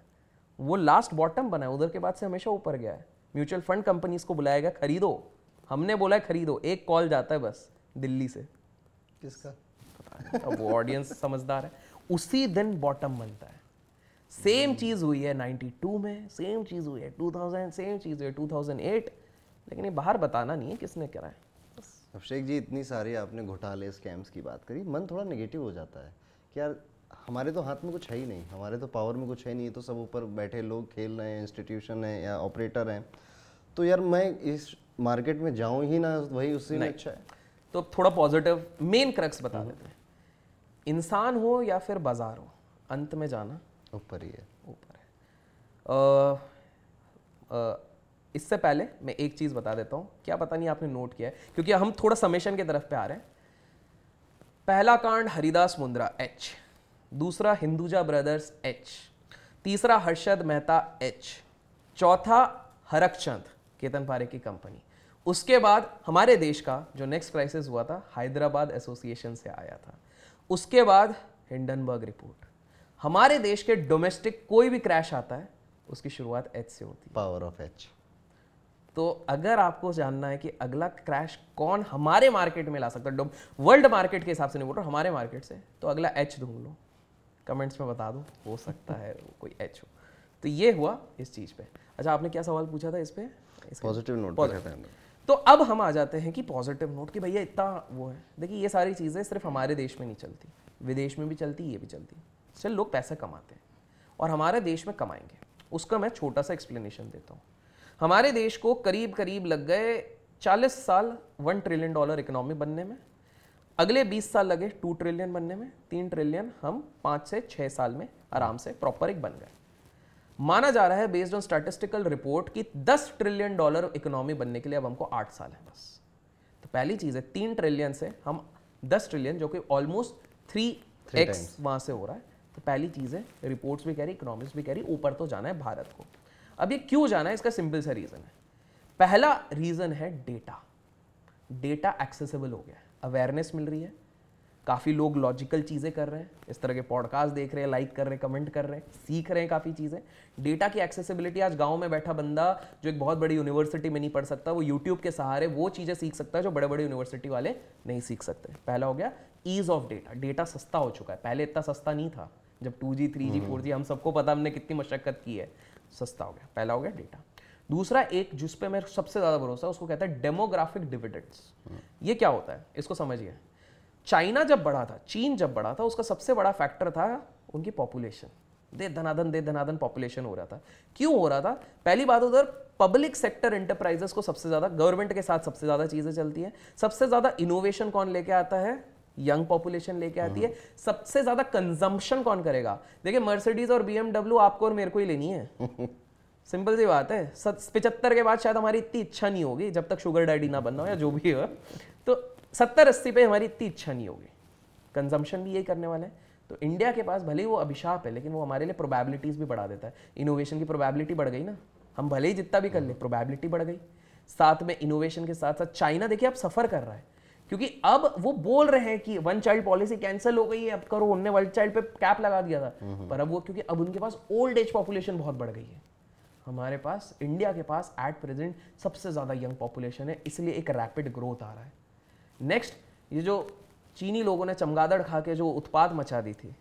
वो लास्ट बॉटम बना है, उधर के बाद से हमेशा ऊपर गया है। म्यूचुअल फंड कंपनीज को बुलाया गया, खरीदो, हमने बोला है खरीदो, एक कॉल जाता है बस दिल्ली से, किसका पता नहीं, वो ऑडियंस समझदार है, उसी दिन बॉटम बनता है। सेम चीज़ हुई है 92 में, सेम चीज़ हुई है 2000, सेम चीज़ हुई है 2008, लेकिन ये बाहर बताना नहीं है किसने करा है। अभिषेक जी, इतनी सारी आपने घोटाले स्कैम्स की बात करी, मन थोड़ा नेगेटिव हो जाता है कि यार हमारे तो हाथ में कुछ है ही नहीं, हमारे तो पावर में कुछ है नहीं, तो सब ऊपर बैठे लोग खेल रहे हैं, इंस्टीट्यूशन है या ऑपरेटर हैं, तो यार मैं इस मार्केट में जाऊँ ही ना, वही उसी में अच्छा है। तो थोड़ा पॉजिटिव मेन क्रक्स बता देते हैं, इंसान हो या फिर बाजार हो, अंत में जाना ऊपर ही है, ऊपर है। इससे पहले मैं एक चीज़ बता देता हूँ, क्या पता नहीं आपने नोट किया है, क्योंकि हम थोड़ा समेशन की तरफ पे आ रहे हैं। पहला कांड हरिदास मुंद्रा H, दूसरा हिंदुजा ब्रदर्स H, तीसरा हर्षद मेहता H, चौथा हरकचंद केतन पारे की कंपनी। उसके बाद हमारे देश का जो नेक्स्ट क्राइसिस हुआ था, हैदराबाद एसोसिएशन से आया था। उसके बाद हिंडनबर्ग रिपोर्ट। हमारे देश के डोमेस्टिक कोई भी क्रैश आता है उसकी शुरुआत H से होती है, पावर ऑफ H। तो अगर आपको जानना है कि अगला क्रैश कौन हमारे मार्केट में ला सकता है, वर्ल्ड मार्केट के हिसाब से नहीं बोल रहा, हमारे मार्केट से, तो अगला H ढूंढ लो, कमेंट्स में बता दो, हो सकता है कोई H हो। तो ये हुआ इस चीज़ पे। अच्छा, आपने क्या सवाल पूछा था इस पे? पॉजिटिव नोट पर कहते हैं। तो अब हम आ जाते हैं कि पॉजिटिव नोट कि भैया इतना वो है। देखिए, ये सारी चीज़ें सिर्फ हमारे देश में नहीं चलती, विदेश में भी चलती, ये भी चलती। चल, लोग पैसा कमाते हैं और हमारे देश में कमाएंगे, उसका मैं छोटा सा एक्सप्लेनेशन देता हूँ। हमारे देश को करीब लग गए 40 साल $1 ट्रिलियन इकोनॉमी बनने में, अगले 20 साल लगे 2 ट्रिलियन बनने में, 3 ट्रिलियन हम 5 से 6 साल में आराम से प्रॉपर एक बन गए। माना जा रहा है बेस्ड ऑन स्टैटिस्टिकल रिपोर्ट कि $10 ट्रिलियन इकोनॉमी बनने के लिए अब हमको 8 साल है बस। तो पहली चीज़ है, 3 ट्रिलियन से हम 10 ट्रिलियन, जो कि ऑलमोस्ट 3x वहाँ से हो रहा है। तो पहली चीज़ है, रिपोर्ट्स भी कह रही, इकोनॉमिक्स भी कह रही, ऊपर तो जाना है भारत को। अब ये क्यों जाना है, इसका सिंपल सा रीज़न है। पहला रीज़न है डेटा एक्सेसिबल हो गया है। अवेयरनेस मिल रही है, काफ़ी लोग लॉजिकल चीज़ें कर रहे हैं, इस तरह के पॉडकास्ट देख रहे हैं, लाइक कर रहे हैं, कमेंट कर रहे हैं, सीख रहे हैं काफ़ी चीज़ें। डेटा की एक्सेसिबिलिटी, आज गांव में बैठा बंदा जो एक बहुत बड़ी यूनिवर्सिटी में नहीं पढ़ सकता, वो यूट्यूब के सहारे वो चीज़ें सीख सकता है जो बड़े बड़े यूनिवर्सिटी वाले नहीं सीख सकते। पहला हो गया ईज़ ऑफ डेटा, डेटा सस्ता हो चुका है, पहले इतना सस्ता नहीं था। जब 2G 3G 4G हम सबको पता, हमने कितनी मशक्क़त की है, सस्ता हो गया, पहला हो गया डेटा। दूसरा एक जिस पे मेरा सबसे ज़्यादा भरोसा है उसको कहता है डेमोग्राफिक डिविडेंड्स। ये क्या होता है, इसको समझिए। चाइना जब बड़ा था, चीन जब बड़ा था, उसका सबसे बड़ा फैक्टर था उनकी पॉपुलेशन। दे धनाधन पॉपुलेशन हो रहा था। क्यों हो रहा था? पहली बात, उधर पब्लिक सेक्टर एंटरप्राइजेस को सबसे ज़्यादा, गवर्नमेंट के साथ सबसे ज़्यादा चीज़ें चलती हैं। सबसे ज़्यादा इनोवेशन कौन लेके आता है? यंग पॉपुलेशन लेके आती है। सबसे ज़्यादा कंजम्पशन कौन करेगा? देखिए, मर्सिडीज़ और BMW आपको और मेरे को ही लेनी है। सिंपल सी बात है। 75 के बाद शायद हमारी इतनी इच्छा नहीं होगी, जब तक शुगर डैडी ना बनना हो या जो भी हो, तो 70-80 पे हमारी इतनी इच्छा नहीं होगी। कंजम्पशन भी यही करने वाला है। तो इंडिया के पास भले ही वो अभिशाप है, लेकिन वो हमारे लिए प्रोबेबिलिटीज़ भी बढ़ा देता है। इनोवेशन की प्रोबेबिलिटी बढ़ गई ना, हम भले ही जितना भी कर ले, प्रोबेबिलिटी बढ़ गई। साथ में इनोवेशन के साथ साथ चाइना देखिए अब सफ़र कर रहा है, क्योंकि अब वो बोल रहे हैं कि वन चाइल्ड पॉलिसी कैंसिल हो गई है, अब करो, उनने वन चाइल्ड पे कैप लगा दिया था, पर अब वो, क्योंकि अब उनके पास ओल्ड एज पॉपुलेशन बहुत बढ़ गई है। हमारे पास, इंडिया के पास एट प्रेजेंट सबसे ज़्यादा यंग पॉपुलेशन है, इसलिए एक रैपिड ग्रोथ आ रहा है। नेक्स्ट, ये जो चीनी लोगों ने चमगादड़ खा के जो उत्पात मचा दी थी,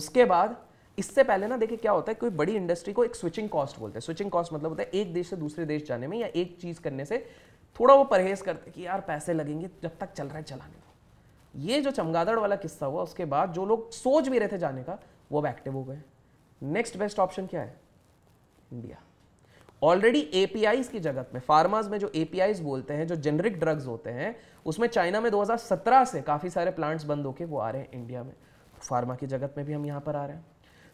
उसके बाद इससे पहले ना देखिए क्या होता है, कोई बड़ी इंडस्ट्री को एक स्विचिंग कॉस्ट बोलते हैं। स्विचिंग कॉस्ट मतलब होता है एक देश से दूसरे देश जाने में या एक चीज़ करने से थोड़ा वो परहेज करते कि यार पैसे लगेंगे, जब तक चल रहा है चलाने दो। ये जो चमगादड़ वाला किस्सा हुआ, उसके बाद जो लोग सोच भी रहे थे जाने का, वो अब एक्टिव हो गए। नेक्स्ट बेस्ट ऑप्शन क्या है? इंडिया। ऑलरेडी APIs की जगत में, फार्माज में जो APIs बोलते हैं, जो जेनरिक ड्रग्स होते हैं, उसमें चाइना में 2017 से काफ़ी सारे प्लांट्स बंद होके वो आ रहे हैं इंडिया में। फार्मा की जगत में भी हम यहाँ पर आ रहे हैं।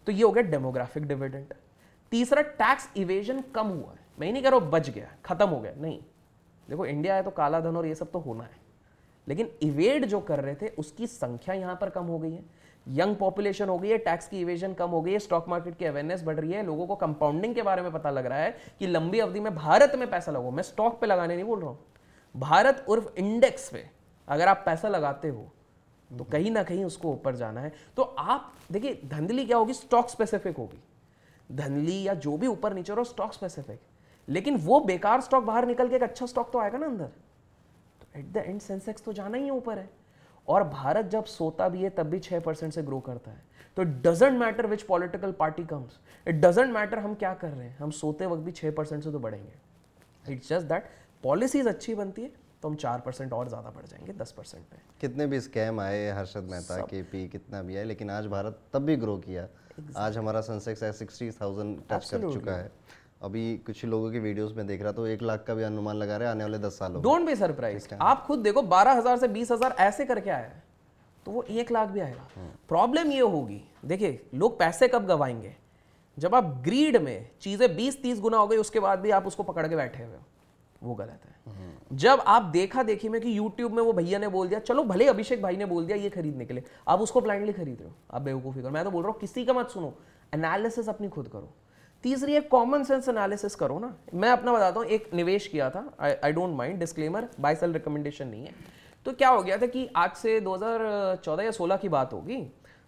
तो ये हो गया डेमोग्राफिक डिविडेंड। तीसरा, टैक्स इवेजन कम हुआ है। मैं ही नहीं कह रहा हूँ बच गया, खत्म हो गया, नहीं। देखो, इंडिया है तो काला धन और ये सब तो होना है, लेकिन इवेड जो कर रहे थे उसकी संख्या यहाँ पर कम हो गई है। यंग पॉपुलेशन हो गई है, टैक्स की इवेजन कम हो गई है, स्टॉक मार्केट की अवेयरनेस बढ़ रही है, लोगों को कंपाउंडिंग के बारे में पता लग रहा है कि लंबी अवधि में भारत में पैसा लगाओ। मैं स्टॉक पे लगाने नहीं बोल रहा हूँ, भारत उर्फ इंडेक्स पे अगर आप पैसा लगाते हो तो कहीं ना कहीं उसको ऊपर जाना है। तो आप देखिए, धंधली क्या होगी? स्टॉक स्पेसिफिक होगी धंधली, या जो भी ऊपर नीचे हो, स्टॉक स्पेसिफिक। लेकिन वो बेकार स्टॉक बाहर निकल के एक अच्छा स्टॉक तो आएगा ना अंदर। तो एट द एंड सेंसेक्स तो जाना ही ऊपर है, और भारत जब सोता भी है तब भी 6% से ग्रो करता है। तो it doesn't matter which political party comes, it doesn't matter हम क्या कर रहे हैं, हम सोते वक्त भी 6% से तो बढ़ेंगे। इट्स जस्ट दैट पॉलिसीज अच्छी बनती है तो हम 4% और ज़्यादा बढ़ जाएंगे 10% पे। कितने भी स्कैम आए, हर्षद मेहता, KP, कितना भी आए, लेकिन आज भारत तब भी ग्रो किया। आज हमारा सेंसेक्स 60,000 टच कर चुका है। अभी कुछ लोगों की वीडियोस में देख रहा तो 1 लाख का भी अनुमान लगा रहे आने वाले 10 सालों। डोंट बी सरप्राइज, आप खुद देखो 12,000 से 20,000 ऐसे करके आया है, तो वो 1 लाख भी आएगा। प्रॉब्लम ये होगी, देखिए लोग पैसे कब गवाएंगे? जब आप ग्रीड में चीजें 20-30 गुना हो गई, उसके बाद भी आप उसको पकड़ के बैठे हुए हो, वो गलत है। जब आप देखा देखी में कि यूट्यूब में वो भैया ने बोल दिया, चलो भले अभिषेक भाई ने बोल दिया ये खरीदने के लिए, आप उसको ब्लाइंडली खरीद रहे हो, आप बेवकूफी करो। मैं तो बोल रहा हूँ किसी का मत सुनो, एनालिसिस अपनी खुद करो। तीसरी है कॉमन सेंस एनालिसिस करो ना। मैं अपना बताता हूँ, एक निवेश किया था, I don't mind, disclaimer, buy sell recommendation नहीं है। तो क्या हो गया था कि आज से 2014 या 16 की बात होगी,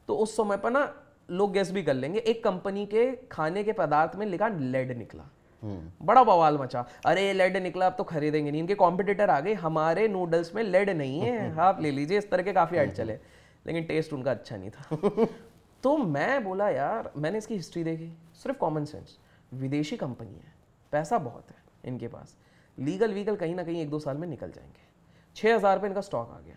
तो उस समय पर ना लोग गेस भी कर लेंगे, एक कंपनी के खाने के पदार्थ में लिखा लेड निकला। बड़ा बवाल मचा, अरे लेड निकला अब तो खरीदेंगे नहीं। इनके कॉम्पिटिटर आ गए, हमारे नूडल्स में लेड नहीं है, आप ले लीजिए, इस तरह के काफ़ी ऐड चले, लेकिन टेस्ट उनका अच्छा नहीं था। तो मैं बोला यार, मैंने इसकी हिस्ट्री देखी, सिर्फ कॉमन सेंस। विदेशी कंपनी है, पैसा बहुत है इनके पास, लीगल वीगल कहीं ना कहीं 1-2 साल में निकल जाएंगे। 6,000 पे इनका स्टॉक आ गया।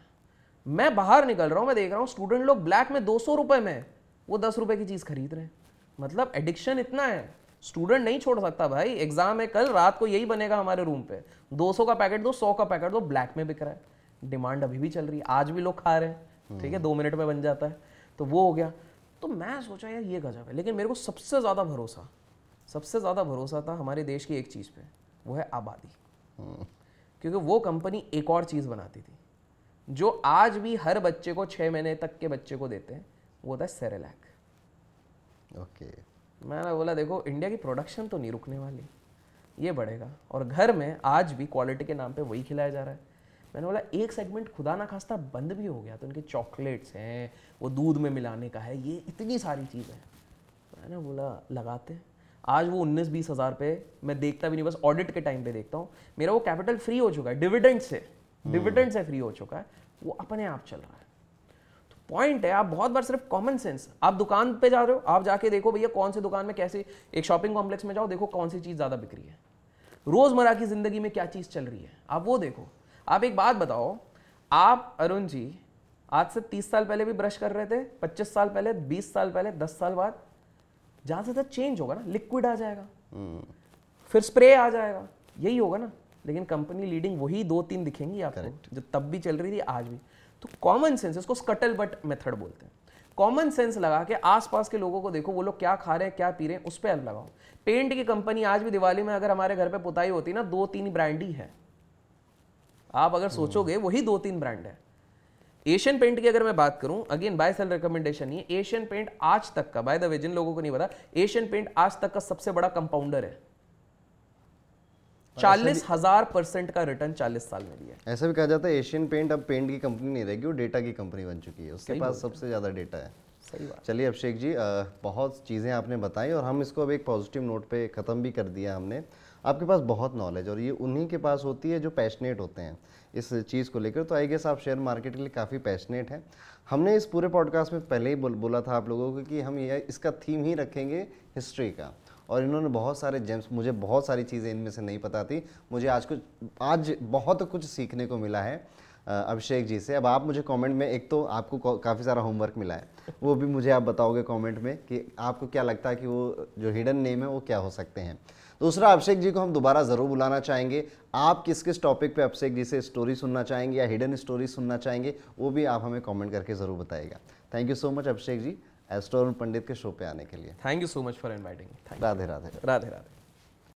मैं बाहर निकल रहा हूँ, मैं देख रहा हूँ स्टूडेंट लोग ब्लैक में 200 रुपये में वो 10 रुपये की चीज़ खरीद रहे हैं। मतलब एडिक्शन इतना है, स्टूडेंट नहीं छोड़ सकता भाई। एग्जाम है कल, रात को यही बनेगा हमारे रूम पे, 200 का पैकेट दो, 100 का पैकेट दो, ब्लैक में बिक रहा है। डिमांड अभी भी चल रही है, आज भी लोग खा रहे हैं, ठीक है, 2 मिनट में बन जाता है, तो वो हो गया। तो मैं सोचा यार ये गजब है, लेकिन मेरे को सबसे ज़्यादा भरोसा था हमारे देश की एक चीज़ पे, वो है आबादी। क्योंकि वो कंपनी एक और चीज़ बनाती थी जो आज भी हर बच्चे को, 6 महीने तक के बच्चे को देते हैं, वो होता है सेरेलैक। ओके, मैंने बोला देखो इंडिया की प्रोडक्शन तो नहीं रुकने वाली, ये बढ़ेगा। और घर में आज भी क्वालिटी के नाम पर वही खिलाया जा रहा है। मैंने बोला एक सेगमेंट खुदा ना खास्ता बंद भी हो गया तो उनके चॉकलेट्स हैं, वो दूध में मिलाने का है, ये इतनी सारी चीज़ें हैं। मैंने बोला लगाते आज वो 19-20 हज़ार पे मैं देखता भी नहीं, बस ऑडिट के टाइम पे देखता हूँ। मेरा वो कैपिटल फ्री हो चुका है डिविडेंड से फ्री हो चुका है, वो अपने आप चल रहा है। तो पॉइंट है आप बहुत बार सिर्फ कॉमन सेंस, आप दुकान पे जा रहे हो आप जाके देखो भैया कौन से दुकान में कैसे, एक शॉपिंग कॉम्प्लेक्स में जाओ देखो कौन सी चीज़ ज़्यादा बिक रही है, रोज़मर्रा की ज़िंदगी में क्या चीज़ चल रही है आप वो देखो। आप एक बात बताओ, आप अरुण जी आज से 30 साल पहले भी ब्रश कर रहे थे, 25 साल पहले, 20 साल पहले, 10 साल बाद जहाँ से ज़्यादा चेंज होगा ना, लिक्विड आ जाएगा फिर स्प्रे आ जाएगा, यही होगा ना। लेकिन कंपनी लीडिंग वही 2-3 दिखेंगी आपको जो तब भी चल रही थी आज भी। तो कॉमन सेंस, इसको स्कटल बट मेथड बोलते हैं। कॉमन सेंस लगा के आसपास के लोगों को देखो वो लोग क्या खा रहे हैं क्या पी रहे हैं उस पर अब लगाओ। पेंट की कंपनी आज भी दिवाली में अगर हमारे घर पर पुताई होती ना 2-3 ब्रांड ही है, आप अगर सोचोगे वही 2-3 ब्रांड है। एशियन पेंट की अगर मैं बात करूं, अगेन बाय सेल रिकमेंडेशन ही है, एशियन पेंट आज तक का, बाय द वे जिन लोगों को नहीं पता, एशियन पेंट आज तक का सबसे बड़ा कंपाउंडर है। 40,000% का रिटर्न 40 साल में दिया है। ऐसा भी कहा जाता है एशियन पेंट अब पेंट की कंपनी नहीं रहेगी, वो डेटा की कंपनी बन चुकी है, उसके पास सबसे ज्यादा डेटा है। सही बात। चलिए अभिषेक जी, बहुत चीजें आपने बताई और हम इसको अब एक पॉजिटिव नोट पे खत्म भी कर दिया हमने। आपके पास बहुत नॉलेज और ये उन्हीं के पास होती है जो पैशनेट होते हैं इस चीज़ को लेकर, तो आई गेस आप शेयर मार्केट के लिए काफ़ी पैशनेट हैं। हमने इस पूरे पॉडकास्ट में पहले ही बोला था आप लोगों को कि हम ये इसका थीम ही रखेंगे हिस्ट्री का, और इन्होंने बहुत सारे जेम्स, मुझे बहुत सारी चीज़ें इनमें से नहीं पता थी, मुझे आज बहुत कुछ सीखने को मिला है अभिषेक जी से। अब आप मुझे कमेंट में, एक तो आपको काफ़ी सारा होमवर्क मिला है वो भी मुझे आप बताओगे कमेंट में कि आपको क्या लगता है कि वो जो हिडन नेम है वो क्या हो सकते हैं। दूसरा, अभिषेक जी को हम दोबारा ज़रूर बुलाना चाहेंगे, आप किस किस टॉपिक पे अभिषेक जी से स्टोरी सुनना चाहेंगे या हिडन स्टोरी सुनना चाहेंगे वो भी आप हमें कमेंट करके ज़रूर बताइएगा। Thank you so much Abhishek ji astro पंडित के शो पे आने के लिए। Thank you so much for inviting. Radhe Radhe. Radhe Radhe.